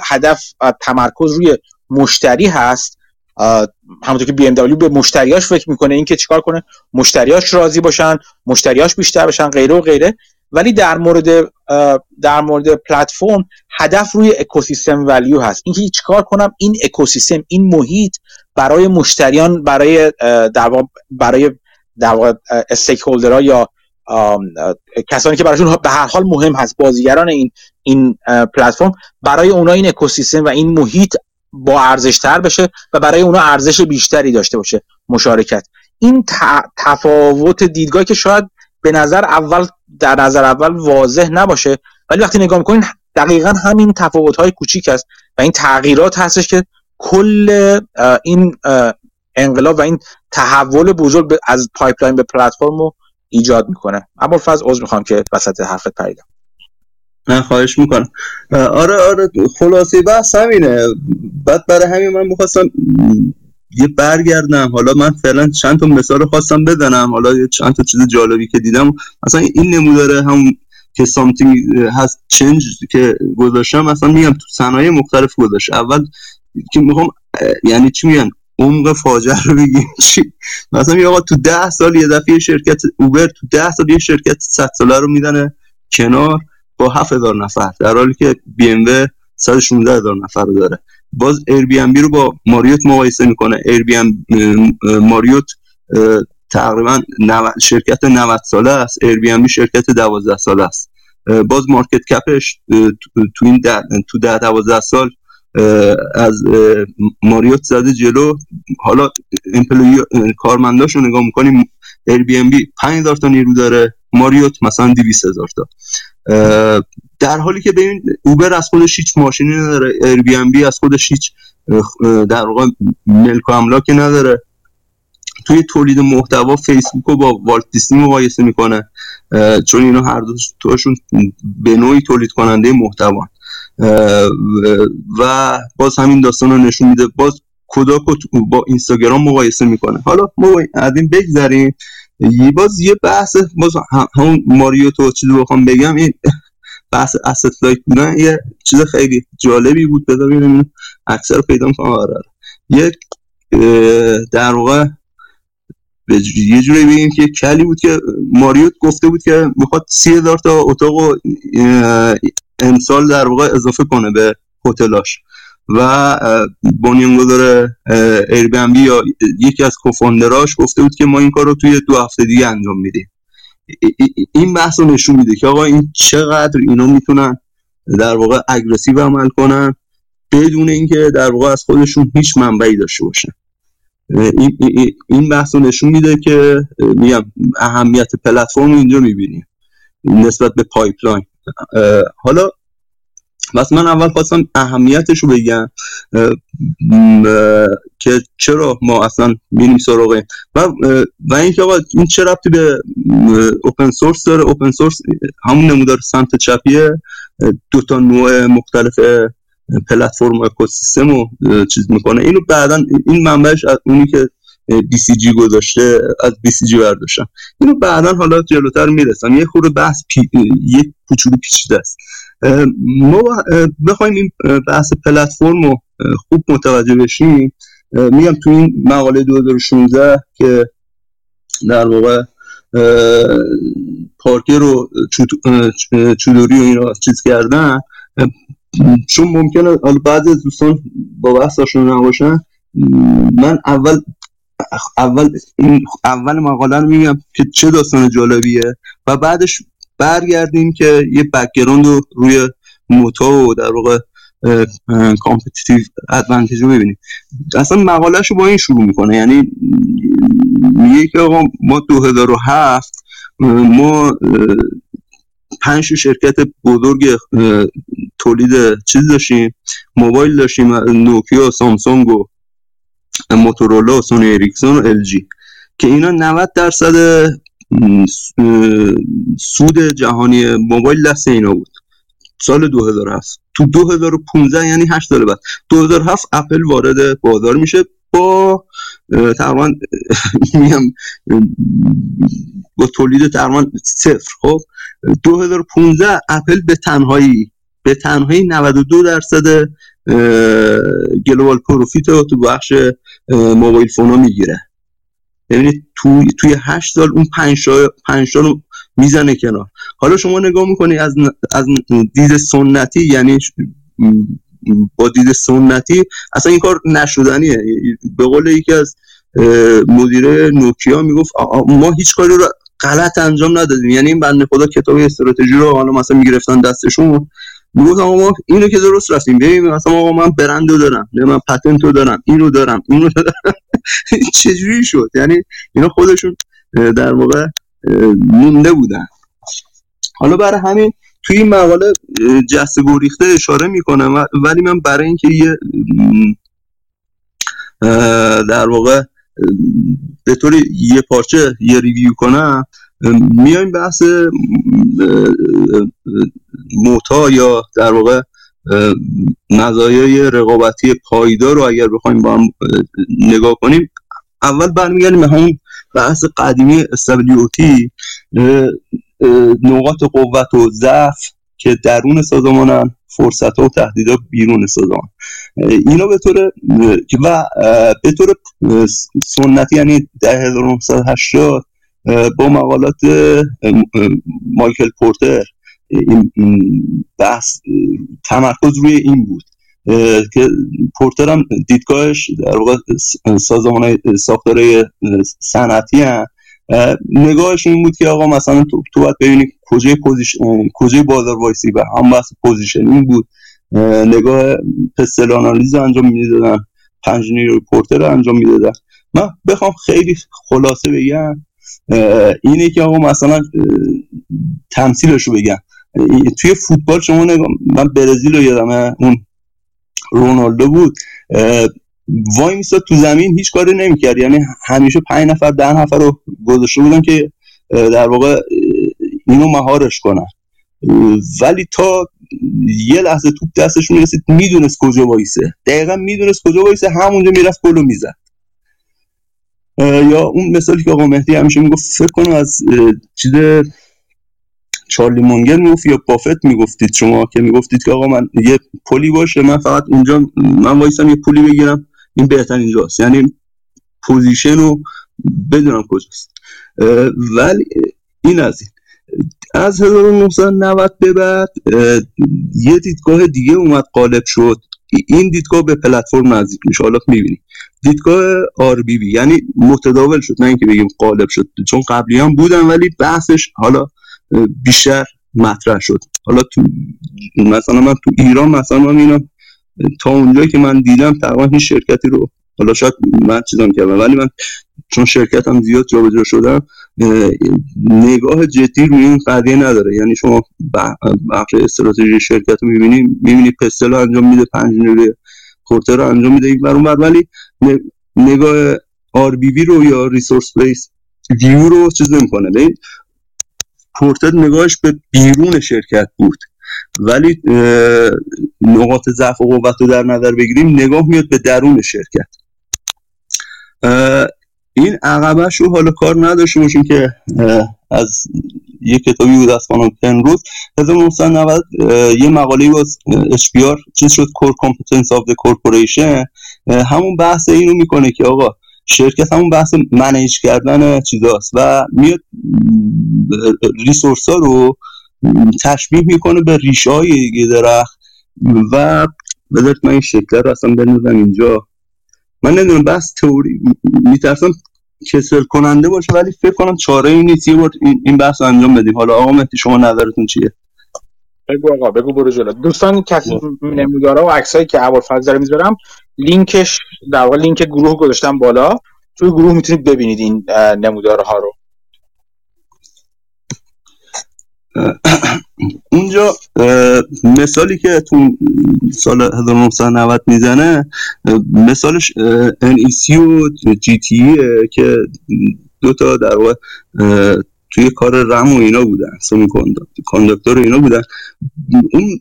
هدف تمرکز روی مشتری هست. همونطور که BMW به مشتریاش فکر میکنه، این که چیکار کنه مشتریاش راضی باشن، مشتریاش بیشتر باشن، غیره و غیره. ولی در مورد پلتفرم هدف روی اکوسیستم ولیو هست، اینکه چیکار کنم این اکوسیستم، این محیط برای مشتریان، برای استیک هولدرها یا کسانی که براشون به هر حال مهم هست، بازیگران این پلتفرم، برای اونها این اکوسیستم و این محیط با ارزش‌تر بشه و برای اونها ارزش بیشتری داشته باشه مشارکت. این تفاوت دیدگاهی که شاید به نظر اول واضح نباشه، ولی وقتی نگاه می‌کنین دقیقاً همین تفاوت‌های کوچیک است و این تغییرات هستش که کل این انقلاب و این تحول بزرگ از پایپلاین به پلتفرم رو ایجاد میکنه. اما فاز عذر میخوام که وسط حرفت پریدم. نه خواهش میکنم. آره خلاصه بحث همینه. بعد برای همین من میخواستم یه برگردم، حالا من فعلا چند تا مثال خواستم بزنم، حالا چند تا چیز جالبی که دیدم. اصلا این نموداره هم که something has changed که گذاشتم، اصلا میگم تو صنایع مختلف گذاشت. اول که میخوام یعنی چی میگن عمق فاجعه رو بگیم چی؟ مثلا میگه آقا تو 10 سال یه دفعه شرکت اوبر، تو 10 سال یه شرکت 100 ساله رو میدنه کنار با 7000 نفر، در حالی که بی ام و 116000 نفر رو داره. باز ایر بی ام بی رو با ماریوت مقایسه میکنه. ایر بی ام ماریوت تقریبا شرکت 90 ساله است، ایر بی ام بی شرکت 12 ساله است. باز مارکت کپش تو این 12 سال از ماریوت زده جلو. حالا کارمنداشو نگاه میکنیم، ایر بی ام بی 5000 تا نیرو داره، ماریوت مثلا 200000 تا، در حالی که ببین اوبر از خودش هیچ ماشینی نداره، ایر بی ام بی از خودش هیچ در واقع ملک و املاکی نداره. توی تولید محتوا فیسبوک رو با والت دیزنی مقایسه میکنه، چون اینا هر دوتاشون به نوعی تولید کننده محتوا و باز همین داستان رو نشون میده. باز کوداکو با اینستاگرام مقایسه میکنه. حالا ما از این بگذاریم، یه بحث باز همون ماریو تو چیزی بخوام بگم، این بحث asset light بودن یه چیز خیلی جالبی بود. بذار ببینم اکثر رو پیدا میکنم. یک در واقع یه جوری بگیم که کلی بود که ماریوت گفته بود که میخواد 30000 تا اتاقو امسال در واقع اضافه کنه به هتلاش و بنیانگذار ایر بی ام بی یا یکی از کوفاندراش گفته بود که ما این کار رو توی 2 هفته دیگه انجام میدیم. این بحث رو نشون میده که آقا این چقدر اینا میتونن در واقع اگریسیو عمل کنن بدون اینکه در واقع از خودشون هیچ منبعی داشته باشن. این بحث رو نشون میده که میگم اهمیت پلتفرم اینجا میبینیم نسبت به پایپلاین. حالا بس من اول خواستم اهمیتش رو بگم که چرا ما اصلا میریم سراغ و اینکه آقا این چه ربطی به اوپن سورس داره. اوپن سورس همون نمودار سمت چپیه، دو تا نوع مختلف پلتفرم و اکوسیستم رو چیز میکنه. اینو بعدن این منبعش از اونی که بی سی جی گذاشته، از بی سی جی برداشتم، اینو بعدن حالا جلوتر میرسم. یه خورده بحث یه کوچولو پیچیده است. ما بخوایم این بحث پلتفرم رو خوب متوجه بشیم، میگم تو این مقاله 2016 که در واقع پارکر رو چودوری و اینا چیز کردن، چون ممکنه بعضی از دوستان با بحثاشون نباشن، من اول مقاله رو میگم که چه داستان جالبیه و بعدش برگردیم که یه بک‌گراند رو روی موتا و در واقع کامپتیتیو ادوانتیج رو ببینیم. اصلا مقالهش رو با این شروع میکنه، یعنی میگه که آقا ما 2007 ما 5 شرکت بزرگ تولید چیز داشتیم، موبایل داشتیم، نوکیا، سامسونگ و موتورولا و سونی اریکسون و ال جی که اینا 90% سود جهانی موبایل دست اینا بود سال 2007. تو 2015 یعنی 8 سال بعد 2007 اپل وارد بازار میشه با تقریبا میگم با تولید تقریبا صفر. خب 2015 اپل به تنهایی 92% گلوبال پروفیت رو تو بخش موبایل فونا میگیره. یعنی توی 8 سال اون 5 تا رو میزنه کنار. حالا شما نگاه میکنی از دید سنتی، یعنی با دید سنتی اصلا این کار نشدنیه. به قول یکی از مدیره نوکیا میگفت ما هیچ کاری رو غلط انجام ندادیم. یعنی این بنده خدا کتاب استراتژی رو حالا مثلا میگرفتن دستشون، میگفتن ما اینو که درست رفتیم، ببین مثلا آقا من برندو دارم، من پتنتو دارم، اینو دارم، اونو دارم. چجوری شد؟ یعنی اینا خودشون در واقع مونده بودن. حالا برای همین توی این مقاله جسته گریخته اشاره میکنم، ولی من برای اینکه یه در واقع به طور یه پارچه یه ریویو کنم، میایم بحث موتا یا در واقع مزایای رقابتی پایدار رو اگر بخوایم با هم نگاه کنیم. اول برمیگردیم به همون بحث قدیمی استبلیوتی، نقاط قوت و ضعف که درون سازمانن، فرصت‌ها و تهدیدها بیرون سازمان. اینا به طور سنتی، یعنی در 1980 با مقالات مایکل پورتر این بحث تمرکز روی این بود که پورتر هم دیدگاهش در واقع سازمان‌های ساختارهای صنعتی هست، نگاهش این بود که آقا مثلا تو باید ببینی کجای بازار وایسی، و هم بحث پوزیشنینگ بود. نگاه پستل آنالیز رو انجام میدادن، پنج نیروی پورتر رو انجام میدادن. من بخوام خیلی خلاصه بگم اینه که آقا مثلا تمثیلش رو بگم، توی فوتبال شما نگاه، من برزیل رو یادمه، اون رونالدو بود، وای میستاد تو زمین هیچ کاری نمیکرد، یعنی همیشه 5 نفر 10 نفر رو گذاشته بودن که در واقع اینو مهارش کنن، ولی تا یه لحظه توپ دستش میرسید میدونست کجا وایسه، دقیقا میدونست کجا وایسه، همونجا میرفت گل میزد. یا اون مثالی که آقا مهدی همیشه میگفت، فکر کنم از چیز چارلی مونگر میگفت یا بافت میگفتید شما، که میگفتید که آقا من یه پلی باشه، من فقط اونجا من وایسم یه پلی بگیرم، این بهتر اینجاست، یعنی پوزیشن رو بدونم کجاست. ولی این از این. از 1990 به بعد یه دیدگاه دیگه اومد غالب شد، این دیدگاه به پلتفرم نزدیک میشه، حالا میبینی دیدگاه RBB، یعنی متداول شد، نه اینکه بگیم غالب شد، چون قبلی هم بودن ولی بحثش حالا بیشتر مطرح شد. حالا تو مثلا من تو ایران مثلا من اینا تا اونجایی که من دیدم تقریبا هیچ شرکتی رو، حالا شاید من چیزام کردم ولی من چون شرکتم زیاد جابجا شدم نگاه جدی روی این قضیه نداره. یعنی شما بخش استراتژی شرکت رو میبینی پستل رو انجام میده، 5 نیروی پورتر رو انجام میده این برون بر، ولی نگاه RBB رو یا ریسورس بیس ویو رو چیز نمی‌کنه. ببین پورتر نگاهش به بیرون شرکت بود، ولی نقاط ضعف و قوت رو در نظر بگیریم نگاه میاد به درون شرکت. این عقبهش رو حالا کار نداشته باشیم که از یه کتابی بود از خانم پنروز 1990 یه مقاله باز HBR چیز شد Core Competence of the Corporation، همون بحث اینو میکنه که آقا شرکت همون بحث منیج کردن چیزاست و میاد ریسورس ها رو تشبیه میکنه به ریشه های درخت. و بذارید من این شکل رو اصلا بنوزم اینجا، من نمیدونم بس تئوری، میترسم کسل کننده باشه ولی فکر کنم چاره ای نیست، یه بار این بحث رو انجام بدیم. حالا آقا مهدی شما نظرتون چیه؟ بگو برو جلو. دوستان کسی نمودارا و عکسایی که ابوالفضل داره میذارم، لینکش در واقع لینک گروه گذاشتم بالا، توی گروه میتونید ببینید این نمودارها رو. اونجا مثالی که تو سال 1990 میزنه، مثالش NEC و GTE که دوتا در واقع توی کار رم و اینا بودن، سمی کاندکتور و اینا بودن. اون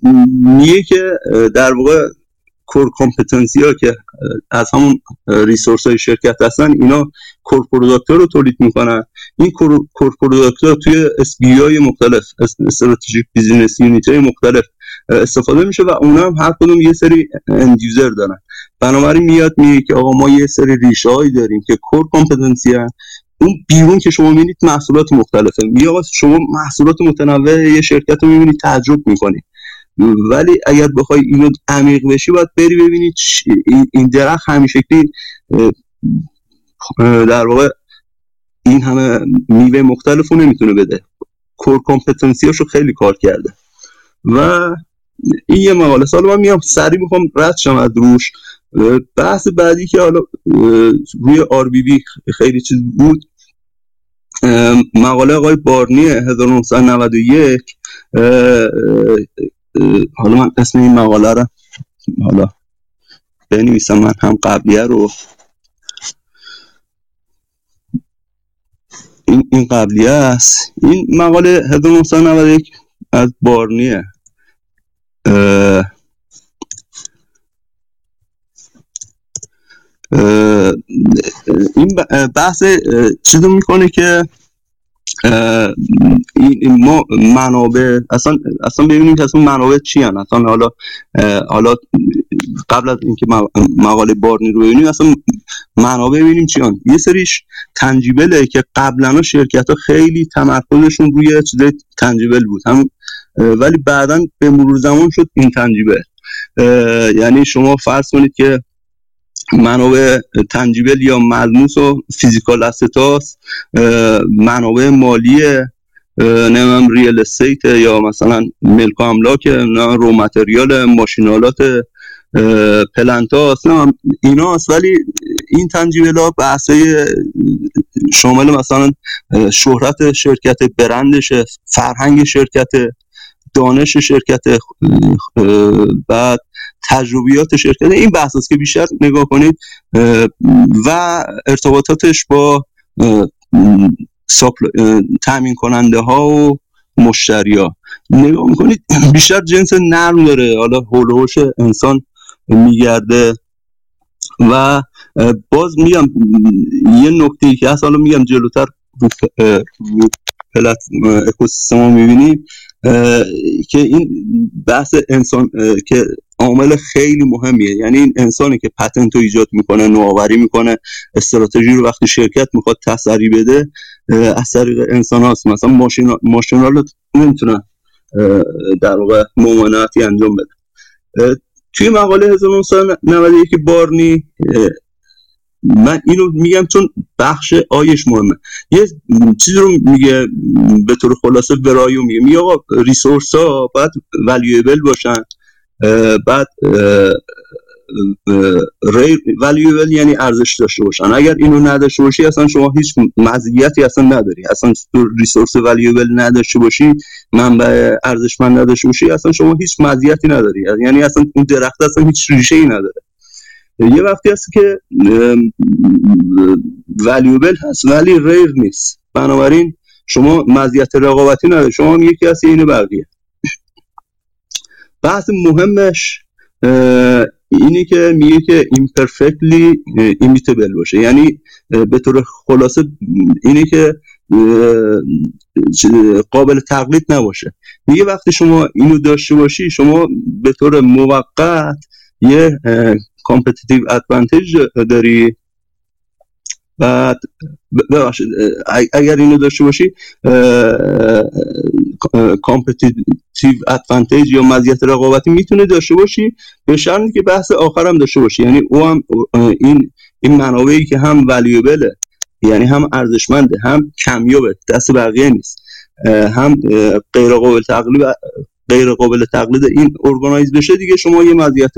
میگه که در واقع کور کامپتنسی ها که از همون ریسورس های شرکت هستن، اینا کور پروداکت ها رو تولید میکنن. این کور پروداکت ها توی SBU های مختلف، استراتژیک بیزینس یونیت های مختلف استفاده میشه و اونا هم هر کدوم یه سری اند یوزر دارن. بنابراین میاد میگه که آقا ما یه سری ریشه هایی داریم که کور کامپتنسی هستن. اون بیرون که شما میبینید محصولات مختلفه، میاد شما محصولات متنوع یه شرکت رو میبینید، تعجب میکنید، ولی اگر بخوای اینو عمیق بشی باید بری ببینید این درخت همین شکلی در واقع این همه میوه مختلفو نمیتونه بده. کور کامپتنسیاشو خیلی کار کرده و این یه مقاله سال من میام سریع میخوام رد شم از روش. بحث بعدی که حالا روی RBB خیلی چیز بود، مقاله آقای بارنی 1991. حالا من اسم این مقاله رو حالا بنویسم، من هم قبلیه رو این قبلیه است. این مقاله 1991 از بارنیه. این بحث چی رو میکنه که ما منابع اصلا ببینیم که اصلا منابع چی هن. اصلا حالا قبل از اینکه مقاله بارنی رو ببینیم اصلا منابع ببینیم چی هن. یه سریش تنجیبله که قبلنا شرکت ها خیلی تمرکزشون روی چیزای تنجیبل بود هم، ولی بعداً به مرور زمان شد این تنجیبل. یعنی شما فرض کنید که منابع تنجیبل یا ملموس و فیزیکال استاس، منابع مالیه، نمیدونم ریل استیت یا مثلا ملک و املاک، رو متریال، ماشینالات، پلنتا است، اینا است. ولی این تنجیبل ها بحثای شامل مثلا شهرت شرکت، برندش، فرهنگ شرکت، دانش شرکت، بعد تجربیات شرکت، این بحث است که بیشتر نگاه کنید و ارتباطاتش با تامین کننده ها و مشتری ها. نگاه میکنید بیشتر جنس نرم داره، حالا حول و حوش انسان میگرده. و باز میگم یه نکته‌ای که هست، حالا میگم جلوتر اکوسیستم ها میبینیم که این بحث انسان که عامل خیلی مهمیه. یعنی این انسانی که پتنت رو ایجاد میکنه، نوآوری میکنه، استراتژی رو وقتی شرکت میخواد تسریع بده از طریق انسان هاست. مثلا ماشینال رو نمیتونه در واقع ممانعتی انجام بده. توی مقاله 1991 بارنی من اینو میگم چون بخش آیش مهمه، یه چیز رو میگه به طور خلاصه برایو میگه آقا ریسورس ها باید ولیویبل باشن، بعد ولیویبل یعنی ارزش داشته باشن. اگر اینو نداشته باشی اصلا شما هیچ مزیتی اصلا نداری. اصلا تو ریسورس ولیویبل نداشته باشی، منبع ارزشمند نداشته باشی، اصلا شما هیچ مزیتی نداری. یعنی اصلا اون درخت اصلا هیچ ریشه‌ای نداره. یه وقتی هست که ولیوبل هست ولی ریر نیست، بنابراین شما مزیت رقابتی نداره، شما هم یکی هستی اینه بقیه. بحث مهمش اینی که میگه که imperfectly imitable باشه، یعنی به طور خلاصه اینی که قابل تقلید نباشه. میگه وقتی شما اینو داشته باشی شما به طور موقت یه competitive advantage داری. بعد اگر اینو داشته باشی competitive advantage یا مزیت رقابتی میتونه داشته باشی، به شرطی که بحث آخرم داشته باشی. یعنی او هم این منابعی که هم valuable یعنی هم ارزشمنده، هم کمیابه، دست بقیه نیست، هم غیر قابل تقلید این ارگانایز بشه، دیگه شما یه مزیت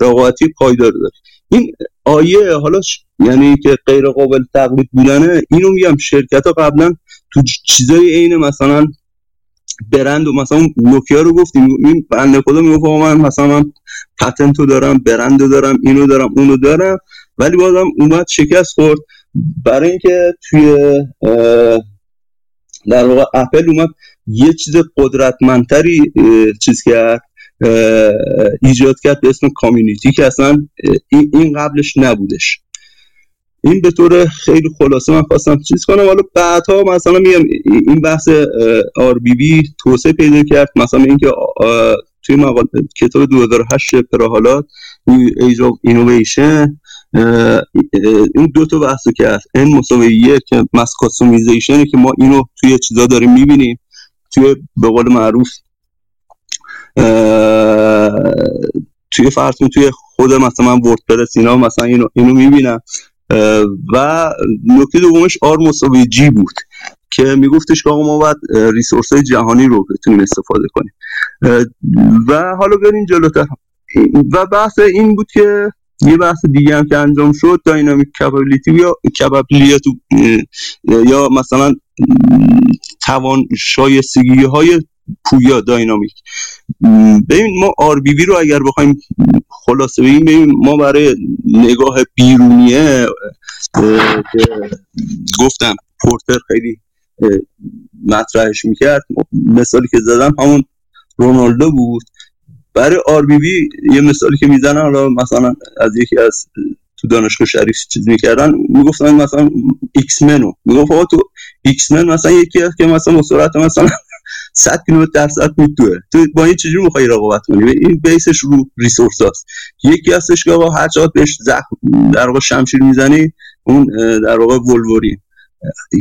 رقابتی پایدار داره. این آیه حالا یعنی که غیر قابل تقلید بودنه، اینو میگم شرکت‌ها قبلا تو چیزای عین مثلا برند و مثلا نوکیا رو گفتیم، این بنده خدا میگفت من مثلا پتنتو دارم، برندو دارم، اینو دارم، اونو دارم، ولی بازم اومد شکست خورد. برای اینکه توی در واقع اپل اومد یه چیز قدرتمندتری چیز کرد، ایجاد کرد به اسم کامیونیتی که اصلا این قبلش نبودش. این به طور خیلی خلاصه من خواستم چیز کنم. حالا بعدها مثلا میگم این بحث آر بی بی توسعه پیدا کرد، مثلا اینکه توی مقاله کتاب 2008 پراحالات ایج آف اینوویشن این دو تا بحثو کرد، N=1 که ماس کاستومایزیشنه که ما اینو توی چیزا داریم میبینیم، توی به قول معروف توی فرضون توی خود مثلا وردپرس اینا مثلا اینو میبینم. و نکته دومش R=G بود که میگفتش که آقا ما باید ریسورس‌های جهانی رو بتونیم استفاده کنیم. و حالا بریم جلوتر و بحث این بود که یه بحث دیگه هم که انجام شد داینامیک کپابیلیتی یا کپابیلیت یا مثلا توان شایستگی های پویا داینامیک. ببین ما آر بی بی رو اگر بخوایم خلاصه ببین ما برای نگاه بیرونیه گفتم پورتر خیلی مطرحش میکرد، مثالی که زدم همون رونالدو بود. برای آر بی بی یه مثالی که میزنن، حالا مثلا از یکی از تو دانشگاه شریف چیز میکردن، میگفتن مثلا ایکس منو، میگفت آقا تو ایکس من مثلا یکی هست که مثلا سرعت مثلا 100 کیلومتر در ساعت میدوه، تو با این چجوری میخوای رقابت کنی؟ این بیسش رو ریسورس هست. یکی هستش که آقا هر چقدر بهش زخم در واقع شمشیر میزنی اون در واقع ولورین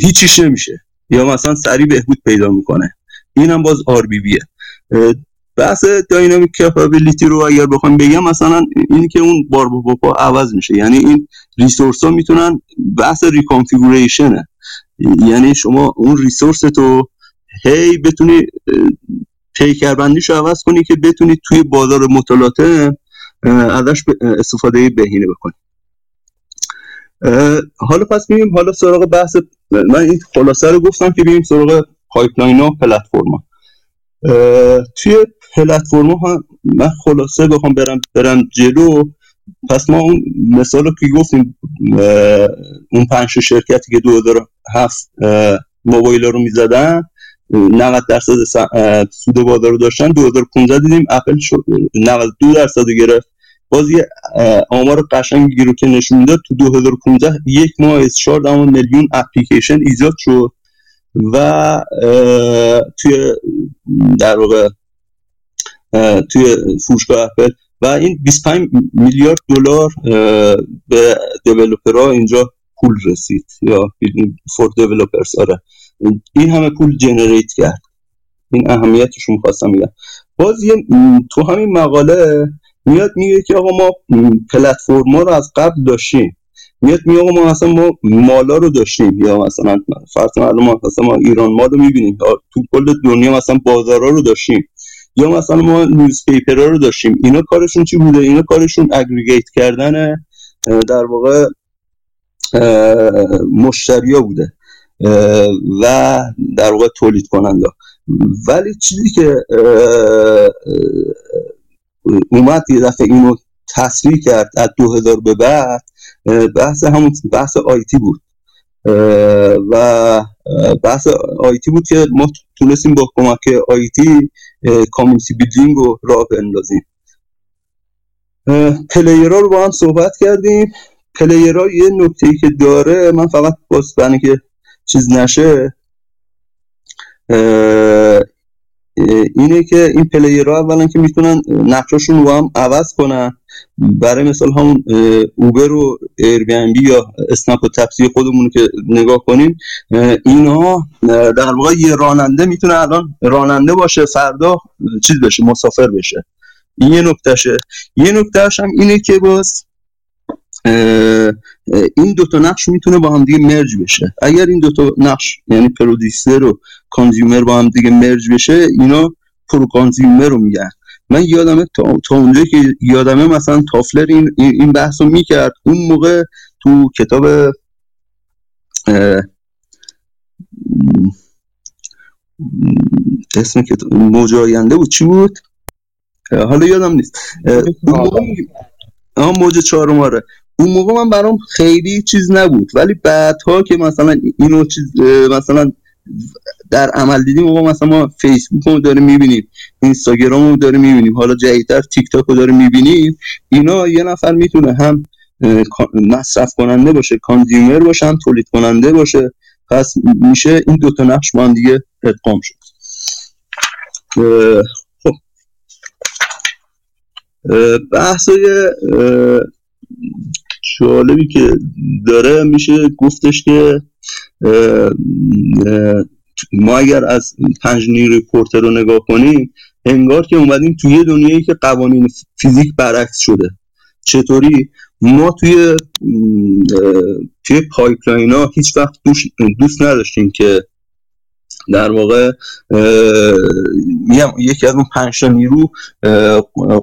هیچیش نمیشه یا مثلا سریع بهبود پیدا میکنه، اینم باز آر بی بیه. بحث داینامیک کپابیلیتی رو اگر بخوام بگم مثلا این که اون بار به بار عوض میشه، یعنی این ریسورس ها میتونن بحث ریکانفیگوریشنه، یعنی شما اون ریسورس تو هی بتونی پیکربندیشو عوض کنی که بتونی توی بازار متلاطم ازش استفاده بهینه بکنی. حالا پس میریم حالا سراغ بحث، من این خلاصه رو گفتم که بریم سراغ پایپلاین ها، پلتفرم ها. توی پلتفرم ها من خلاصه بخوام برم جلو، پس ما اون مثال رو که گفتیم اون 5 شرکتی که 2007 موبایل رو می زدن 90% سود بازار رو داشتن، 2015 دیدیم اپل 92% گرفت. باز یه آمار قشنگی رو که نشون میداد تو 2015 یک ماه از 4 میلیون اپلیکیشن ایجاد شد و توی در واقع توی فروشگاه اپل و این 25 میلیارد دلار به دیولپرها اینجا پول رسید یا فور دیولپرز. آره این همه پول جنریت کرد، این اهمیتش رو خواستم بگم. باز یه تو همین مقاله میاد میگه که آقا ما پلتفرما رو از قبل داشتیم، میاد میگه آقا ما اصلا ما مالا رو داشتیم، یا مثلا فرض کن ما اصلا ما ایران مال رو میبینیم، تو کل دنیا مثلا بازارا رو داشتیم، یا مثلا ما نیوزپیپرها رو داشتیم. اینا کارشون چی بوده؟ اینا کارشون اگریگیت کردن در واقع مشتریا بوده و در واقع تولید کننده. ولی چیزی که اومد یه دفعه اینو تصویر کرد از 2000 به بعد، بحث همون بحث آیتی بود و بحث آیتی بود که ما تونستیم با کمک آیتی کامیونیتی بیلدینگ رو راه بندازیم. پلیرها رو با هم صحبت کردیم. پلیرها یه نکته‌ای که داره، من فقط باز برای که چیز نشه اینه که این پلیرها اولا که میتونن نقشاشون رو هم عوض کنن. برای مثال همون اوبر و ایربی ام بی یا اسنپ و تپسی خودمون که نگاه کنیم، اینها در واقع یه راننده میتونه الان راننده باشه، فردا چیز بشه، مسافر بشه. این یه نکتهشه. یه نکتهش هم اینه که باز این دوتا نقش میتونه با هم دیگه مرج بشه. اگر این دوتا نقش یعنی پرودیوسر و کانزیومر با هم دیگه مرج بشه، اینا پرو کانزیومر رو میگن. من یادمه تا اونجایی که یادمه مثلا تافلر این بحث رو میکرد اون موقع تو کتاب اسم کتاب موجاینده بود، چی بود؟ حالا یادم نیست. موج چهارماره اون موقع من برام خیلی چیز نبود، ولی بعدها که مثلا اینو چیز مثلا در عمل دیدیم، موقع مثلا ما فیسبوک رو داره میبینیم، اینستاگرام رو داره میبینیم، حالا جدیدتر تیک تاک رو داره میبینیم، اینا یه نفر میتونه هم مصرف کننده باشه، کانزیومر باشه، هم تولید کننده باشه. پس میشه این دوتا نقش با هم دیگه ادغام شد. خب بحثای جالبی که داره میشه گفتش که ما اگر از 5 نیروی پورتر رو نگاه کنیم، انگار که اومدیم توی دنیایی که قوانین فیزیک برعکس شده. چطوری؟ ما توی پایپلاین ها هیچ وقت دوست نداشتیم که در واقع یکی از اون 5 نیرو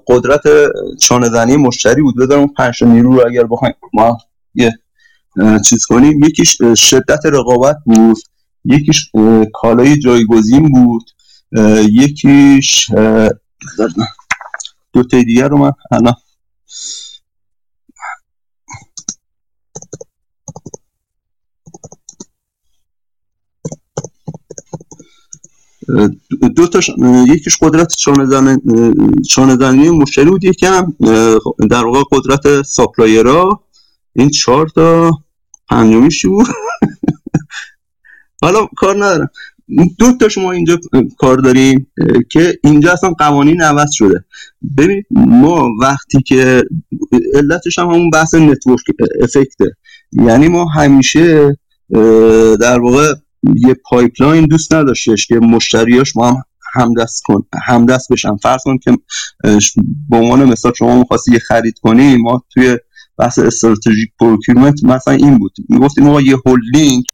قدرت چانه‌زنی مشتری بود. بذارم اون 5 نیرو رو اگر بخوایم ما یه چیز کنیم، یکیش شدت رقابت بود، یکیش کالای جایگزین بود، یکیش دو تا دیگه رو من الان دو تا یکیش قدرت چانه‌زنی مشتری بود، یکی هم در واقع قدرت ساپلایرها. این 4 پنجمیش چی بود؟ حالا کار ندارم. 2 ما اینجا کار داریم که اینجا اصلا قوانین عوض شده. ببین ما وقتی که علتش هم همون بحث نتورک افکته، یعنی ما همیشه در واقع یه پایپلاین دوست نداشتش که مشتریاش ما هم همدست بشن. فرض کن که به عنوان مثال شما می‌خواستی یه خرید کنی، ما توی بحث استراتژیک پروکیورمنت مثلا این بود، میگفتیم آقا یه هولدینگ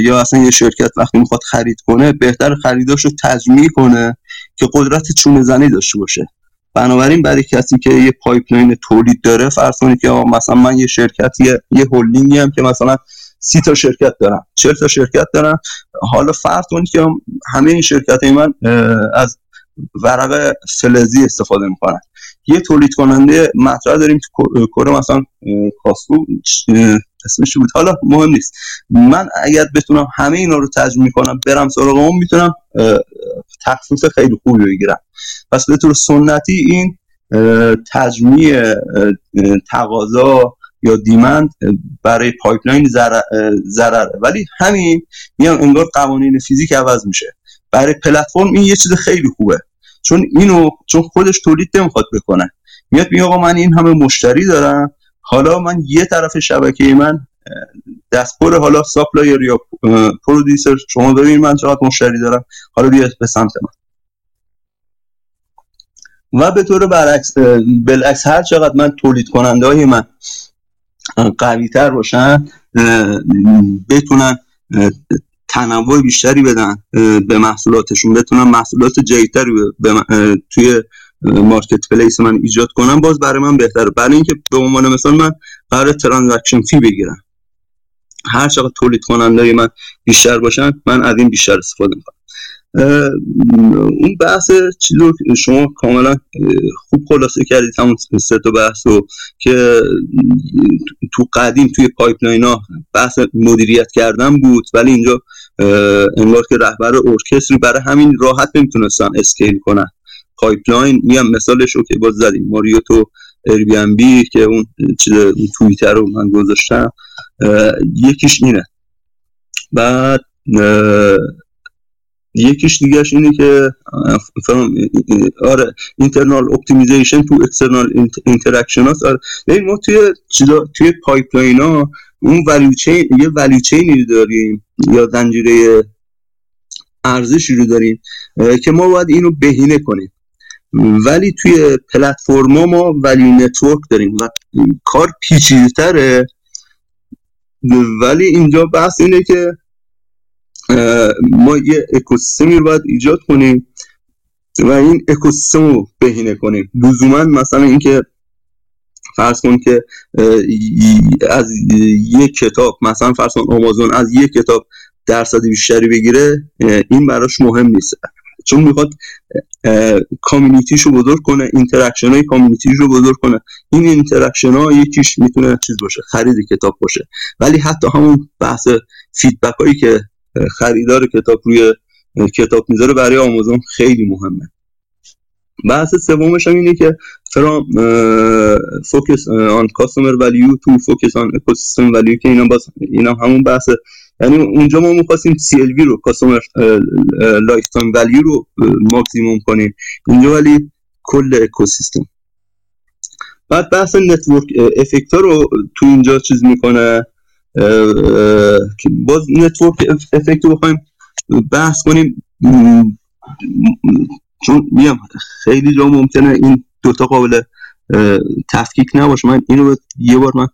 یا اصلا یه شرکت وقتی میخواد خرید کنه بهتر خریداشو تجمیع کنه که قدرت چانه‌زنی داشته باشه. بنابراین برای کسی که یه پایپلاین تولید داره، فرض کنید که مثلا من یه شرکتی، یه هولدینگی هم که مثلا 30 شرکت دارم، 40 شرکت دارم، حالا فرض کنید که همه این شرکت‌های من از ورق فلزی استفاده میکنن. یه تولید کننده مطرح داریم تو کره، مثلا کاسکو اسمش بود، حالا مهم نیست. من اگر بتونم همه اینا رو تجمیع کنم برم سراغ اون، میتونم تخفیف خیلی خوبی بگیرم. پس به طور سنتی این تجمیع تقاضا یا دیمند برای پایپلاین ضرره، ولی همین میام انگار قوانین فیزیک عوض میشه. برای پلتفرم این یه چیز خیلی خوبه، چون خودش تولید نمیخواد بکنه، میاد میگه آقا من این همه مشتری دارم، حالا من یه طرف شبکه من دستپر، حالا ساپلایر یا پرودیوسر، شما ببین من چقدر مشتری دارم، حالا بیاد به سمت من. و به طور بالعکس هر چقدر من تولید کننده های من قوی تر باشن، بتونن تنوع بیشتری بدن به محصولاتشون، بتونن محصولات جدیدتری توی مارکت پلیس من ایجاد کنن، باز برای من بهتره. برای اینکه به عنوان مثال من قرار ترانزکشن فی بگیرم، هر چقدر تولید کننده‌های من بیشتر باشن، من از این بیشتر استفاده می‌کنم. اون بحث چیز رو شما کاملا خوب خلاصه کردید، همون 3 بحث رو که تو قدیم توی پایپلاین ها بحث مدیریت کردن بود، ولی اینجا انگار که رهبر ارکستری، برای همین راحت نمیتونستن اسکیل کنن پایپلاین. میام مثالش رو که باز زدیم، ماریوت و Airbnb که اون چیز توییتر رو من گذاشتم، یکیش اینه. بعد یکیش دیگهش اینه که آره اینترنال اپتیمیزیشن تو اکسترنال اینتراکشن هاست. آره ببین ما توی پایپلاین ها اون ولیو چینی رو داریم یا زنجیره ارزشی رو داریم که ما باید اینو بهینه کنیم، ولی توی پلتفرم ها ما ولیو نتورک داریم و کار پیچیده‌تره. ولی اینجا بحث اینه که ما یه اکوسیستمی رو باید ایجاد کنیم و این اکوسیستم رو بهینه کنیم. لزوما مثلا اینکه فرض کن که از یک کتاب، مثلا فرض کن آمازون از یک کتاب درصد بیشتری بگیره، این براش مهم نیست. چون میخواد کامیونیتیشو بزرگ کنه، اینتراکشن های کامیونیتیشو بزرگ کنه. این اینتراکشن ها یکیش میتونه چیز باشه، خرید کتاب باشه. ولی حتی همون بحث فیدبک هایی که خریدار کتاب روی کتاب میذاره برای آمازون خیلی مهمه. بحث سومش هم اینه که فوکس آن کاستمر ولیو تو فوکس آن اکوسیستم ولیو، که اینا همون بحث، یعنی اونجا ما می‌خواستیم سی ال وی رو، کاستمر لایف تایم ولیو رو ماکسیمم کنیم، اینجا ولی کل اکوسیستم. بعد بحث نتورک افکت رو تو اینجا چیز میکنه که باز نتورک افکت رو بخوایم بحث کنیم، چون میگم خیلی جا ممکنه این دوتا قابل تفکیک نباشه. من اینو یه بار من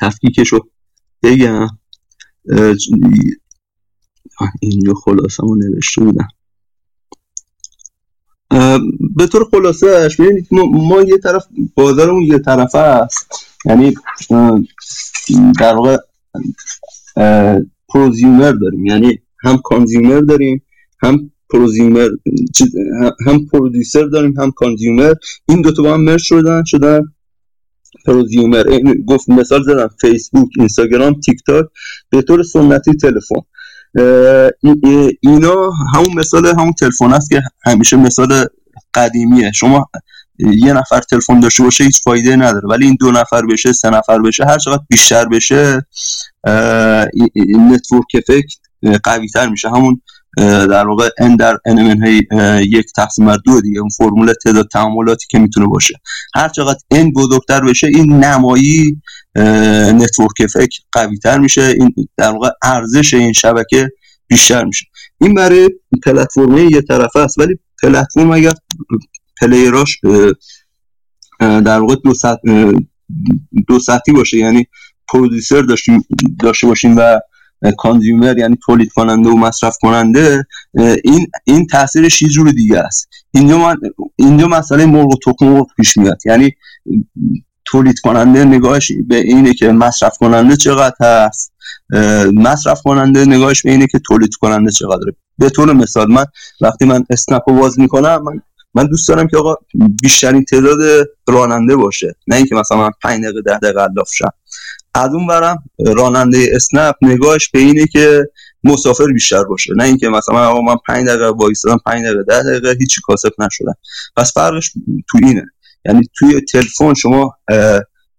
تفکیکشو بگم، اینجا خلاصمو نوشته بودم. به طور خلاصهش ببینید، ما یه طرف بازارمون یه طرفه است، یعنی در واقع پروزیومر داریم، یعنی هم کانزیومر داریم هم پروزیومر، هم پرودیوسر داریم هم کانزیومر. این دو تا با هم مرج شدن پروزیومر. این گفت مثال زدم فیسبوک، اینستاگرام، تیک تاک، به طور سنتی تلفن. اینا همون مثال همون تلفن است که همیشه مثال قدیمیه. شما یه نفر تلفن داشته باشه هیچ فایده نداره، ولی این دو نفر بشه، سه نفر بشه، هر چقدر بیشتر بشه نتورک افکت قوی تر میشه. همون در واقع n در n منهای 1/2 دیگه، اون فرمول تعداد تعاملاتی که میتونه باشه. هر چقدر n بزرگتر بشه این نمایی نتورک افکت قوی تر میشه، این در واقع ارزش این شبکه بیشتر میشه. این برای پلتفرم یه طرفه است، ولی پلتفرم اگر پلیراش در واقع دو سطحی باشه، یعنی پرودیوسر داشته باشیم و کانزیومر یعنی تولید کننده و مصرف کننده، این تاثیرش یه جور دیگه است. اینجا مسئله مرغ و تخم مرغ پیش میاد، یعنی تولید کننده نگاهش به اینه که مصرف کننده چقدر هست، مصرف کننده نگاهش به اینه که تولید کننده چقدره. به طور مثال من وقتی من اسنپ رو باز میکنم، من دوست دارم که آقا بیشترین تعداد راننده باشه، نه اینکه مثلا من 5 دقیقه 10 دقیقه علاف شم. از اون برم راننده اسنپ نگاهش به اینه که مسافر بیشتر باشه، نه اینکه مثلا آقا من 5 دقیقه وایسادم 5 دقیقه 10 دقیقه هیچی کاسب نشدم. پس فرقش تو اینه، یعنی توی تلفن شما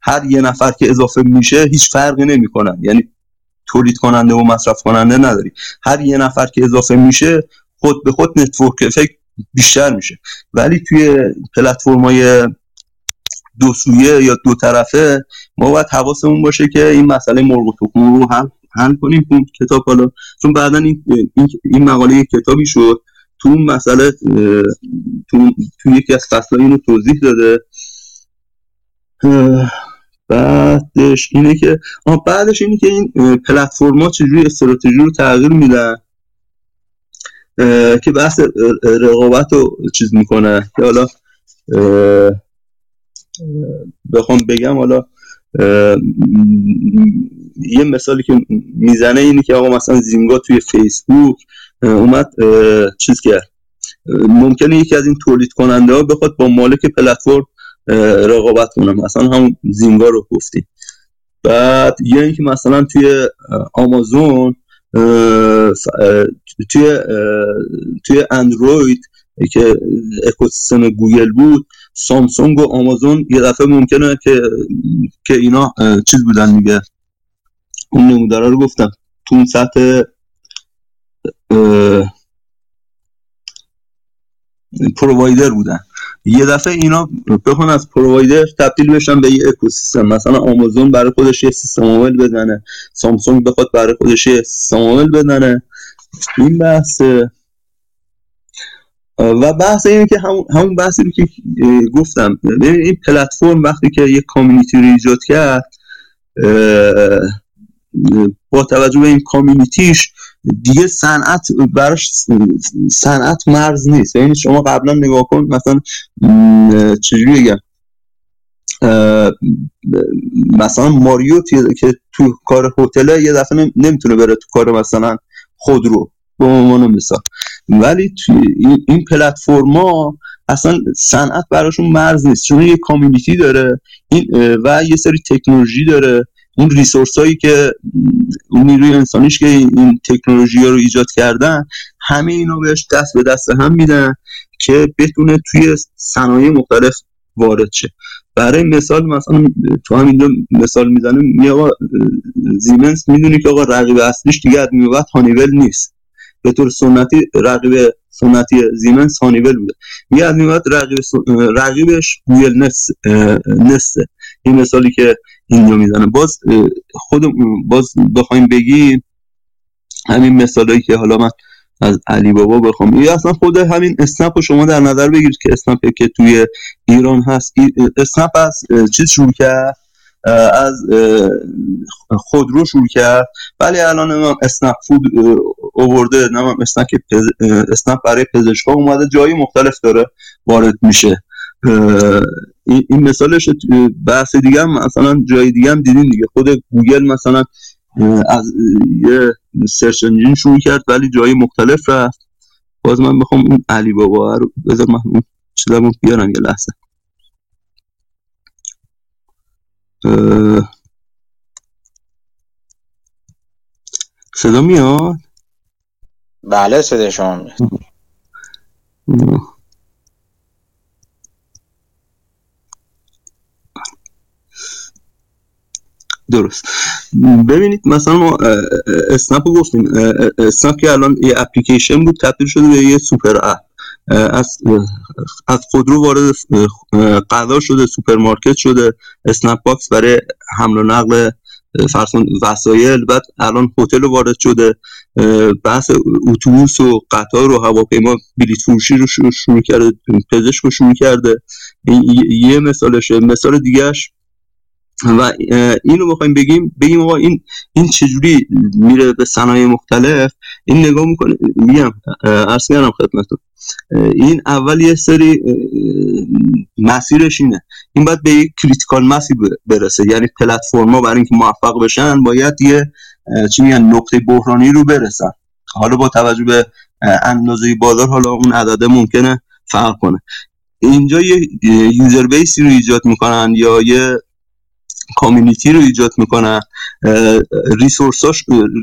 هر یه نفر که اضافه میشه هیچ فرقی نمیکنه، یعنی تولید کننده و مصرف کننده نداری، هر یه نفر که اضافه میشه خود به خود نتورک افکت بیشتر میشه. ولی توی پلتفرم‌های دو سویه یا دو طرفه ما باید حواسمون باشه که این مسئله مرغ و تخم رو حل کنیم. اون کتاب حالا چون بعداً این مقاله کتابی شد، تو اون مسئله تو یکی از فصل‌ها اینو توضیح داده. بعدش اینه که این پلتفرم‌ها چجوری استراتژی رو تغییر میدن که بحث رقابت رو چیز میکنه، که حالا بخوام بگم، حالا یه مثالی که میزنه اینه که آقا مثلا زینگا توی فیسبوک اومد چیز کرد، ممکنه یکی از این تولید کننده ها بخواد با مالک پلتفرم رقابت کنه، مثلا همون زینگا رو گفتیم. بعد یه اینکه مثلا توی آمازون توی اندروید که اکوسیستم گوگل بود، سامسونگ و آمازون یه دفعه ممکنه که اینا چیز بودن دیگه. اون نمودارا رو گفتم تو اون سطح پرووایدر بودن، یه دفعه اینا بخون از پرووایدر تبدیل بشن به یه اکوسیستم. مثلا آمازون برای خودش یه سیستم عامل بزنه، سامسونگ بخواد برای خودش یه سیستم عامل بزنه. این بحث و بحث اینه که همون بحثی رو که گفتم، ببین این پلتفرم وقتی که یه کامیونیتی رو ایجاد کرد، با توجه به این کامیونیتیش دیگه صنعت مرز نیست. یعنی شما قبلا نگاه کن، مثلا چجوری بگم، مثلا ماریو که تو کار هتل یه دفعه نمیتونه بره تو کار مثلا خودرو، به عنوان مثال. ولی توی این پلتفرما اصلا صنعت براشون مرز نیست، چون یه کامیونیتی داره این و یه سری تکنولوژی داره. اون ریسورس هایی که اون نیروی انسانیش که این تکنولوژی ها رو ایجاد کردن، همه اینا بهش دست به دست هم میدن که بتونه توی صنایع مختلف وارد شه. برای مثلا تو همین دو مثال میزنم، میگه زیمنس میدونی که آقا رقیب اصلیش دیگه از میوبت هانیول نیست، به طور سنتی رقیب سنتی زیمنس هانیول بوده، میگه از میوبت رقیبش گوگل نسته. این مثالی که اینجا میزنه، باز بخوایم بگیم همین مثالایی که حالا من از علی بابا بخوام، یا اصلا خود همین اسنپ رو شما در نظر بگیرید که اسنپ که توی ایران هست، اسنپ از چیز شروع کرد، از خودرو شروع کرد، ولی الان هم اسنپ فود آورده، نه اسنپ برای پزشکا اومده، جایی مختلف داره وارد میشه. این مثالش بحث دیگه هم مثلا جای دیگه هم دیدین دیگه، خود گوگل مثلا از یه سرچ انجین شروع کرد ولی جایی مختلف رفت. باز من میخوام اون علی بابا رو بذار من چیزامو بیارم یه لحظه. صدا میاد؟ بله صدا شما میاد. درست. ببینید مثلا ما اسنپ رو گفتیم، اسنپ که الان یه اپلیکیشن بود تبدیل شده به یه سوپر اپ، از خودرو وارد قضا شده، سوپرمارکت شده، اسنپ باکس برای حمل و نقل فرسون وسایل، بعد الان هتل وارد شده، بحث اتوبوس و قطار و هواپیما بلیت فروشی رو شروع کرده، پزشک رو شروع کرده. یه مثالشه. مثال دیگه‌اش و اینو بخوایم بگیم آقا این چجوری میره به صنایع مختلف، این نگاه میکنه، میگم عرض کردم خدمتتون، این اول یه سری مسیرش اینه، این باید به یک کریتیکال مسیر برسه، یعنی پلتفرما برای اینکه موفق بشن باید یه نقطه بحرانی رو برسن. حالا با توجه به اندازه بازار حالا اون عدد ممکنه فرق کنه. اینجا یه یوزر بیسی رو ایجاد میکنن یا یه کامیونیتی رو ایجاد میکنن،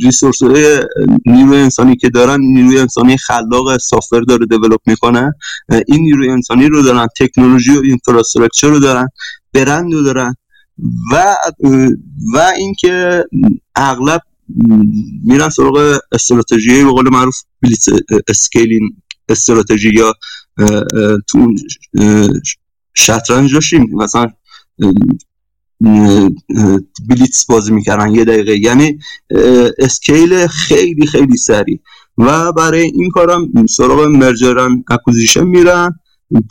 ریسورس‌های نیروی انسانی که دارن، نیروی انسانی خلاق سافتور داره دیولپ میکنن، این نیروی انسانی رو دارن، تکنولوژی و اینفراستراکچر رو دارن، برند رو دارن و اینکه اغلب میرن سراغ استراتژی به قول معروف بلیت اسکیلینگ استراتژی، یا تو شطرنج داشتیم مثلا بلیتس بازی میکردن یه دقیقه، یعنی اسکیل خیلی خیلی سریع، و برای این کارم سراغ مرجرن اکوزیشن میرن،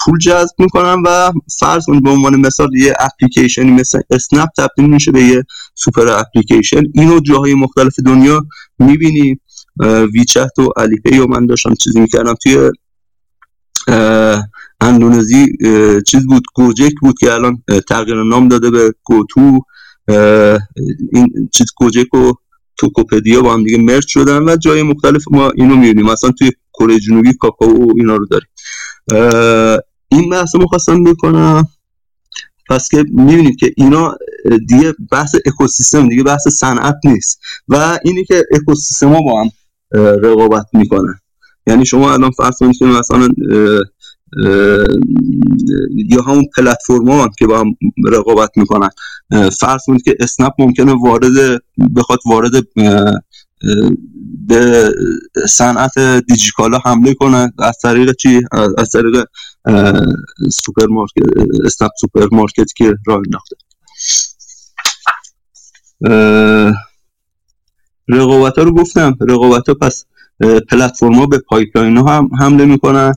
پول جذب میکنن و فرض کنید به عنوان مثال یه اپلیکیشنی مثل اسنپ تبدیل میشه به یه سوپر اپلیکیشن. اینو جاهای مختلف دنیا میبینیم، ویچت و علی پی و من داشتم چیزی میکردم توی اندونزی چیز بود، گوجک بود که الان تغییر نام داده به گوتو، این چیز گوجک و توکوپدیا با هم دیگه مرج شدن و جای مختلف ما اینو میبینیم، مثلا توی کره جنوبی کاکائو اینا رو داریم. این بحث رو خواستم بکنم، پس که میبینید که اینا دیگه بحث اکوسیستم، دیگه بحث صنعت نیست و اینی که اکوسیستم ها با هم رقابت میکنن. یعنی شما الان فرض کنید که مثلا یا همون پلتفرما هم که با هم رقابت میکنن، فرض کنید که اسنپ ممکنه بخواد وارد به صنعت دیجیکالا حمله کنه، از طریق چی؟ از طریق سوپرمارکت، اسنپ سوپرمارکت که راه انداخته. رقابت ها رو گفتم، رقابت ها پس پلتفرما به پایپلاین ها هم حمله میکنن.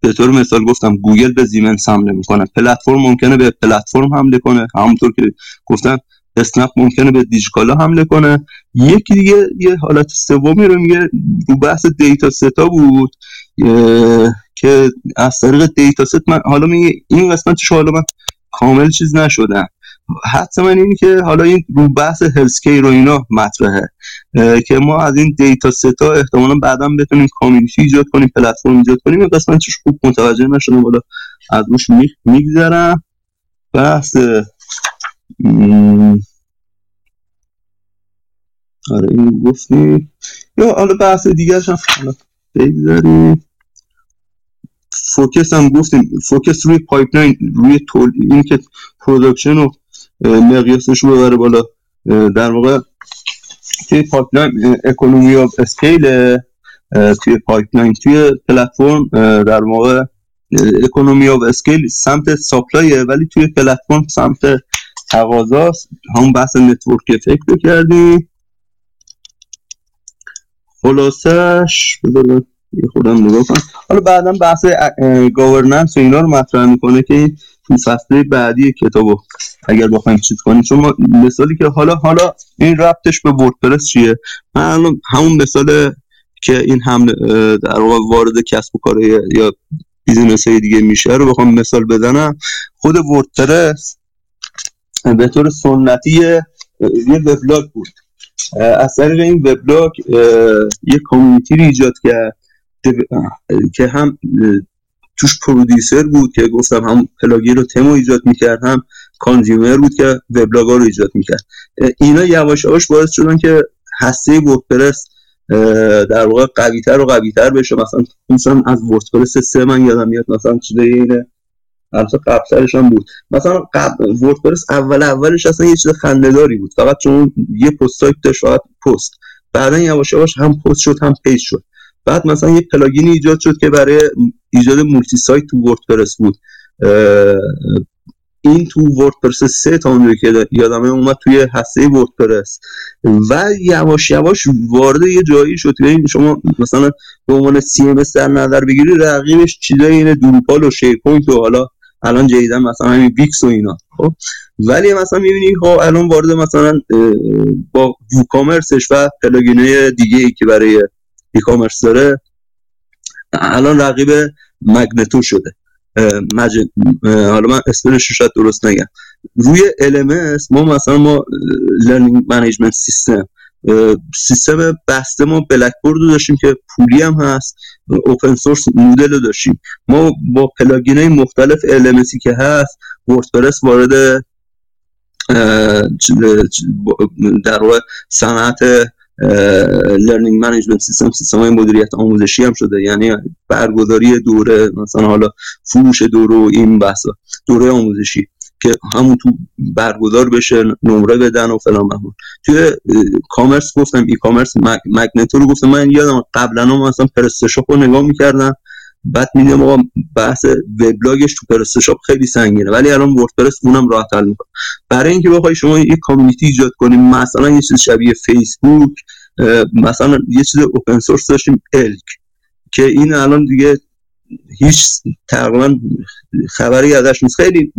به طور مثال گفتم گوگل به زیمنس حمله میکنه، پلتفرم ممکنه به پلتفرم حمله کنه، همونطور که گفتم اسنپ ممکنه به دیجیکالا حمله کنه. یکی دیگه یه حالت سومی رو میگه، رو بحث دیتا ست ها بود که از طریق دیتا ست من حالا میگه این قسمتش حالا من کامل چیز نشدم، حتی من این که حالا این رو بحث هلسکی رو اینا مطرحه، که ما از این دیتا ست ها احتمالاً بعداً بتونیم کامیونیتی ایجاد کنیم، پلتفرم ایجاد کنیم. یه قسمت چش خوب متوجه نشدم، بالا از روش میگذرم. بحث آره این گفتیم، یا حالا بحث دیگرش هم بگذاریم. فوکس هم گفتیم، فوکس روی پایپلاین، روی تولید، این که پروداکشن رو مقیاسش رو ببره بالا، در واقع توی پایپلاین اکونومی آف اسکیل، توی پایپلاین توی پلتفرم در واقع اکونومی آف اسکیل سمت سپلایه، ولی توی پلتفرم سمت تقاضاست. همون بحث نتورک افکت کردیم. خلاصش بذارم یه خودم نگاه کنم. حالا بعداً بحث گاورننس و اینا رو مطرح میکنه که این فصل بعدی کتابو اگر بخوایم چیز کنیم، چون ما مثالی که حالا این ربطش به وردپرس چیه، من همون مثال که این هم در واقع وارد کسب و کار یا بیزینس های دیگه میشه رو بخوام مثال بزنم، خود وردپرس به طور سنتی یه وبلاگ بود. از طریق این وبلاگ یک کامیونیتی رو ایجاد کرد که هم توش پرودیوسر بود که گفتم، هم پلاگین رو تمو ایجاد میکرد، هم کانزیومر بود که وبلاگ ها رو ایجاد میکرد. اینا یواش یواش باعث شدن که هسته وردپرس در واقع قویتر و قویتر بشه. مثلا از وردپرس 3 من یادم میاد، مثلا چیده اینه اصلا قبلش هم بود، مثلا وردپرس اولش اصلا یه چیز خنده‌داری بود، فقط چون یه پست تایپ داشت، فقط پست. بعدن یواش یواش هم پست شد هم پیج شد. بعد مثلا یه پلاگین ایجاد شد که برای ایجاد مولتی سایت تو وردپرس بود. این تو وردپرس 3 تا اونجوری که یادمه اومد توی هسته وردپرس و یواش یواش وارد یه جایی شد. ببین شما مثلا به عنوان سی ام اس در نظر بگیری، رقیبش چیزای اینه، دروپال و شیپوینت و حالا الان جدیدن مثلا همین ویکس و اینا. خب ولی مثلا می‌بینی خب الان وارد مثلا با ووکامرسش و پلاگین‌های دیگه‌ای که برای ای کامرس داره، الان رقیب مگنتو شده. حالا من اسمش رو شاید درست نگم. روی LMS ما مثلا لرنینگ منیجمنت سیستم بسته، ما بلک بورد رو داشتیم که پولی هم هست، اوپن سورس مدل رو داشتیم. ما با پلاگین‌های مختلف LMSی که هست، وردپرس وارد در واقع صنعت لرنینگ منیجمنت سیستم‌های مدیریت آموزشی هم شده، یعنی برگزاری دوره، مثلا حالا فروش دوره و این بحثا، دوره آموزشی که همون تو برگزار بشه، نمره بدن و فلان بهمان. توی کامرس گفتم ای کامرس مگنتو رو گفتم، من یادم قبلا مثلا پرستشاپ رو نگاه می‌کردم، بعد می‌دیدم آقا بحث وبلاگش تو پرستشاپ خیلی سنگینه، ولی الان وردپرس اونم راحت حل می‌کنه. برای اینکه بخوای شما یک کامیونیتی ایجاد کنیم، مثلا یه چیز شبیه فیسبوک، مثلا یه چیز اوپن سورس داشتیم الک، که این الان دیگه هیچ تقریبا خبری ازش نیست، خیلی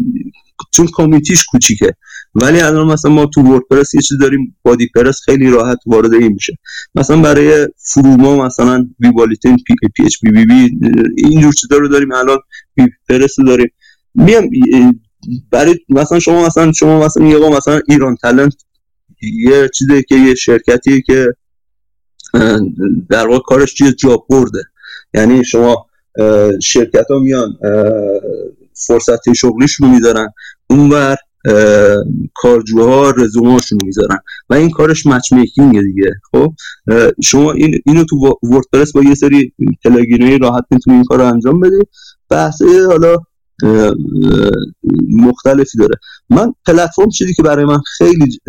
چون کامیونیتیش کوچیکه. ولی الان مثلا ما تو وردپرس یه چیز داریم، بادی پرس خیلی راحت وارد این میشه. مثلا برای فروما مثلا ویبالیتین، پی اچ پی بی بی، این جور چیزا رو داریم، الان بی پرس رو داریم. میام برای مثلا شما مثلا یه قم مثلا ایران تالنت، یه چیزی که یه شرکتیه که در واقع کارش چیز جاب برده، یعنی شما شرکت‌ها میان فرصت شغلیشون رو میذارن، اونور کارجوها رزومه‌هاشون رو میذارن و این کارش مچ میکینگ دیگه. خب شما اینو تو وردپرس با یه سری پلاگین‌های راحت میتونید این کارو انجام بدید. بحث حالا مختلفی داره. من پلتفرم چیزی که برای من خیلی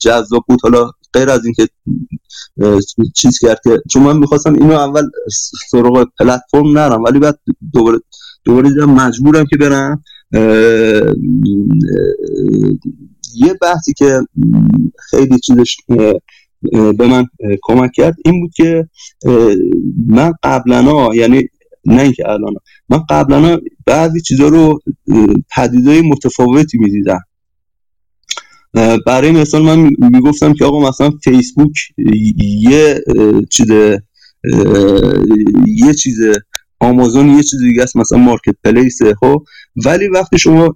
جذاب بود، حالا غیر از اینکه چیز کرد، که چون من می‌خواستم اینو اول سراغ پلتفرم نرم، ولی بعد دوباره دیدم مجبورم که برم. یه بحثی که خیلی چیزش به من کمک کرد این بود که من قبلنا، یعنی نه اینکه الان، من قبلنا بعضی چیزا رو پدیده‌های متفاوتی می‌دیدم. برای مثال من میگفتم که آقا مثلا فیسبوک یه چیزه آمازون یه چیز دیگه است، مثلا مارکت پلیسه ها، ولی وقتی شما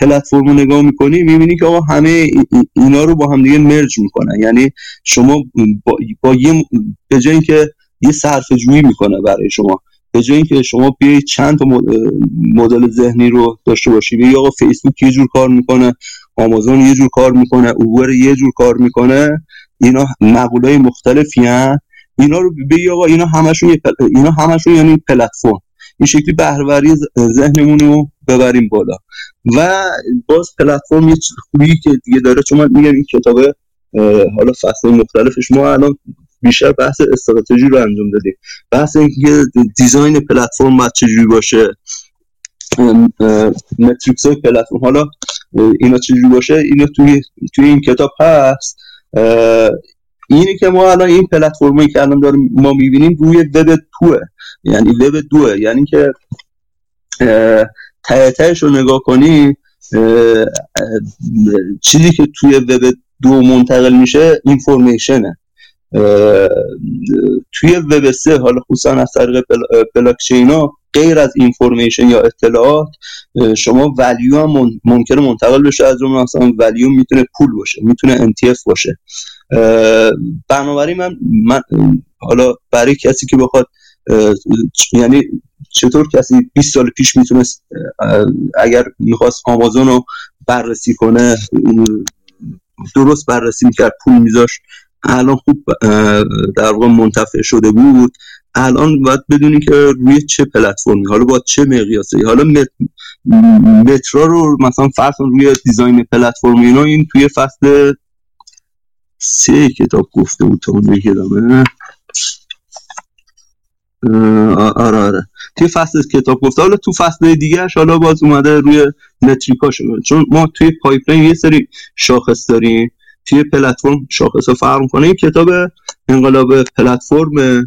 پلتفرم رو نگاه میکنی میبینی که آقا همه اینا رو با هم دیگه مرج میکنن. یعنی شما با یه، به جای اینکه یه صرفه جویی میکنه برای شما، به جای اینکه شما بیای چند تا مدل ذهنی رو داشته باشی، ببین آقا فیسبوک یه جور کار میکنه، آمازون یه جور کار میکنه، اوبر یه جور کار میکنه، اینا مقوله‌های مختلفی هستن، اینا رو ببین آقا اینا همشون یعنی پلتفرم. این شکلی بهره‌وری ذهنمون رو ببریم بالا. و باز پلتفرم یه چیز خوبی که دیگه داره، چون من میگم این کتابه حالا فصل مختلفش، ما الان بیشتر بحث استراتژی رو انجام دادیم، بحث اینکه دیزاین پلتفرم باید چجوری باشه، متریکس های پلتفرم حالا اینا چجوری باشه، اینا توی این کتاب هست. اینی که ما الان این پلتفرمی که الان داریم ما میبینیم روی وب 2، یعنی وب 2، یعنی که تهش رو نگاه کنی چیزی که توی وب 2 منتقل میشه اینفورمیشنه. توی وب 3 حالا خصوصا از طریق بلاکچین ها، غیر از اینفورمیشن یا اطلاعات، شما ولیو هم ممکنه منتقل بشه، از جمله مثلا ولیو میتونه پول باشه، میتونه NTF باشه. بنابراین من حالا برای کسی که بخواد، یعنی چطور کسی 20 سال پیش میتونست اگر میخواست آمازون رو بررسی کنه درست بررسی میکرد، پول میذاشت، الان خوب در واقع منتفع شده بود. الان باید بدونی که روی چه پلتفرمی، حالا با چه مقیاسه‌ای، حالا مترا رو مثلا فصل روی دیزاین پلتفرم اینا، این توی فصل 3 کتاب گفته بود تا اون دیگه. آره توی فصل کتاب گفته، حالا تو فصل دیگه‌اش حالا باز اومده روی متریکاش، چون ما توی پایپلاین یه سری شاخص داریم، توی پلتفرم شاخصا فرق می‌کنه. این کتاب انقلاب پلتفرم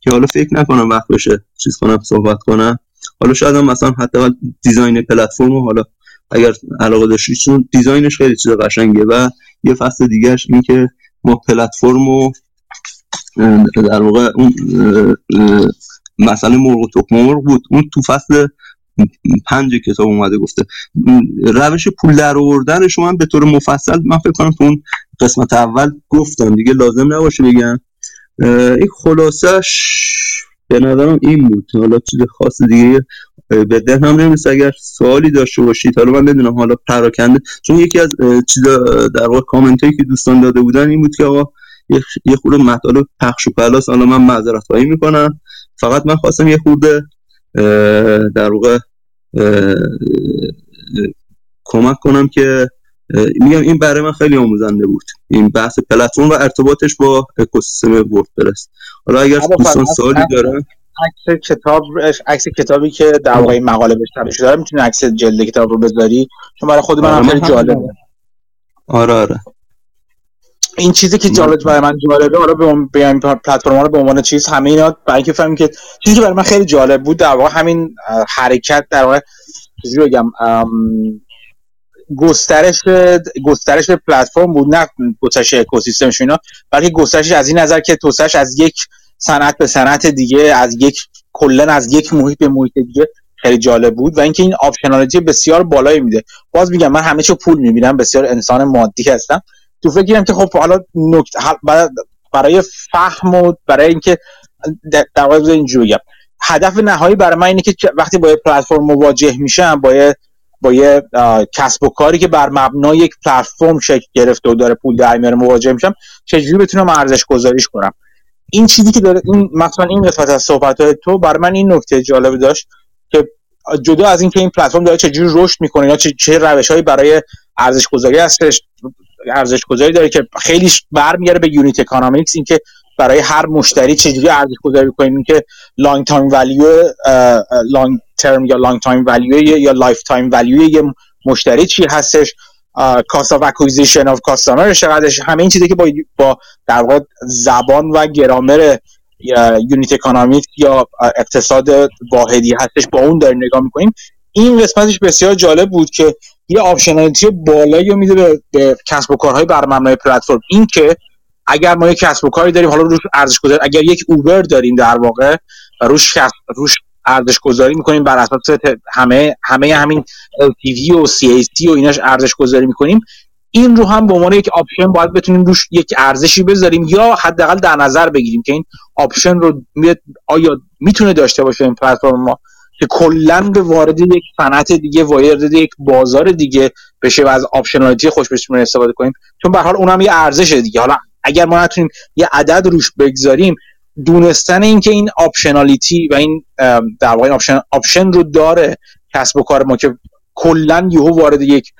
که حالا فکر نکنم وقت بشه چیز کنم صحبت کنم، حالا شاید هم مثلا حتی دیزاین پلتفرم، حالا اگر علاقه داشتید، چون دیزاینش خیلی چیز قشنگه. و یه فصل دیگه‌اش این که ما پلتفرم رو در واقع اون مسئله مرغ و تخم مرغ بود، اون تو فصل 5 کتاب اومده گفته. روش پول درآوردن شما هم به طور مفصل من فکر کنم تو اون قسمت اول گفتم دیگه، لازم نباشه بگم. این خلاصش به نظرم این بود، حالا چیز خاص دیگه به ذهنم نمیرسه. اگر سوالی داشته باشید، حالا من بدونم حالا پراکنده، چون یکی از چیزا در واقع کامنتایی که دوستان داده بودن این بود که آقا یه خورده مطالب پخش و پلاس، حالا من معذرت خواهی میکنم، فقط من خواستم یه خورده در واقع کمک کنم که میگم این برای من خیلی آموزنده بود، این بحث پلتفرم و ارتباطش با اکوسیستم وردپرس. حالا اگر دوستان سوالی دارن، عکس کتابی که در واقع این مقاله بهش نوشته داره، میتونی عکس جلد کتاب رو بذاری، چون برای خود منم خیلی جالبه. آره این چیزی که جالب برای من جالبه، حالا بیایم پلتفرم‌ها رو به عنوان چیز، همه اینا برای اینکه فهمم که چیزی که برای من خیلی جالب بود در واقع همین حرکت، در واقع چیزی بگم گسترش پلتفرم بود، نه گسترش اکوسیستمش اینا، بلکه گسترش از این نظر که توسعه‌اش از یک صنعت به صنعت دیگه، از یک محیط به محیط دیگه، خیلی جالب بود. و اینکه این آپشنالیتی بسیار بالایی میده. باز میگم من همه چیو پول میبینم، بسیار انسان مادی هستم، تو فکرم که خب حالا برای فهم و برای اینکه در واقع اینجوری بگم، هدف نهایی برای من اینه که وقتی با یه پلتفرم مواجه میشم، با یه کسب و کاری که بر مبنای یک پلتفرم شکل گرفته و داره پول در میاره مواجه میشم، چجوری بتونم ارزش گذاریش کنم. این چیزی که داره، این مثلا این قسمت از صحبت‌های تو برای من این نکته جالب داشت که جدا از اینکه این پلتفرم داره چجوری رشد میکنه یا چه روش‌هایی برای ارزش‌گذاری هستش، ارزش‌گذاری داره که خیلیش برمیگره به یونیت اکانومیکس، اینکه برای هر مشتری چجوری ارزش‌گذاری کنیم که لانگ ترم یا لانگ تایم ولیو یا لایف تایم ولیو یه مشتری چی هستش، کاست اف اکوئیزیشن اف کاستمر چقدرش، همه این چیزی که با در واقع زبان و گرامر یونیت اکانومیک یا اقتصاد واحدی هستش، با اون داریم نگاه می‌کنیم. این قسمتش بسیار جالب بود که یه آپشنالیتی بالایی رو میده به کسب و کارهای بر مبنای پلتفرم. این که اگر ما یک کسب و کاری داریم، حالا روش ارزش گذاری، اگر یک اوبر داریم در واقع روش ارزش گذاری میکنیم بر اساس همه همین LTV و CAC و ایناش ارزش گذاری میکنیم. این رو هم به عنوان یک آپشن باید بتونیم روش یک ارزشی بذاریم یا حداقل در نظر بگیریم که این آپشن رو آیا میتونه داشته باشه این پلتفرم ما که کلا به وارد یک صنعت دیگه، وارد یک بازار دیگه بشه و از آپشنالیتی خوش بشمون استفاده کنیم، چون به هر حال اونم یه ارزش دیگه. حالا اگر ما نتونیم یه عدد روش بگذاریم، دونستن اینکه این آپشنالیتی و این در واقع آپشن رو داره کسب و کار ما که کلا یهو وارد یک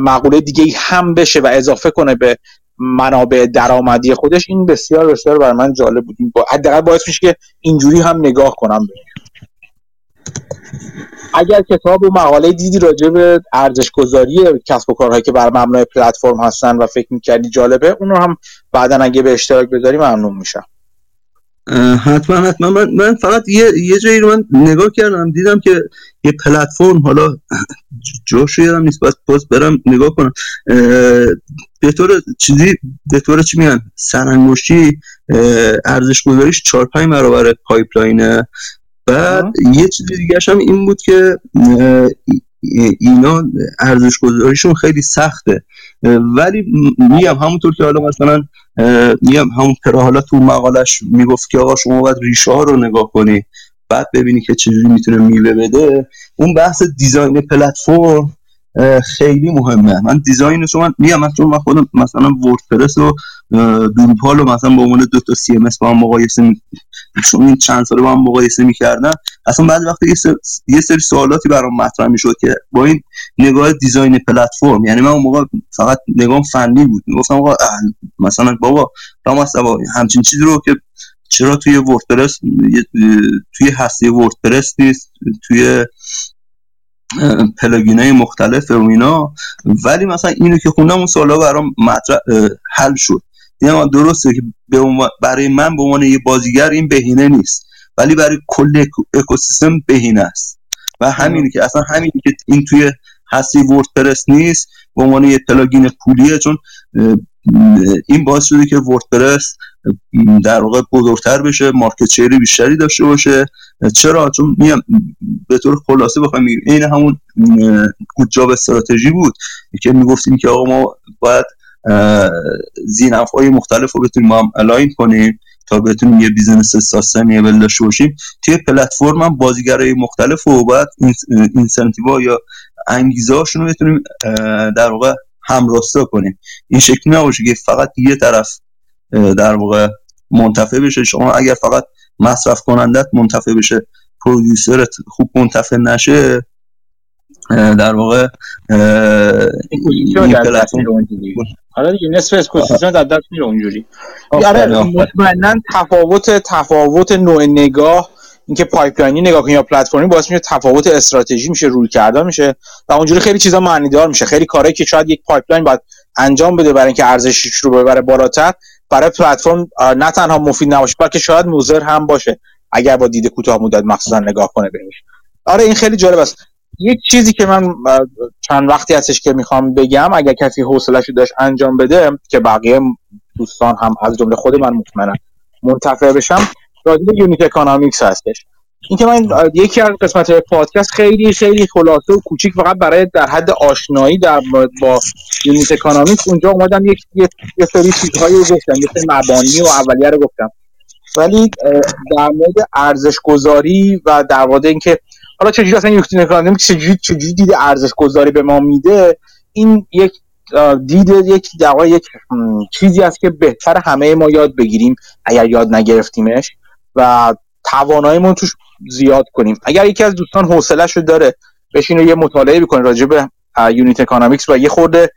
مقوله دیگه هم بشه و اضافه کنه به منابع درآمدی خودش، این بسیار بسیار برای من جالب بود. حداقل باعث میشه که اینجوری هم نگاه کنم بهش. اگر کتاب و مقاله دیدی راجع به ارزش گذاری کسب و کارهایی که بر مبنای پلتفرم هستن و فکر می‌کردی جالبه، اون رو هم بعداً اگه به اشتراک بذاری ممنون میشم. حتما من فقط یه جایی رو من نگاه کردم، دیدم که یه پلتفرم، حالا جوش یادم نیست، باز برم نگاه کنم، به طور چی میگن سرانگشتی ارزش گذاریش 4-5 برابر پایپلاینه. بعد یه چیز دیگه‌ش هم این بود که اینا ارزش گذاریشون خیلی سخته، ولی میگم همونطور که حالا مثلا میگم همون پراحالا تو مقالش میگفت که آقا شما باید ریشه ها رو نگاه کنی بعد ببینی که چجوری میتونه میوه بده. اون بحث دیزاین پلتفرم خیلی مهمه. من دیزاینش رو من خودم مثلا وردپرس و دروپال رو مثلا با عنوان دو تا سی ام اس با هم مقایسه این چند ساله با هم مقایسه می‌کردن، اصلا بعد وقتی یه سری سوالاتی برام مطرح می‌شد که با این نگاه دیزاین پلتفرم، یعنی من اون موقع فقط نگاه فنی بود، می‌گفتم آقا مثلا بابا تماسا همچین چیزی رو که چرا توی وردپرس، توی هسته وردپرس نیست، توی پلاگین‌های مختلف و اینا. ولی مثلا اینو که خوندم اون سوالا برام حل شد، دیدم درسته که برای من به عنوان یه بازیگر این بهینه نیست، ولی برای کل اکوسیستم بهینه است. و همین که این توی هسته وردپرس نیست به عنوان یه پلاگین پولیه، چون این باعث شده که وردپرس در واقع بزرگتر بشه، مارکت شیر بیشتری داشته باشه. چرا؟ چون میگم به طور خلاصه بخوام بگم این همون گود جاب استراتژی بود که میگفتیم که آقا ما باید زینف‌های مختلف رو بتونیم ما هم الاین کنیم تا بتونیم یه بیزنس ساستینبل داشته باشیم. توی پلتفرم هم بازیگرای مختلف رو باید اینسنتیوها یا انگیزه‌هاشون رو بتونیم در واقع همراستا کنیم. این شکلی نباشه که فقط یه طرف در واقع منتفع بشه. شما اگر فقط مصرف کنندت منتفع بشه، پرودیوسرت خوب منتفع نشه، در واقع این پلتفرم اونجوری. حالا دیگه نصف اکوسیستم در دست میره اونجوری. آره مطمئنا تفاوت نوع نگاه، اینکه پایپلاینی نگاه کنی یا پلتفرمی، باعث میشه تفاوت استراتژی میشه، روی کردن میشه و اونجوری خیلی چیزا معنی دار میشه. خیلی کارهایی که شاید یک پایپلاین باید انجام بده برای اینکه ارزشش رو ببره بالاتر، برای پلتفرم نه تنها مفید نباشه بلکه شاید مضر هم باشه اگر با دید کوتاه‌مدت مخصوصا نگاه کنه بهش. آره این خیلی جالب است. یک چیزی که من چند وقتی هستش که میخوام بگم، اگر کسی حوصله‌شو داشت انجام بده که بقیه دوستان هم از جمله خود من مطمئنا منتفع بشم، راجع به یونیت اکانومیکس هستش. اینکه من یکی از قسمت‌های پادکست خیلی خیلی خلاصه و کوچیک فقط برای در حد آشنایی در با یونیت اکانومیکس اونجا اومدم یه سری چیزهایی رو گفتم، یه سری مبانی و اولیه رو گفتم، ولی در مورد ارزش گذاری و در واقع اینکه حالا چجوری اصلا یونیت اکانومیکس چجوری دید ارزش گذاری به ما میده، این یک دید یک چیزی است که بهتر همه ما یاد بگیریم اگر یاد نگرفتیمش و تواناییمون توش زیاد کنیم. اگر یکی از دوستان حوصله‌شو داره بشینه یه مطالعه بکنه راجع به یونیت اکانومیکس و یه خورده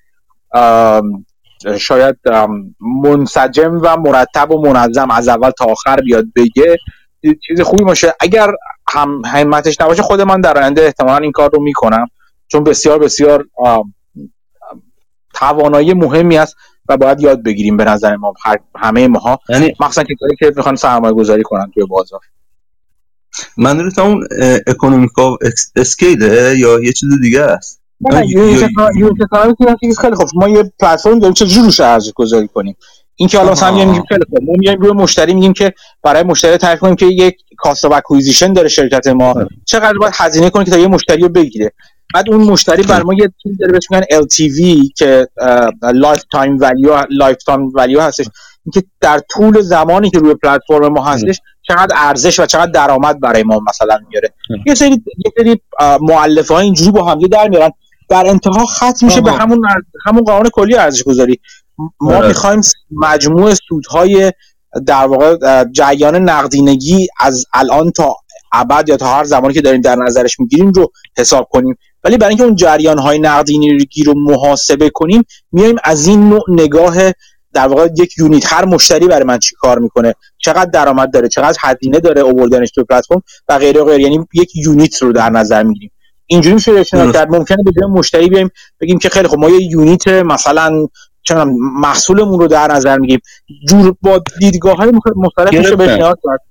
شاید منسجم و مرتب و منظم از اول تا آخر بیاد بگه، چیز خوبی باشه. اگر هم همتش نباشه، خود من در آینده احتمالاً این کار رو میکنم، چون بسیار بسیار توانایی مهمی است و باید یاد بگیریم به نظر ما همه ماها، یعنی مخصوصا کسایی که میخوان سرمایه گذاری کنن توی بازار. منظورت اون اکونومیکا اسکیله یا یه چیز دیگه است؟ نه یونیت اکانومیکس خیلی خوب، ما یه پلتفرم داریم چه جوری ارزش گذاری کنیم. این که حالا مثلا میگیم خیلی خوب، ما میایم روی مشتری میگیم که برای مشتری تعریف کنیم که یک کاست و اکوئیزیشن داره شرکت ما، چقدر باید هزینه کنه که تا یه مشتری رو بگیره. بعد اون مشتری بر ما یه چیزی داره بهش میگن LTV که لایف تایم ولیو هستش، اینکه در طول زمانی که روی پلتفرم ما هستش چقدر ارزش و چقدر درآمد برای ما مثلا میاره. یه سری مؤلفه ها اینجوری با هم در میارن، در انتها ختم میشه به همون قانون کلی ارزش گذاری. ما میخوایم مجموع سودهای در واقع جریان نقدینگی از الان تا ابد یا تا هر زمانی که داریم در نظرش میگیریم رو حساب کنیم، ولی برای اینکه اون جریان‌های نقدینگی رو محاسبه کنیم میایم از این نوع نگاه در واقع یک یونیت، هر مشتری برای من چی کار میکنه، چقدر درآمد داره، چقدر هزینه داره آوردنش تو پلتفرم و غیره غیره، یعنی یک یونیت رو در نظر میگیریم. اینجوری میشه رشناخت کرد. ممکنه به جای مشتری بیایم بگیم که خیلی خب ما یه یونیت مثلا چون محصولمون رو در نظر میگیم، جور با دیدگاه‌های مختلف میشه بهش نیاز داشت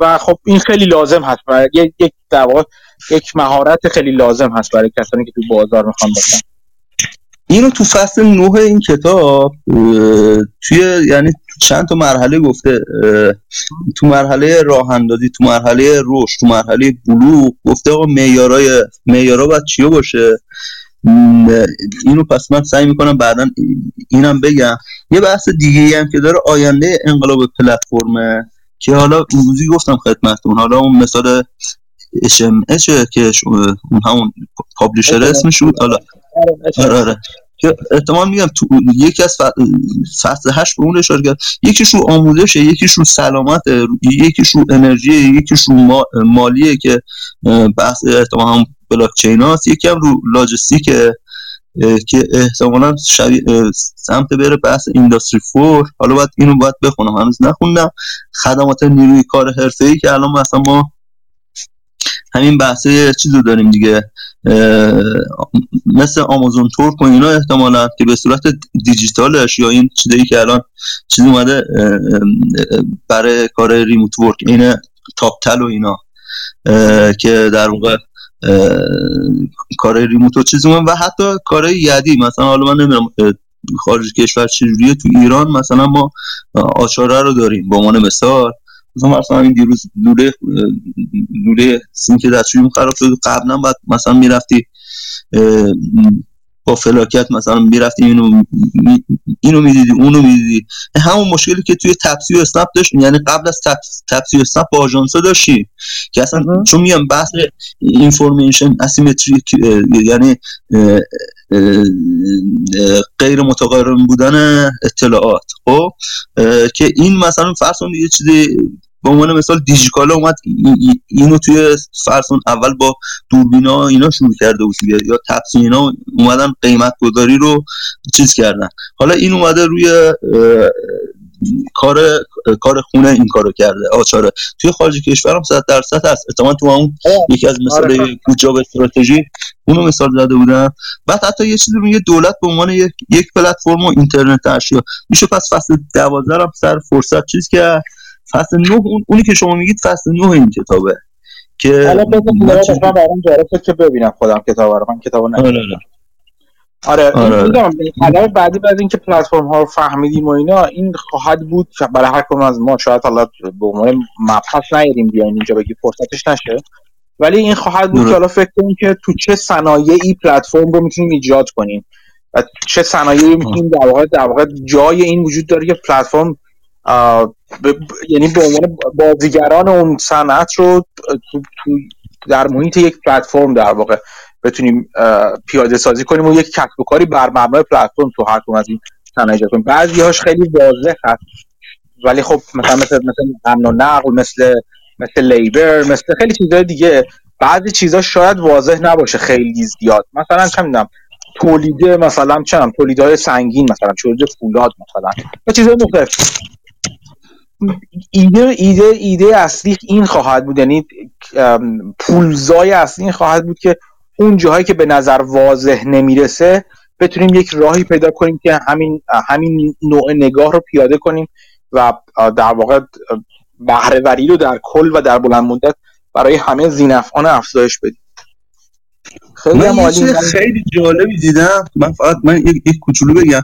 و خب این خیلی لازم هست برای یک در واقع یک مهارت خیلی لازم هست برای کسانی که تو بازار میخوان باشن. اینو تو فصل 9 این کتاب توی یعنی چند تا مرحله گفته، تو مرحله راه اندازی، تو مرحله رشد، تو مرحله بلوغ، گفته آقا معیارا بعد چیا باشه. اینو پس من سعی میکنم بعداً اینم بگم. یه بحث دیگه هم که داره آینده انقلاب پلتفرمه که حالا اونجوری گفتم خدمتتون، حالا اون مثال HMH که اون همون پابلیشر اسمش بود، حالا آره که احتمال میگم تو یکی از فصل 8 به اون اشاره کرد، یکیش رو آموزشه، یکیش رو سلامته، یکیش رو انرژیه، یکیش رو مالیه که بحث احتمال هم بلاک چین هاست، یکی هم رو لاجستیکه که احتمالا سمت بره بحث اینداستری 4. حالا باید اینو باید بخونم، هنوز نخوندم. خدمات نیروی کار حرفه‌ای که الان مثلا ما همین بحثه چیزو داریم دیگه، مثل آمازون تورک و اینا احتمالا که به صورت دیجیتالش یا این چیزایی که الان چیز اومده برای کار ریموت ورک، اینه تاپتل و اینا که در واقع کارای ریموت و چیزی من و حتی کارای یدی، مثلا حالا من نمیدونم خارج کشور چجوریه، تو ایران مثلا ما آچاره رو داریم به عنوان مثال، مثلا این دیروز لوله سینک دستشویی خراب شد، قبلا بعد مثلا میرفتی با فلاکت مثلا میرفتی اینو میدیدی اونو میدیدی، همون مشکلی که توی تپسی و اسنپ داشت، یعنی قبل از تپسی و اسنپ با آژانس‌ها داشتی که اصلا چون میگم بحث اینفورمیشن اسیمتریک، یعنی غیر متقارن بودن اطلاعات، خب که این مثلا فرسون یه چیزی به عنوان مثال دیجیکالا اومد اینو توی فرسون اول با دوربینا اینا شروع کرده بود یا تپسی اینا اومدن قیمت گذاری رو چیز کردن، حالا این اومده روی کار خونه این کارو کرده آچاره. توی خارج کشور هم 100% هست احتمال. تو همون یکی از مسائل جاب استراتژی اونو مثال زده بودم. بعد حتی یه چیزی میگه دولت به عنوان یک پلتفرم و اینترنت اشیا میشه. پس فصل 12 هم سر فرصت چیز که فصل 9 اونی که شما میگید فصل 9 این کتابه که حالا بذارید من برام جاره که ببینم خودم کتابا رو. من کتابو ندیدم. آره میگم علاوه بعد اینکه پلتفرم ها رو فهمیدیم و اینا، این خواهد بود که برای هر کدوم از ما شاید حالا به عنوان مبحث نیاریم بیاین اینجا بگی فرصتش نشه، ولی این خواهد بود که حالا فکر کنیم که تو چه صنایعی پلتفرم رو میتونیم ایجاد کنیم و چه صنایعی میتونیم در واقع جای این وجود داره که پلتفرم یعنی به عنوان بازیگران اون صنعت رو تو در محیط یک پلتفرم در واقع بتونیم پیاده سازی کنیم و یک کسب و کاری بر مبنای پلتفرم تو هر کدوم از این صنایع ایجاد کنیم. بعضی‌هاش خیلی واضح هست، ولی خب مثلا امن و نقل، مثل لیبر، مثل خیلی چیزهای دیگه، بعضی چیزها شاید واضح نباشه خیلی زیاد. مثلا چه می‌دونم تولیده، مثلا چه تولیدهای سنگین، مثلا تولید فولاد، مثلا چیزهای مختلف. ایده اصلی این خواهد بود، یعنی پولزای اصلی این خواهد بود که اون جاهایی که به نظر واضح نمیرسه بتونیم یک راهی پیدا کنیم که همین نوع نگاه رو پیاده کنیم و در واقع بهره‌وری رو در کل و در بلند مدت برای همه ذی‌نفعان افزایش بدیم. خیلی مالی خیلی جالبی دیدم. من فقط یک کوچولو بگم،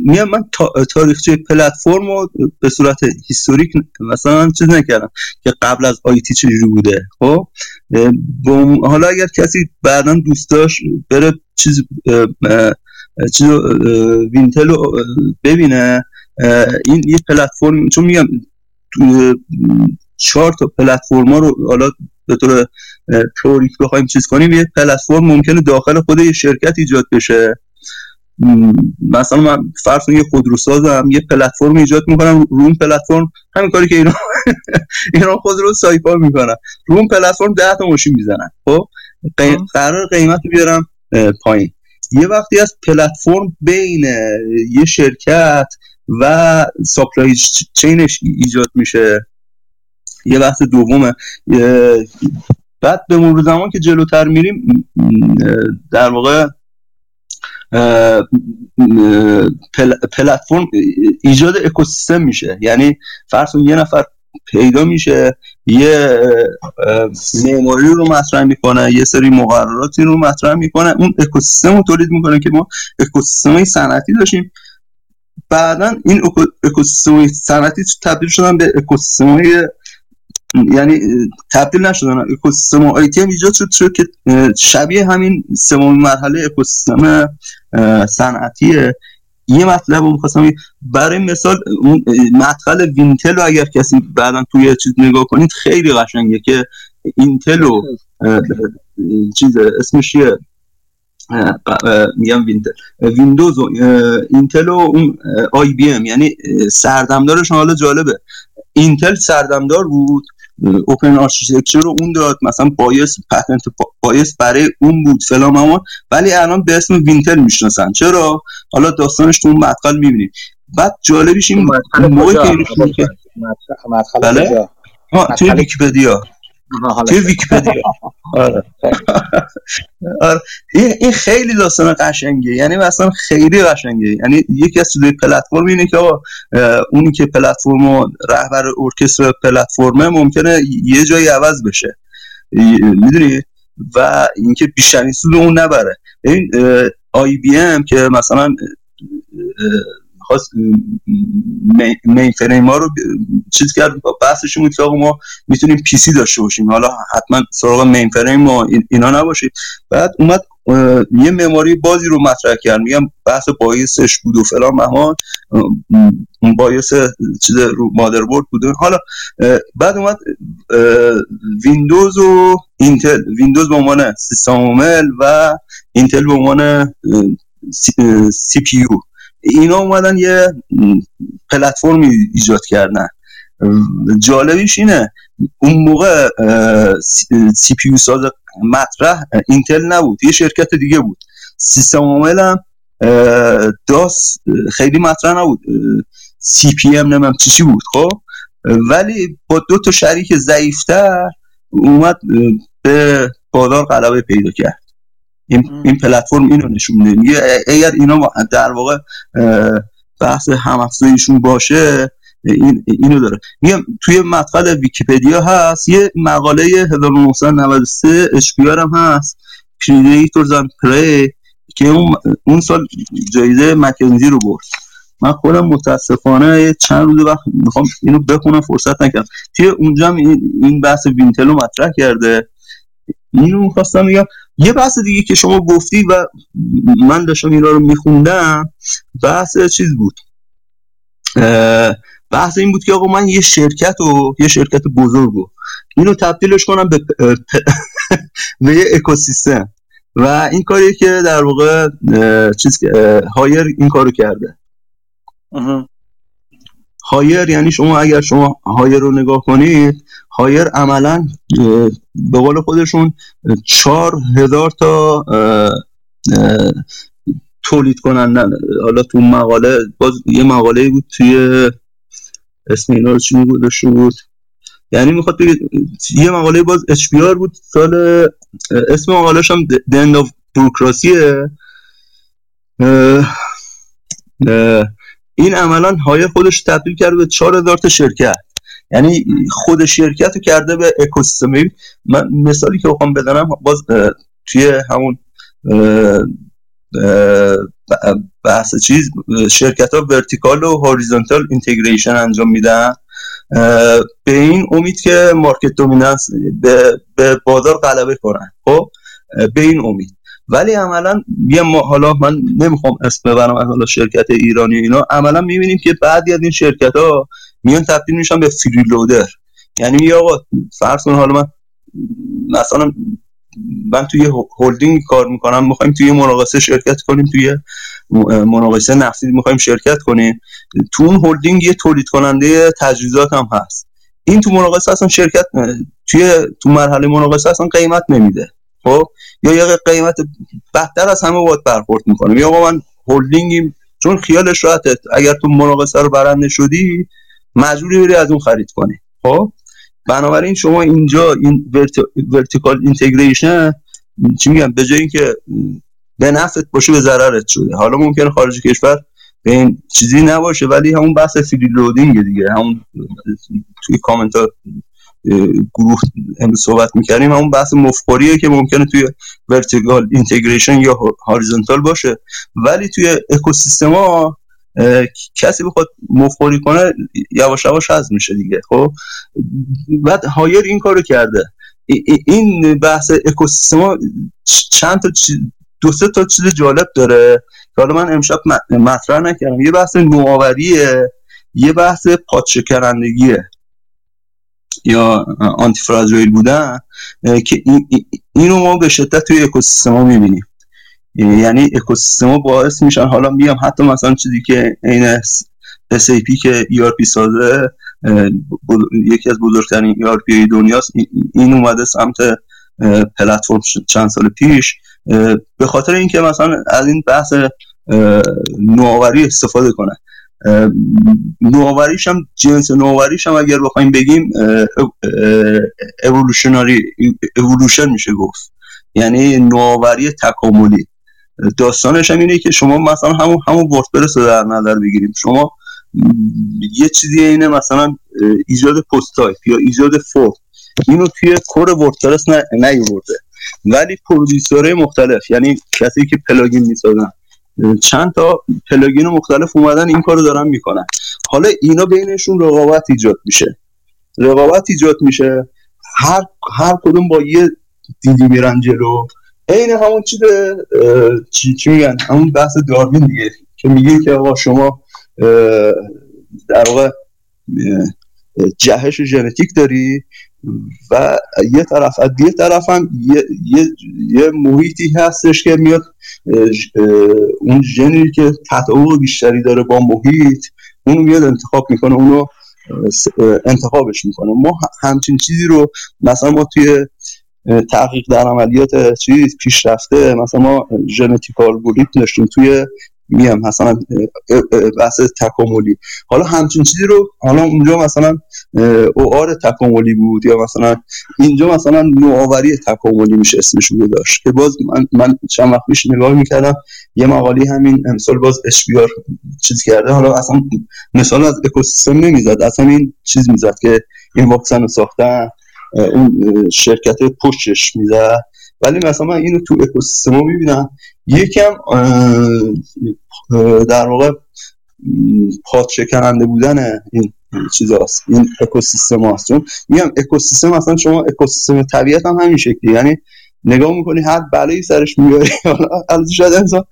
میام من تاریخچه پلتفرم رو به صورت هیستوریک مثلا چیز نکردم که قبل از آیتی چجوری بوده. خب حالا اگر کسی بعدا دوست داشت بره چیز وینتل رو ببینه، این یه پلتفرم، چون میگم 4 تا پلتفرما رو حالا به طور تئوریک بخوایم چیز کنیم، یه پلتفرم ممکنه داخل خود یه شرکت ایجاد بشه. مثلا من فرض کنم یه خودروسازم، یه پلتفرم ایجاد میکنم، رو اون پلتفرم همین کاری که اینا خودرو سایپا میکنن، رو اون پلتفرم 10 تا ماشین میزنن. خب قرار قیمت رو بیارم پایین. یه وقتی از پلتفرم بین یه شرکت و سپلای چینش ایجاد میشه، یه بحث دومه. بعد به مرور زمان که جلوتر میریم، در واقع پلتفرم ایجاد اکوسیستم میشه. یعنی فرض کن یه نفر پیدا میشه، یه معماری رو مطرح میکنه، یه سری مقرراتی رو مطرح میکنه، اون اکوسیستم رو تولید میکنه که ما اکوسیستم صنعتی داشتیم. بعداً این اکوسیستم صنعتی تبدیل شدن به اکوسیستم، یعنی تبدیل نشدن، اکوسیستم آیتی هم ایجاد شد که شبیه همین سومین مرحله اکوسیستم صنعتیه. یه مطلب رو می‌خواستم برای مثال، اون مدخل وینتل رو اگر کسی بعداً توی چیز نگاه کنید خیلی قشنگه که اینتل و چیز اسمش چیه، میگم ویندوز و اینتل و اون آی بی ام، یعنی سردمدارشون. حالا جالبه اینتل سردمدار بود، اوپن آرکیتکچر رو اون داد، مثلا بایس، پتنت بایس برای اون بود فلان امان، ولی الان به اسم وینتل میشناسن. چرا؟ حالا داستانش تو اون مدخل میبینید. بعد جالبیش این موقعی که مدخل کجا؟ توی ویکی‌پدیا. توی ویکی‌پدیا. آره. آره. این خیلی داستان قشنگه، یعنی مثلا خیلی قشنگه. یعنی یکی از چیزای پلتفرم اینه که اونی که پلتفرمو رهبر ارکستر پلتفرمه ممکنه یه جایی عوض بشه، میدونی، و اینکه بیشترین سود اون نبره. ببین آی بی ام که مثلا خواست مین فریم ها رو چیز کرد، بحثشون بود که ما میتونیم پی سی داشته باشیم، حالا حتما سراغ مین فریم ما اینا نباشید. بعد اومد یه مموری بازی رو مطرح کرد، میگم بحث بایسش بود و فلان مهمان، بایس چیز رو مادربرد بود. حالا بعد اومد ویندوز و اینتل، ویندوز به عنوان سیستم عامل و اینتل به عنوان سی پی یو، اینا اومدن یه پلتفرمی ایجاد کردن. جالبیش اینه اون موقع سی پی یو ساز مطرح اینتل نبود، یه شرکت دیگه بود. سیستم عامل هم داس خیلی مطرح نبود، سی پی ام نمیدونم چی بود. خب ولی با 2 تا شریک ضعیفتر اومد به بازار غلبه پیدا کرد. این پلتفرم اینو نشون میده، میگه اگر اینا در واقع بحث هم افزاییشون باشه، اینو داره. میگم توی مدخل ویکی‌پدیا هست یه مقاله 1993 اشپیار هم هست، Predators and Prey، که اون سال جایزه مکنزی رو برد. من خودم متاسفانه چند روز وقت میخوام اینو بخونم فرصت نکردم. توی اونجا هم این بحث وینتل رو مطرح کرده. اینو میخواستم بگم. یه بحث دیگه که شما گفتی و من داشتم اینا رو میخوندم، بحث چیز بود، بحث این بود که آقا من یه شرکت و یه شرکت بزرگ و اینو تبدیلش کنم به یه اکوسیستم، و این کاریه که در واقع چیز هایر این کارو کرده. هایر یعنی شما اگر شما هایر رو نگاه کنید، هایر عملا به قول خودشون 4000 تا تولید کننده. حالا تو مقاله باز یه مقاله بود توی اسم اینا رو چی بود، یعنی میخواد یه مقاله باز HBR بود، سال اسم مقالهش هم The End of Bureaucracyه. این عملا هایر خودش تبدیل کرده به 4000 تا شرکت، یعنی خود شرکت رو کرده به اکوسیستم. من مثالی که بخوام بزنم باز توی همون بحث چیز شرکت ها ورتیکال و هوریزونتال اینتگریشن انجام میدن به این امید که مارکت دومیننس به بازار غلبه کنن، خب به این امید. ولی عملا حالا من نمیخوام اسم ببرم از حالا شرکت ایرانی اینا، عملا میبینیم که بعضی از این شرکت ها میان تبدیل میشن به فریلودر. یعنی یا آقا فرض کن حالا من توی هولدینگ کار میکنم، میخوایم توی مناقصه شرکت کنیم، توی مناقصه نفتی میخوایم شرکت کنیم، تو اون هولدینگ یه تولید کننده تجهیزات هم هست، این تو مناقصه اصلا شرکت تو مرحله مناقصه اصلا قیمت نمیده، خب یا یه قیمت بدتر از همه باید برخورد میکنه. یا آقا من هولدینگیم، چون خیالش راحته اگر تو مناقصه رو برنده شدی مجبوری بری از اون خرید کنی. خب بنابراین شما اینجا این ورتیکال اینتگریشن چی میگم، به جای اینکه به نفعت باشه به ضررت شده. حالا ممکنه خارج کشور به این چیزی نباشه، ولی همون بحث فیلد لودینگ دیگه، همون توی کامنت ها گروه صحبت می‌کردیم، همون بحث مفخوریه که ممکنه توی ورتیکال اینتگریشن یا هوریزونتال باشه، ولی توی اکوسیستما کسی بخواد مفخوری کنه یواش یواش هضم میشه دیگه. خب بعد هایر این کارو کرده. این بحث اکوسیستما چند تا دو سه تا چیز جالب داره که حالا من امشب مطرح نکردم. یه بحث نوآوریه، یه بحث پادشکرندگیه یا آنتی فرازوئیل بودن که اینو ما به شدت توی اکوسیستما میبینیم. یعنی اکوسیستما باعث میشن، حالا میگم حتی مثلا چیزی که این SAP که ERP سازه، یکی از بزرگترین ERP دنیاست، این اومده سمت پلتفرم چند سال پیش به خاطر اینکه مثلا از این بحث نوآوری استفاده کنه. نوآوریش هم جنس نوآوریش هم اگر بخوایم بگیم اِوولوشن میشه گفت، یعنی نوآوری تکاملی. داستانش هم اینه که شما مثلا همون وردپرس رو در نظر بگیریم، شما یه چیزی اینه مثلا ایجاد پست تایپ یا ایجاد فرم، اینو توی کور وردپرس نیورده، ولی پرودیوسرهای مختلف یعنی کسایی که پلاگین میسازن چند تا پلاگین مختلف اومدن این کارو دارن میکنن. حالا اینا بینشون رقابت ایجاد میشه، هر کدوم با یه دیدی میرن جلو. این همون چی میگن، همون بحث داروین دیگه که میگه که آقا شما در واقع جهش ژنتیک داری و یه طرف از دیگه طرف هم یه محیطی هستش که میاد اون ژنی که تطابق بیشتری داره با محیط اونو میاد انتخاب میکنه، اونو انتخابش میکنه. ما همچین چیزی رو مثلا ما توی تحقیق در عملیات چیز پیشرفته، مثلا ما ژنتیک الگوریتم داشتیم توی میام مثلا بحث تکاملی. حالا همچین چیزی رو حالا اونجا مثلا OR تکاملی بود یا مثلا اینجا مثلا نوآوری تکاملی میشه اسمش رو گذاشت. که باز من چند وقت پیش نگاه میکردم یه مقالی همین امسال باز HBR چیز کرده، حالا اصلا مثال از اکوسیستم نمیزد، اصلا این چیز میزد که این واکسن رو ساختن اون شرکت پشتش میزد، ولی مثلا من اینو تو اکوسیستم رو میبینم. یکم در واقع پادشکننده بودن این چیزاست، این اکوسیستم هاست. چون میگم اکوسیستم، مثلا شما اکوسیستم طبیعت هم همین شکلی، یعنی نگاه میکنی هر بلایی سرش میاری، البته شاید انسان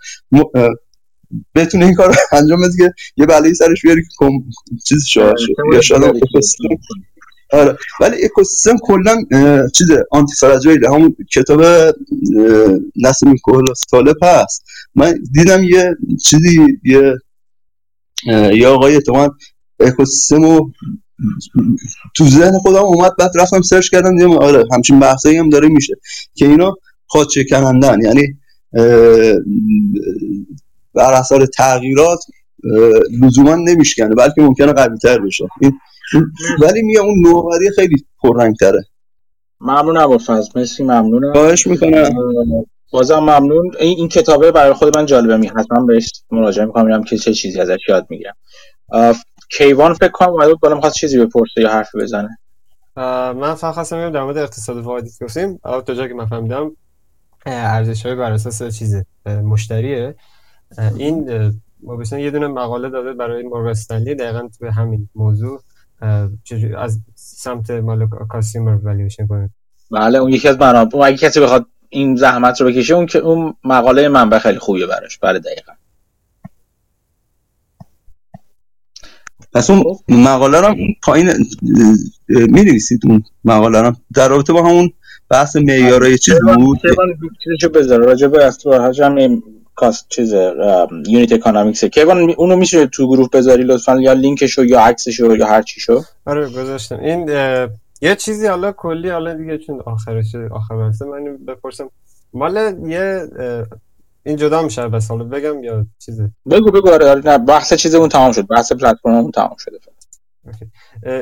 بتونه این کار رو انجام بده که یه بلایی سرش بیاری که چیز شاید شد یا شاید اکوسیستم. آره ولی اکوسیستم کلا چیز آنتی فرجایل، همون کتاب نسیم کوهلاس طالب هست، من دیدم یه چیزی یه آقای اتمن اکوسیستم رو تو ذهن خودم اومد، بعد رفتم سرچ کردم دیدم آره همچین بحثایی هم داره میشه که اینا پادشکنندن، یعنی بر اثر تغییرات لزوما نمیشکنه بلکه ممکنه قوی‌تر بشه. ولی میگم اون نوآوری خیلی پررنگ تره. ممنونم وفاز، مرسی، ممنونم، خواهش میکنم، بازم ممنون. این کتابه برای خود من جالبه، می حتما بهش مراجعه میکنم ببینم که چه چیزی ازش یاد میگیرم. کیوان فکر کنم اومد بالا میخواست چیزی بپرسه یا حرفی بزنه. من فقط خواستم بگم در مورد اقتصاد واحدی که گفتیم، البته تا جایی که من فهمیدم ارزش های بر اساس چیزه مشتریه. این مابسن یه دونه مقاله داده برای مورگان استنلی دقیقاً به همین موضوع، از سمت مال کانسیومر والویشن کنه. بله اون یکی از برنامه‌ها، اگه کسی بخواد این زحمت رو بکشه اون که اون مقاله منبع خیلی خوبیه براش. بله دقیقاً. پس اون مقاله رو پایین می‌نویسید، اون مقاله رو در رابطه با همون بحث معیارای چیز بود. چیزشو بذار راجع به استوارهاش هم کاست چیز یونیت اکونومیکس کیوان، اونو میشه تو گروه بذاری لطفا، یا لینکشو یا عکسشو یا هر چیشو. آره گذاشتم. این یه چیزی حالا کلی، حالا دیگه چون آخر بحث من بپرسم مال یه این جدا میشه بس حالا بگم یا چیزه؟ بگو. آره نه بحث چیزمون تمام شد، بحث پلتفرممون تمام شده. اوکی.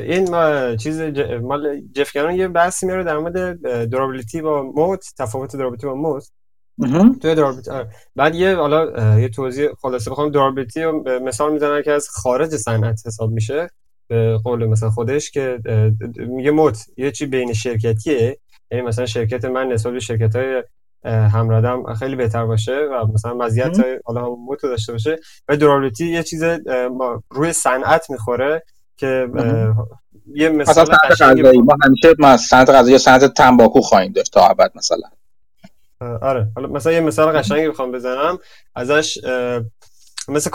این ما چیز مال جف کانون یه بحثی میاره در مورد دورابیلیتی با موت، تفاوت دورابیلیتی با موت توی دورابیلیتی. بعد یه حالا یه توضیح خلاصه بخوام، دورابیلیتی رو مثال میزنن که از خارج صنعت حساب میشه، به قول مثلا خودش که میگه موت یه چی بین شرکتیه، یعنی مثلا شرکت من نسبت به شرکت‌های همردم خیلی بهتر باشه و مثلا مزیت‌های حالا موت داشته باشه، و دورابیلیتی یه چیز روی صنعت میخوره که یه مثلا صنعت غذایی ما همیشه صنعت غذایی یا صنعت تنباکو خواهیم داشت تا ابد مثلا. آره حالا مثلا یه مثال قشنگی بخوام بزنم ازش، مثل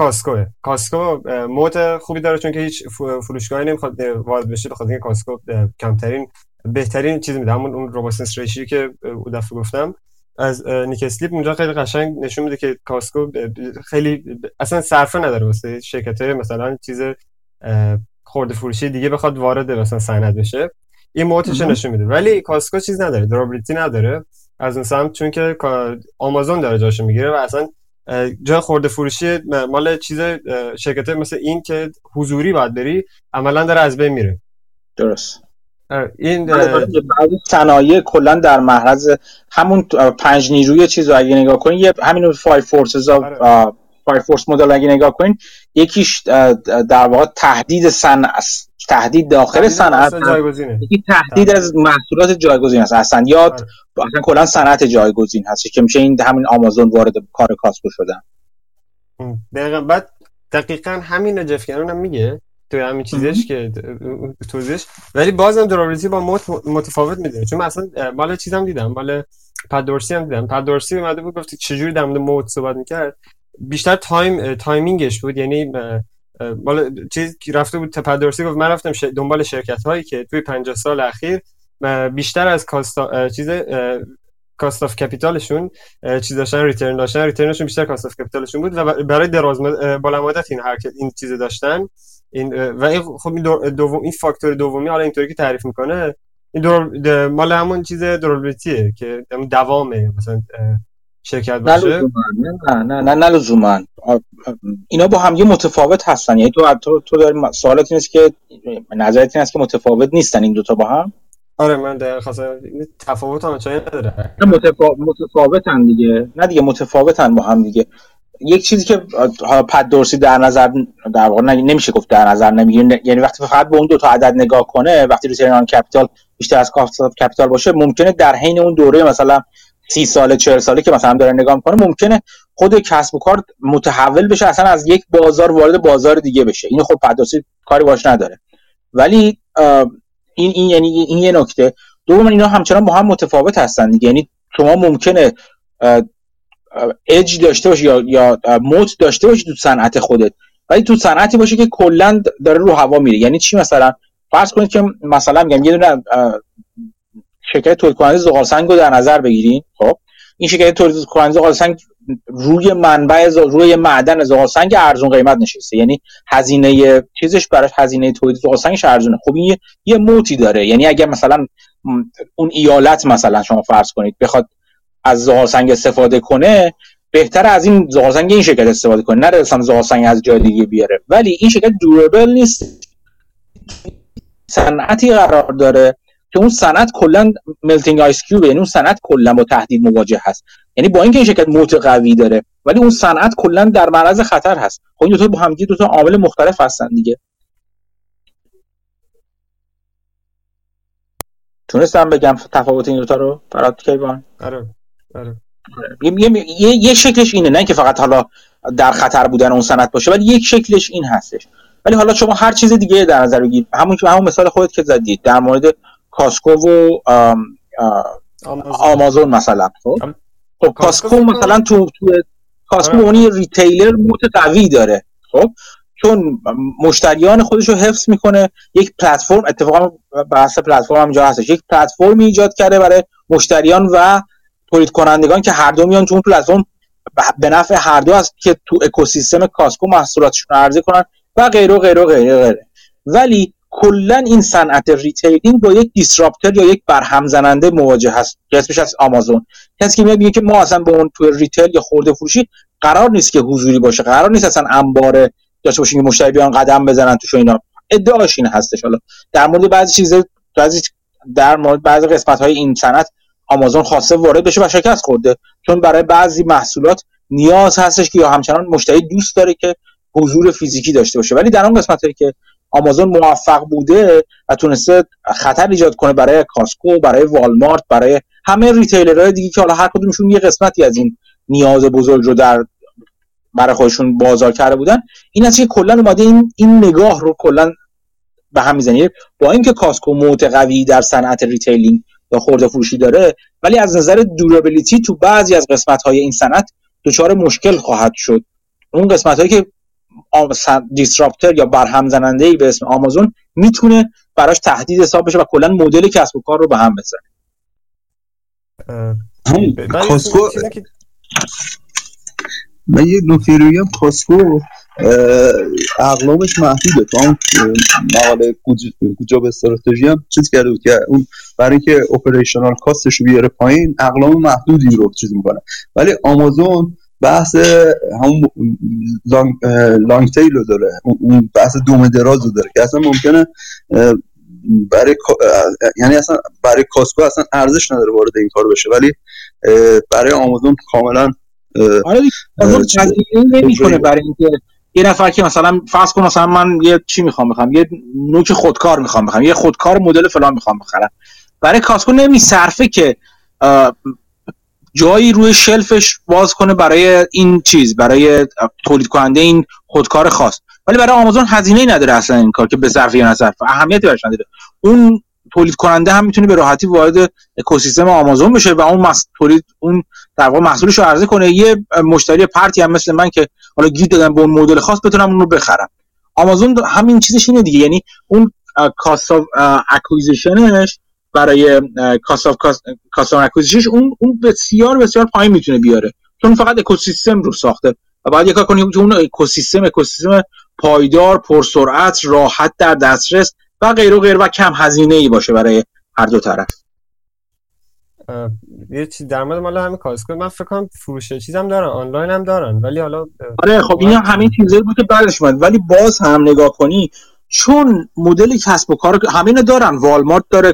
کاسکو موت خوبی داره چون که هیچ فروشگاهی نمیخواد وارد بشه، بخاطر اینکه کاسکو کمترین بهترین چیز میده، همون اون روبستنس ریشیو که اون دفعه گفتم از نیک اسلیپ، اونجا خیلی قشنگ نشون میده که کاسکو خیلی اصلا صرفه نداره واسه شرکت‌های مثلا چیز خورده فروشی دیگه بخواد وارد مثلا صنعت بشه، این موتش نشون میده. ولی کاسکو چیز نداره، دورابیلیتی نداره از اون سمت، چون که آمازون داره جاشو میگیره و اصلا جای خورده فروشی مال چیز شرکته مثل این که حضوری باید بری عملا داره از بین میره. درست. این بعضی صنایع کلا در معرض همون پنج نیروی چیزو اگه نگاه کنین، یه همین فایو فورسز اف فورس مدل اگه نگاه کنین، یکیش در واقع تهدید صنعت، تهدید داخل صنعت، یکی تهدید از محصولات جایگزین است اصلا، یاد اصلا کلا صنعت جایگزین هست که میشه این همین آمازون وارد کار کاسکو شدن. دقیقاً. بعد دقیقاً همین جف کانون هم میگه توی همین چیزش که توضیحش، ولی بازم دورابیلیتی با موت متفاوت میده، چون مثلا مال چیزام دیدم، مال پدورسی هم دیدم، پدورسی اومده بود گفت چجوری در مورد موت صحبت می‌کرد، بیشتر تایمینگش بود، یعنی بالا چیز رفته بود تپدرسی گفت من رفتم دنبال شرکت هایی که توی 50 سال اخیر بیشتر از کاست آف کپیتالشون چیز داشتن، ریترن داشتن، ریترنشون بیشتر کاست آف کپیتالشون بود و برای دراز بالا مدت این حرکت این چیز داشتن. این و خب این فاکتور دومی حالا اینطوری که تعریف میکنه این مال همون چیز دورابیلیتیه که دوامه مثلا شرکت باشه. نه لزوما اینا با هم یه متفاوت هستن، یعنی تو داری سوالت این است که نظرت این است که متفاوت نیستن این دوتا با هم؟ آره من در خاصه تفاوت هم چایی نداره، متفاوتن دیگه، نه دیگه متفاوتن با هم دیگه. یک چیزی که پدورسی در نظر در واقع نمیشه گفت در نظر نمیگیره، یعنی وقتی فقط به اون دو تا عدد نگاه کنه، وقتی ریترن آن کپیتال بیشتر از کاست آف کپیتال باشه، ممکنه در حین اون دوره مثلا 30 ساله 40 ساله که مثلا داره نگاه میکنه، ممکنه خود کسب و کار متحول بشه، اصلا از یک بازار وارد بازار دیگه بشه، اینو خب پدورسی کاری باش نداره. ولی این یعنی این یه نکته. دوم اینا همچنان با هم متفاوت هستن دیگه، یعنی شما ممکنه اج داشته باشی یا موت داشته باشی تو صنعت خودت، ولی تو صنعتی باشه که کلا داره رو هوا میره. یعنی چی؟ مثلا فرض کنید که مثلا میگم یه دونه شرکت تولید کننده زغال سنگو در نظر بگیرین، خب این شرکت تولید کننده زغال سنگ روی منبع روی معدن زغال سنگ ارزون قیمت نشسته، یعنی هزینه چیزش براش هزینه تولید زغال سنگش ارزونه. خب این یه موتی داره، یعنی اگر مثلا اون ایالت مثلا شما فرض کنید بخواد از زغال سنگ استفاده کنه، بهتر از این زغال سنگ این شرکت استفاده کنه، نره مثلا زغال سنگ از جای دیگه بیاره. ولی این شرکت دوربل نیست، صنعتی قرار داره که اون صنعت کلا ملتینگ آیس کیوب، یعنی اون صنعت کلا با تهدید مواجه هست، یعنی با اینکه این شرکت موت قوی داره ولی اون صنعت کلا در معرض خطر هست. خب این دو تا با هم دیگه دو تا عامل مختلف هستن دیگه. تونستم بگم تفاوت این دو تا رو برات کیوان؟ آره یه شکلش اینه، نه که فقط حالا در خطر بودن اون سند باشه، ولی یک شکلش این هستش. ولی حالا شما هر چیز دیگه در نظر بگیر، همون مثال خودت که زدید در مورد کاسکو و آمازون مثلا، خب کاسکو مثلا تو کاسکو اونی ریتیلر متقوی داره، خب چون مشتریان خودش رو حفظ میکنه، یک پلتفرم، اتفاقا بحث پلتفرم هم جا هستش، یک پلتفرمی ایجاد کرده برای مشتریان و تولید کنندگان که هر دو میان تو اون پلتفرم، به نفع هر دو است که تو اکوسیستم کاسکو محصولاتشون رو عرضه کنن و غیره و غیره و غیره. ولی کلا این صنعت ریتیلینگ با یک دیسراپتور یا یک برهم زننده مواجه هست، اسمش از آمازون. کسی که میگه که ما اصلا به اون تو ریتیل یا خرده فروشی قرار نیست که حضوری باشه، قرار نیست اصلا انبار داشته باشین که مشتری بیان قدم بزنن توش و اینا، ادعاش این هستش. حالا در مورد بعضی چیزا، در مورد بعضی قسمت‌های این صنعت آمازون خاصه وارد بشه و شکست خورده، چون برای بعضی محصولات نیاز هستش که یا همچنان مشتری دوست داره که حضور فیزیکی داشته باشه. ولی در اون قسمتایی که آمازون موفق بوده و تونسته خطر ایجاد کنه برای کاسکو، برای والمارت، برای همه ریتیلرهای دیگه که حالا هر کدومشون یه قسمتی از این نیاز بزرگ رو در برای خودشون بازار کرده بودن، این است که کلا اومده این نگاه رو کلا به هم میزنه. با اینکه کاسکو متقوی در صنعت ریتیلینگ یا خرده فروشی داره، ولی از نظر دورابیلیتی تو بعضی از قسمت‌های این صنعت دچار مشکل خواهد شد. اون قسمت‌هایی که دیسراپتور یا برهم زننده‌ای به اسم آمازون میتونه براش تهدید حساب بشه و کلا مدل کسب و کار رو به هم بزنه. کاسکو من یه نکته رو بگم، کاسکو اغلبش محدوده، تو اون مقاله کجا به استراتژی هم چیز کرده بود که اون برای که اپریشنال کاستش رو بیاره پایین اغلب محدودی رو چیز میکنه. ولی آمازون بحث همون لانگ تیل رو داره، اون بحث دوم دراز رو داره که اصلا ممکنه برای یعنی اصلا برای کاسکو اصلا ارزش نداره وارد این کار بشه، ولی برای آمازون کاملا آره دیگه نمی‌کنه. برای اینکه یه نفر که مثلا فرض کن مثلا من یه چی میخوام بخرم، یه نوک خودکار میخوام بخرم، یه خودکار مدل فلان میخوام بخرم، برای کاسکو نمی‌صرفه که جایی روی شلفش باز کنه برای این چیز، برای تولید کننده این خودکار خاص. ولی برای آمازون هزینه‌ای نداره اصلا این کار که به صرف یا نصرف، اهمیتی براش نداره. اون تولید کننده هم میتونه به راحتی وارد اکوسیستم آمازون بشه و اون تولید اون در واقع محصولش رو عرضه کنه، یه مشتری پرتی هم مثل من که حالا گیر دادم به اون مدل خاص بتونم اون رو بخرم. آمازون همین چیزش اینه دیگه، یعنی اون کاست اف اکویزیشنش برای کاست اف کاستمر اکویزیشنش اون بسیار بسیار پایین میتونه بیاره، چون فقط اکوسیستم رو ساخته و باید یه کار کنیم که اون اکوسیستم پایدار، پرسرعت، راحت در دسترس و غیر و غیر و کم هزینه‌ای باشه برای هر دو طرف. یه چیز در مورد مال همین کاسکو، من فکر کنم فروش چیزام دارن، آنلاین هم دارن، ولی حالا آره خب اینا همین چیزایی بود که بعدش اومد. ولی باز هم نگاه کنی چون مدل کسب و کار همینا دارن، والمارت داره،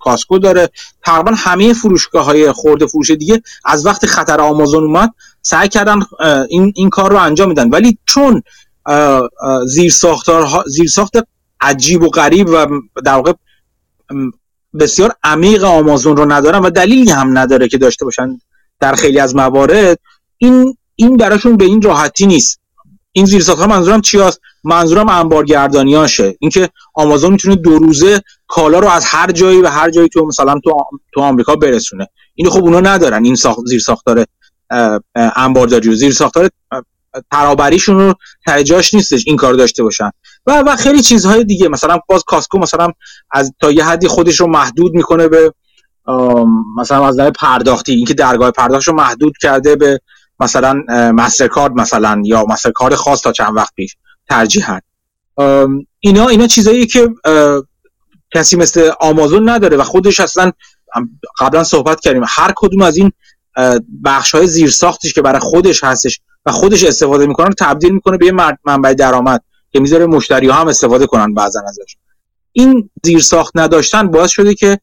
کاسکو داره، تقریبا همه فروشگاه‌های خرده فروش دیگه از وقت خطر آمازون اومد سعی کردن این کار رو انجام میدن. ولی چون زیرساخت عجیب و غریب و در واقع بسیار عمیق آمازون رو ندارن و دلیلی هم نداره که داشته باشن در خیلی از موارد، این براشون به این راحتی نیست. این زیرساخت‌ها منظورم چی هست؟ منظورم انبارگردانیاشه، اینکه آمازون میتونه دو روزه کالا رو از هر جایی و هر جایی تو مثلا تو آمریکا برسونه. اینو خب اونا ندارن، این زیرساخت‌ها انبارداری و زیرساخت‌ها ترابریشون رو ترجاش نیستش این کار داشته باشن و خیلی چیزهای دیگه. مثلا باز کاسکو مثلا از تا یه حدی خودش رو محدود میکنه به مثلا از نظر پرداختی، اینکه درگاه پرداختش رو محدود کرده به مثلا مسترکارد مثلا یا مسترکارد خاص تا چند وقت پیش ترجیحاً. اینا چیزاییه که کسی مثل آمازون نداره و خودش اصلا قبلا صحبت کردیم هر کدوم از این بخش‌های زیرساختش که برای خودش هستش و خودش استفاده میکنه رو تبدیل میکنه به یه منبع درآمد که میذاره مشتری‌ها هم استفاده کنن بعضا ازش. این زیرساخت نداشتن باعث شده که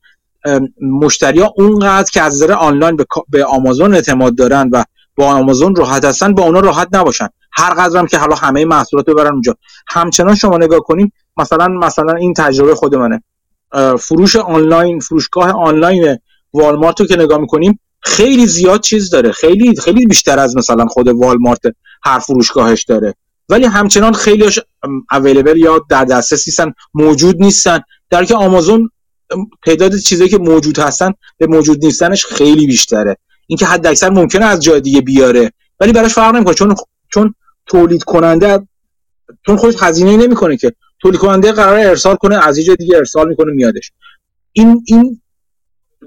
مشتری‌ها اونقدر که از نظر آنلاین به آمازون اعتماد دارن و با آمازون راحت هستن، با اونا راحت نباشن، هر قدر هم که حالا همه محصولات ببرن اونجا. همچنان شما نگاه کنیم مثلا این تجربه خود منه، فروشگاه آنلاین والمارت رو که نگاه می‌کنیم خیلی زیاد چیز داره، خیلی بیشتر از مثلا خود والمارت هر فروشگاهش داره، ولی همچنان خیلیش اویلیبل یا در دسترس نیستن، موجود نیستن، در که آمازون تعداد چیزایی که موجود هستن به موجود نیستنش خیلی بیشتره. اینکه حد اکثر ممکنه از جای دیگه بیاره ولی براش فرق نمیکنه، چون تولید کننده چون خودش هزینه نمیکنه که تولید کننده قراره ارسال کنه، از یه جای دیگه ارسال میکنه میادش. این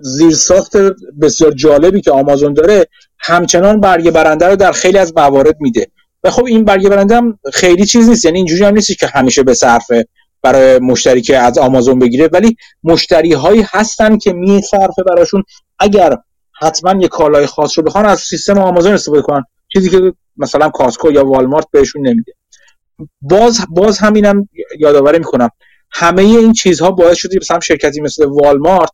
زیرساخت بسیار جالبی که آمازون داره همچنان برگ برنده رو در خیلی از موارد میده و خب این برگ برنده هم خیلی چیز نیست، یعنی اینجوری هم نیست که همیشه به صرفه برای مشتری که از آمازون بگیره، ولی مشتری هایی هستن که میصرفه براشون، اگر حتما یه کالای خاص رو بخوان از سیستم آمازون استفاده کنن، چیزی که مثلا کاسکو یا والمارت بهشون نمیده. باز همینم یادآوری میکنم همه این چیزها باعث شده مثلا شرکتی مثل والمارت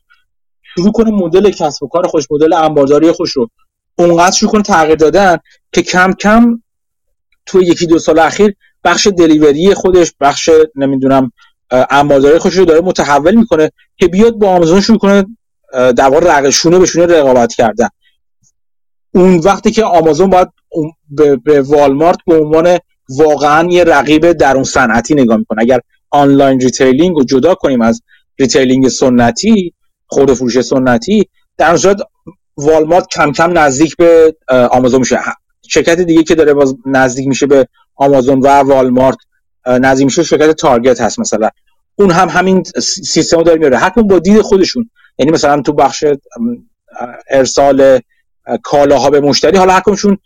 شروع کنه مدل کسب و کار خودش، مدل انبارداری خودش رو اونقدر شروع کنه تغییر دادن که کم کم تو یکی دو سال اخیر بخش دلیوری خودش، بخش نمیدونم انبارداری خودش رو داره متحول میکنه که بیاد با آمازون شروع کنه در واقع شونه به شونه رقابت کردن. اون وقتی که آمازون باید به والمارت به عنوان واقعا یه رقیب در اون صنعتی نگاه میکنه. اگر آنلاین ریتیلینگ رو جدا کنیم از ریتیلینگ سنتی، خود فروش سنتی، در اون صورت والمارت کم کم نزدیک به آمازون میشه. شرکت دیگه که داره باز نزدیک میشه به آمازون و والمارت نزدیک میشه شرکت تارگت هست مثلا، اون هم همین سیستم رو داره میاره، هر کدوم با دید خودشون، یعنی مثلا تو بخش ارسال کالاها به مشتری حالا هر کدومشون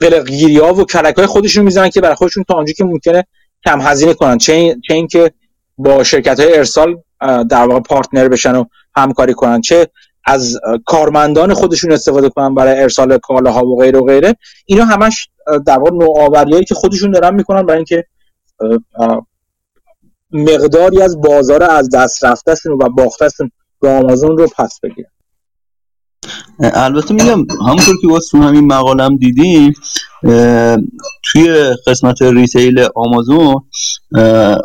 قلق‌گیری‌ها و کلک‌های خودشون میزنن که برای خودشون تا اونجایی که ممکنه کم هزینه کنن، چه این که با شرکت‌های ارسال در واقع پارتنر بشن و همکاری کنن، چه از کارمندان خودشون استفاده کنن برای ارسال کالاها و غیره و غیره. اینا همش در واقع نوآوریایی که خودشون دارن میکنن برای اینکه مقداری از بازار از دست رفتهشون و باختهشون به آمازون رو پس بگیرن. البته میگم همونطور که واسه همین مقالم دیدیم توی قسمت ریتیل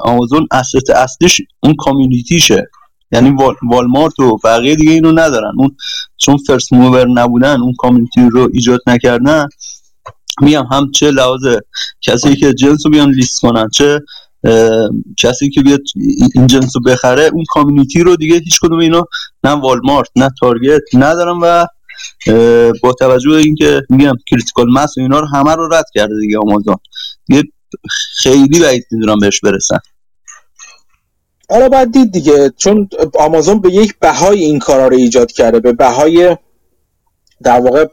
آمازون اصلیش اون کامیونیتیشه، یعنی والمارت و بقیه دیگه اینو ندارن، اون چون فرست موور نبودن اون کامیونیتی رو ایجاد نکردن. میگم هم چه لحاظ کسی که جنس رو بیان لیست کنن، چه کسی که بیاد این جنس رو بخره، اون کامیونیتی رو دیگه هیچ کدوم اینا نه والمارت نه تارگت ندارن و با توجه به اینکه میگم کریتیکال مس و اینا رو همه رو رد کرده دیگه آمازون، دیگه خیلی بعید میدونم بهش برسن. حالا باید دید دیگه، چون آمازون به یک بهای این کارا رو ایجاد کرده، به بهای در واقع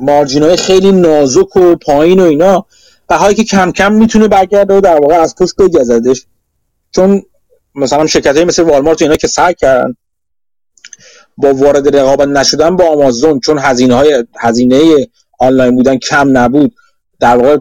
مارجین‌های خیلی نازک و پایین و اینا، بهایی که کم کم میتونه برگرده و در واقع از پشت بگزدش. چون مثلا شرکت‌های مثل والمارت و اینا که سعی کردن با وارد رقابت نشدن با آمازون، چون هزینه آنلاین بودن کم نبود، در واقع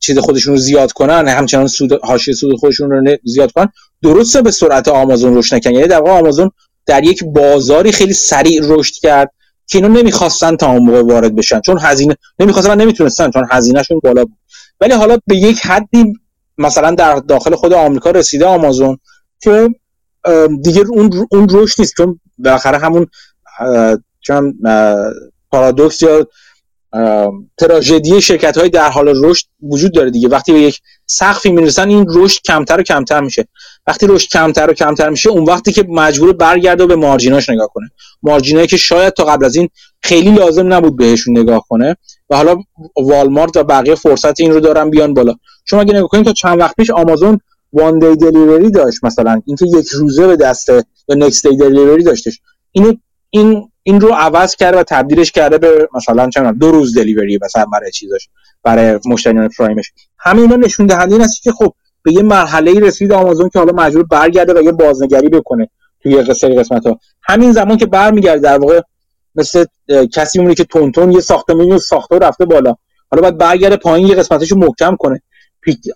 چیز خودشون رو زیاد کنن، همچنان حاشیه سود خودشون رو زیاد کنن، درسته به سرعت آمازون رشد نکن. یعنی در واقع آمازون در یک بازاری خیلی سریع رشد کرد که اینا نمیخواستن تا اون موقع وارد بشن، چون هزینه نمیخواستن و نمیتونستن، چون هزینهشون بالا بود. ولی حالا به یک حدی مثلا در داخل خود آمریکا رسیده آمازون که دیگه اون رشد نیست، چون بالاخره همون چون پارادوکس یا تراژدی شرکت‌های در حال رشد وجود داره دیگه. وقتی به یک سقفی میرسن این رشد کمتر و کمتر میشه، وقتی رشد کمتر و کمتر میشه اون وقتی که مجبور برگرده و به مارجیناش نگاه کنه، مارجینایی که شاید تا قبل از این خیلی لازم نبود بهشون نگاه کنه، و حالا والمارت و بقیه فرصت این رو دارن بیان بالا. شما اگه نگاه کنید تا چند وقت پیش آمازون وان دی دلیوری داشت، مثلا اینکه یک روزه به دست یا نکست دی دلیوری داشتش، این رو عوض کرده و تبدیلش کرده به مثلا چند دو روز دلیوری مثلا برای چیزاش، برای مشتریان پرایمش. همه اینا نشون دهنده این است که خب به یه مرحله‌ای رسید آمازون که حالا مجبور برگرده و یه بازنگری بکنه توی یه سری قسمت‌ها. همین زمان که برمیگرده در واقع مثل کسی میمونه که تونتون یه ساختمون ساخته رفته بالا، حالا باید برگرده پایین یه قسمتشو محکم کنه،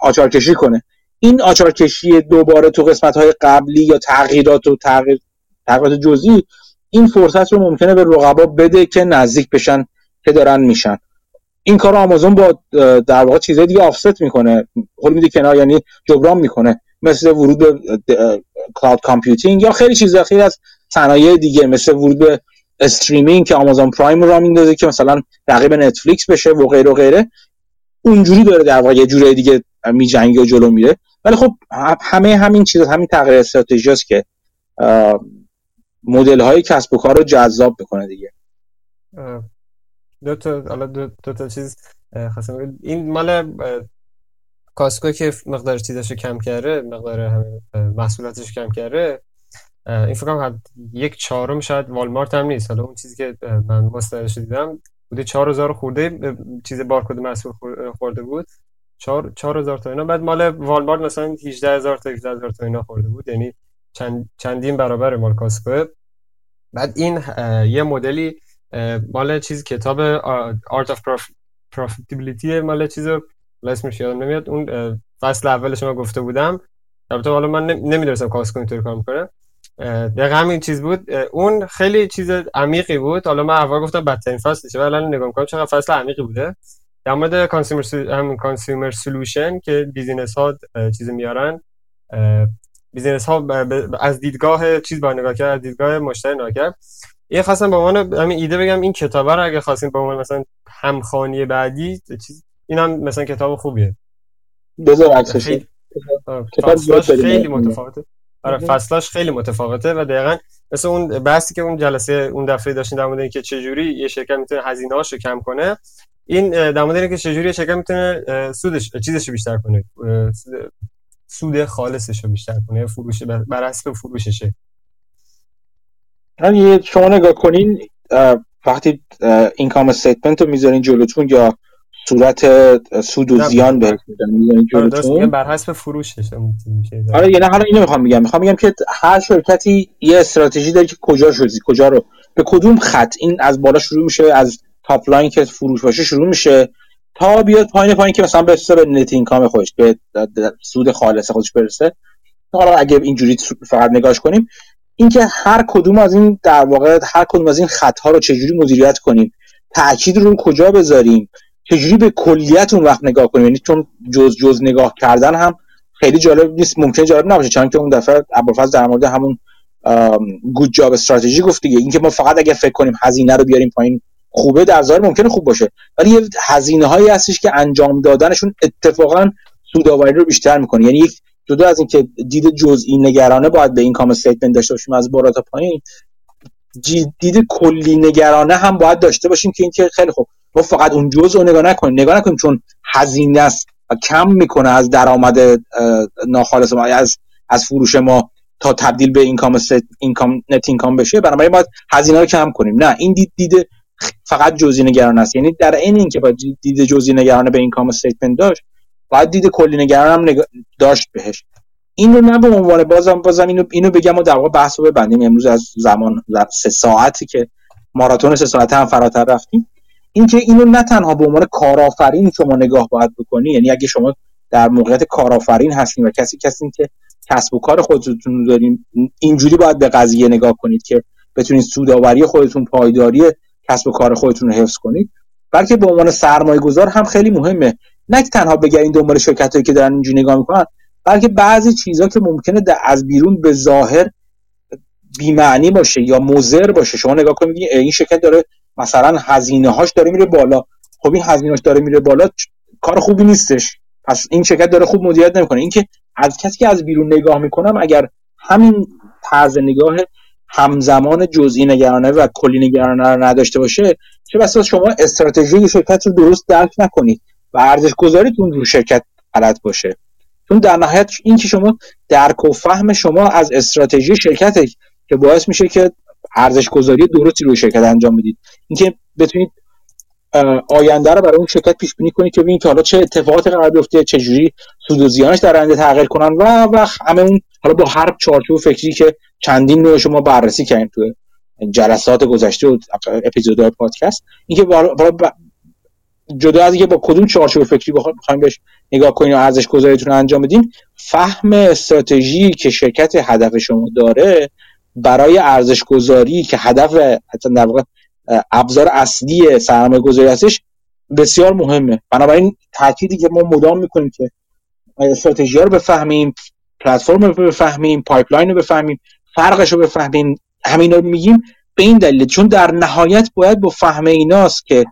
آچارکشی کنه. این آچارکشی دوباره تو قسمت‌های قبلی یا تغییرات جزئی این فرصت رو ممکنه به رقبا بده که نزدیک بشن که دارن میشن. این کار آمازون با در واقع چیزای دیگه آفست میکنه، هول میده کنار، یعنی جبران میکنه، مثل ورود به کلاود کامپیوتینگ یا خیلی چیزا، خیلی از صنایع دیگه مثل ورود به استریمینگ که آمازون پرایم رو میندازه که مثلا رقیب نتفلیکس بشه و غیره و غیره، اونجوری داره در واقع یه جوری دیگه میجنگه و جلو میره. ولی خب همه همین چیزا، همین تغییر استراتژیاست که مدل های کسب و کار رو جذاب بکنه دیگه. دو تا چیز خاصم، این مال کاسکو که مقدار چیزاشو کم کرده، مقدار همین محصولاتش کم کرده، این فکر کنم 1/4 شاید والمارت هم نیست، حالا اون چیزی که من مسترش دیدم بوده 4000 خورده چیز بارکد محصول خورده بود، 4000 تا اینا. بعد مال والمارت مثلا 18000 تا 18000 تا اینا خورده بود، یعنی چندین برابر مال کاسکو. بعد این یه مدلی مال چیز کتاب Art of Profitability، مال چیزو اسمش یادم نمیاد، اون فصل اولش من گفته بودم، البته حالا من نمیدونستم کاسکو اینطوری کار میکنه، دقیقا همین چیز بود. اون خیلی چیز عمیقی بود، حالا من اول گفتم بدترین فصلشه ولی الان نگاه میکنم چقدر فصل عمیقی بوده، در مورد کانسومر سولوشن که بیزینس ها چیز میارن، بیزینس ها از دیدگاه چیز با نگاه کرد، از دیدگاه مشتری نگاه کرد. یه خواستم به عنوان همین ایده بگم، این کتابه رو اگه خواستین به عنوان مثلا همخوانی بعدی چیز، اینم مثلا کتاب خوبیه، بذار عکسش، خیلی متفاوته. آره فصلاش خیلی متفاوته و دقیقاً مثل اون بحثی که اون جلسه اون دفعه داشتیم در مورد اینکه چه جوری یه شرکت میتونه هزینه‌هاشو کم کنه، این در مورد اینکه چه جوری یه شرکت میتونه سودش چیزشو بیشتر کنه، سود خالصشو بیشتر کنه، فروش بر حسب فروششه. یعنی شما نگاه کنین وقتی اینکام استیتمنت رو میذارین جلوتون یا صورت سود و زیان بهش میذارین جلوتون بر حسب فروشش میشه. آره یعنی حالا اینو میخوام بگم که هر شرکتی یه استراتژی داره که کجا رو به کدوم خط، این از بالا شروع میشه، از تاپ لاین که فروش باشه شروع میشه تا بیاد پایین که مثلا برسه به نت اینکام خودش، به سود خالص خودش برسه. حالا اگه اینجوری فقط نگاهش کنیم، اینکه هر کدوم از این در واقع هر کدوم از این خط‌ها رو چجوری مدیریت کنیم، تأکید رو کجا بذاریم، چجوری به کلیت اون وقت نگاه کنیم، یعنی چون جز نگاه کردن هم خیلی جالب نیست، ممکنه جالب نباشه، چون که اون دفعه ابوالفضل در مورد همون گود جاب استراتژی گفت دیگه، اینکه ما فقط اگه فکر کنیم هزینه رو بیاریم پایین خوبه، در ظاهر ممکنه خوب باشه ولی یه هزینه‌هایی هستش که انجام دادنشون اتفاقا سودآوری رو بیشتر می‌کنه. یعنی یک جدا از اینکه دید جزئی نگرانه باید به این کام استیتمنت داشته باشیم از بالا تا پایین، دید کلی نگرانه هم باید داشته باشیم که اینکه خیلی خوب ما فقط اون جزء رو نگاه نکنیم چون هزینه است و کم میکنه از درآمد ناخالص ما، از فروش ما تا تبدیل به اینکام نت اینکام بشه، بنابراین باید هزینه رو کم کنیم. نه، این دید فقط جزئی نگرانه است، یعنی در عین اینکه باید دید جزئی نگرانه به اینکام استیتمنت داشت، باید دید کلی نگران هم داشت بهش. این رو نه به عنوان بازم اینو بگم و در واقع بحث رو ببندیم، امروز از زمان 3 ساعتی که ماراتون 3 ساعته هم فراتر رفتیم، اینکه اینو نه تنها به عنوان کارآفرین شما نگاه باید بکنی، یعنی اگه شما در موقعیت کارآفرین هستین و کسی که کسب و کار خودتون رو دارین، اینجوری باید به قضیه نگاه کنید که بتونید سودآوری خودتون، پایداری کسب و کار خودتون رو حفظ کنید، بلکه به عنوان سرمایه‌گذار هم خیلی مهمه، نه تنها بگردین دنبال شرکتایی که دارن اینجوری نگاه میکنن، بلکه بعضی چیزا که ممکنه از بیرون به ظاهر بی‌معنی باشه یا مضر باشه، شما نگاه کنید این شرکت داره مثلا هزینه‌هاش داره میره بالا، خب این هزینه‌هاش داره میره بالا کار خوبی نیستش، پس این شرکت داره خوب مدیریت نمیکنه. اینکه از کسی که از بیرون نگاه میکنم، اگر همین طرز نگاه همزمان جزئی نگرانه و کلی نگرانه رو نداشته باشه، چه بسا شما استراتژی شرکت رو درست درک نکنید و ارزش گذاریتون رو شرکت غلط باشه. چون در نهایت این که شما درک و فهم شما از استراتژی شرکته که باعث میشه که ارزش گذاری درستی رو شرکت انجام بدید، اینکه بتونید آینده رو برای اون شرکت پیش بینی کنید که ببینید که حالا چه اتفاقاتی قرار بیفته، چه جوری سود و زیانش در آینده تغییر کنن و همه اون، حالا با هر چارچوب فکری که چندین نوع شما بررسی کردیم تو جلسات گذشته و اپیزودهای پادکست، اینکه جدا از اینکه با کدوم چارچوب فکری بخوایم بهش نگاه کنین و ارزش گذاریتون رو انجام بدین، فهم استراتژی که شرکت هدف شما داره برای ارزش گذاری که هدف در واقع ابزار اصلی سرمایه گذاری هستش بسیار مهمه. بنابراین تأکیدی که ما مدام میکنیم که استراتژی رو بفهمیم، پلتفرم رو بفهمیم، پایپلاین رو بفهمیم، فرقش رو بفهمیم، همینا رو میگیم به این دلیل، چون در نهایت باید با فهم ایناست که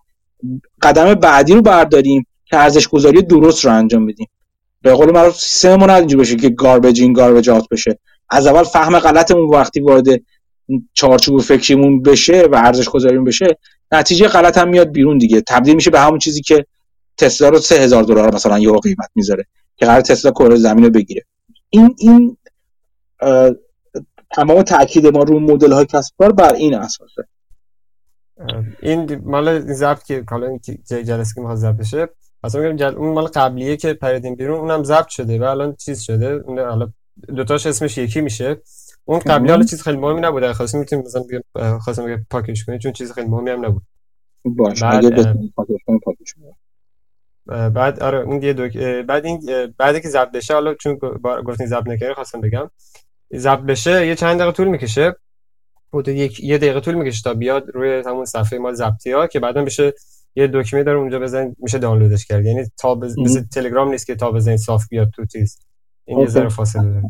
قدم بعدی رو برداریم که ارزش گذاری درست رو انجام بدیم. به قول معروف سیستممون اینجوری بشه که گاربیج این گاربیج اوت بشه. از اول فهم غلطمون وقتی وارد چارچوب فکریمون بشه و ارزش گذاریمون بشه، نتیجه غلط هم میاد بیرون دیگه، تبدیل میشه به همون چیزی که تسلا رو $3000 مثلا یهو قیمت میذاره که قرار تسلا کره زمین رو بگیره. این تمام تاکید ما رو مدل های کسب کار بر این اساسه. این مال ضبط که حالا جلسه که میخواد ضبط بشه، مثلا میگم اون مال قبلیه که پریدیم بیرون، اونم ضبط شده و الان چیز شده، اون حالا دو تاش اسمش یکی میشه. اون قبلی حالا چیز خیلی مهمی نبود، خاصی میتونیم مثلا بگم خاصی میگه پاکش کنید چون چیز خیلی مهمی هم نبود. باشه اگه بتونید پاکش کنید پاکش کنید. بعد آره اون دیگه بعد این بعد که ضبط بشه، حالا چون گفتین ضبط نکردن خواستم بگم ضبط بشه یه چند دقیقه طول میکشه، حدود یه دقیقه طول میکشه تا بیاد روی همون صفحه ما ضبطی ها که بعدا بشه یه دکمه داره اونجا بزنید میشه دانلودش کرد. یعنی تا مثل تلگرام نیست که تا بزنید صاف بیاد تو چیز. این یه ذره فاصله داره.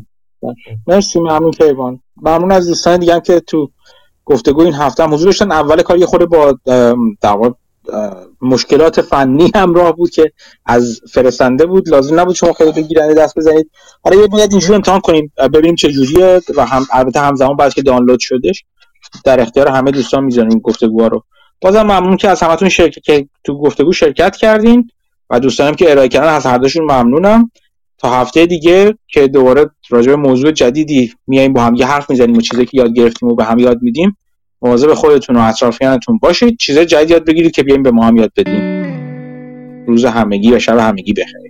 مرسی، ممنون کیوان. ممنون از دوستان دیگه هم که تو گفتگو این هفته هم حضور داشتن. اول کار یه خورده با دعوا مشکلات فنی همراه بود که از فرستنده بود، لازم نبود شما خیلی گیرنده دست بزنید. حالا یه باید اینجوری امتحان کنیم ببینیم چه جوریه و هم البته همزمان بعد که دانلود شدش در اختیار همه دوستان میذاریم گفتگوها رو. بازم ممنون که از همتون که تو گفتگو شرکت کردین و دوستانم که ارائه کردن، از هر دوشون ممنونم. تا هفته دیگه که دوباره راجع به موضوع جدیدی میایم با هم یه حرف میزنیم و چیزی که یاد گرفتیم رو به هم یاد میدیم. مواظب خودتون و اطرافیانتون باشید، چیزای جدید یاد بگیرید که بیایم به ما هم یاد بدیم. روز همگی و شب همگی بخیر.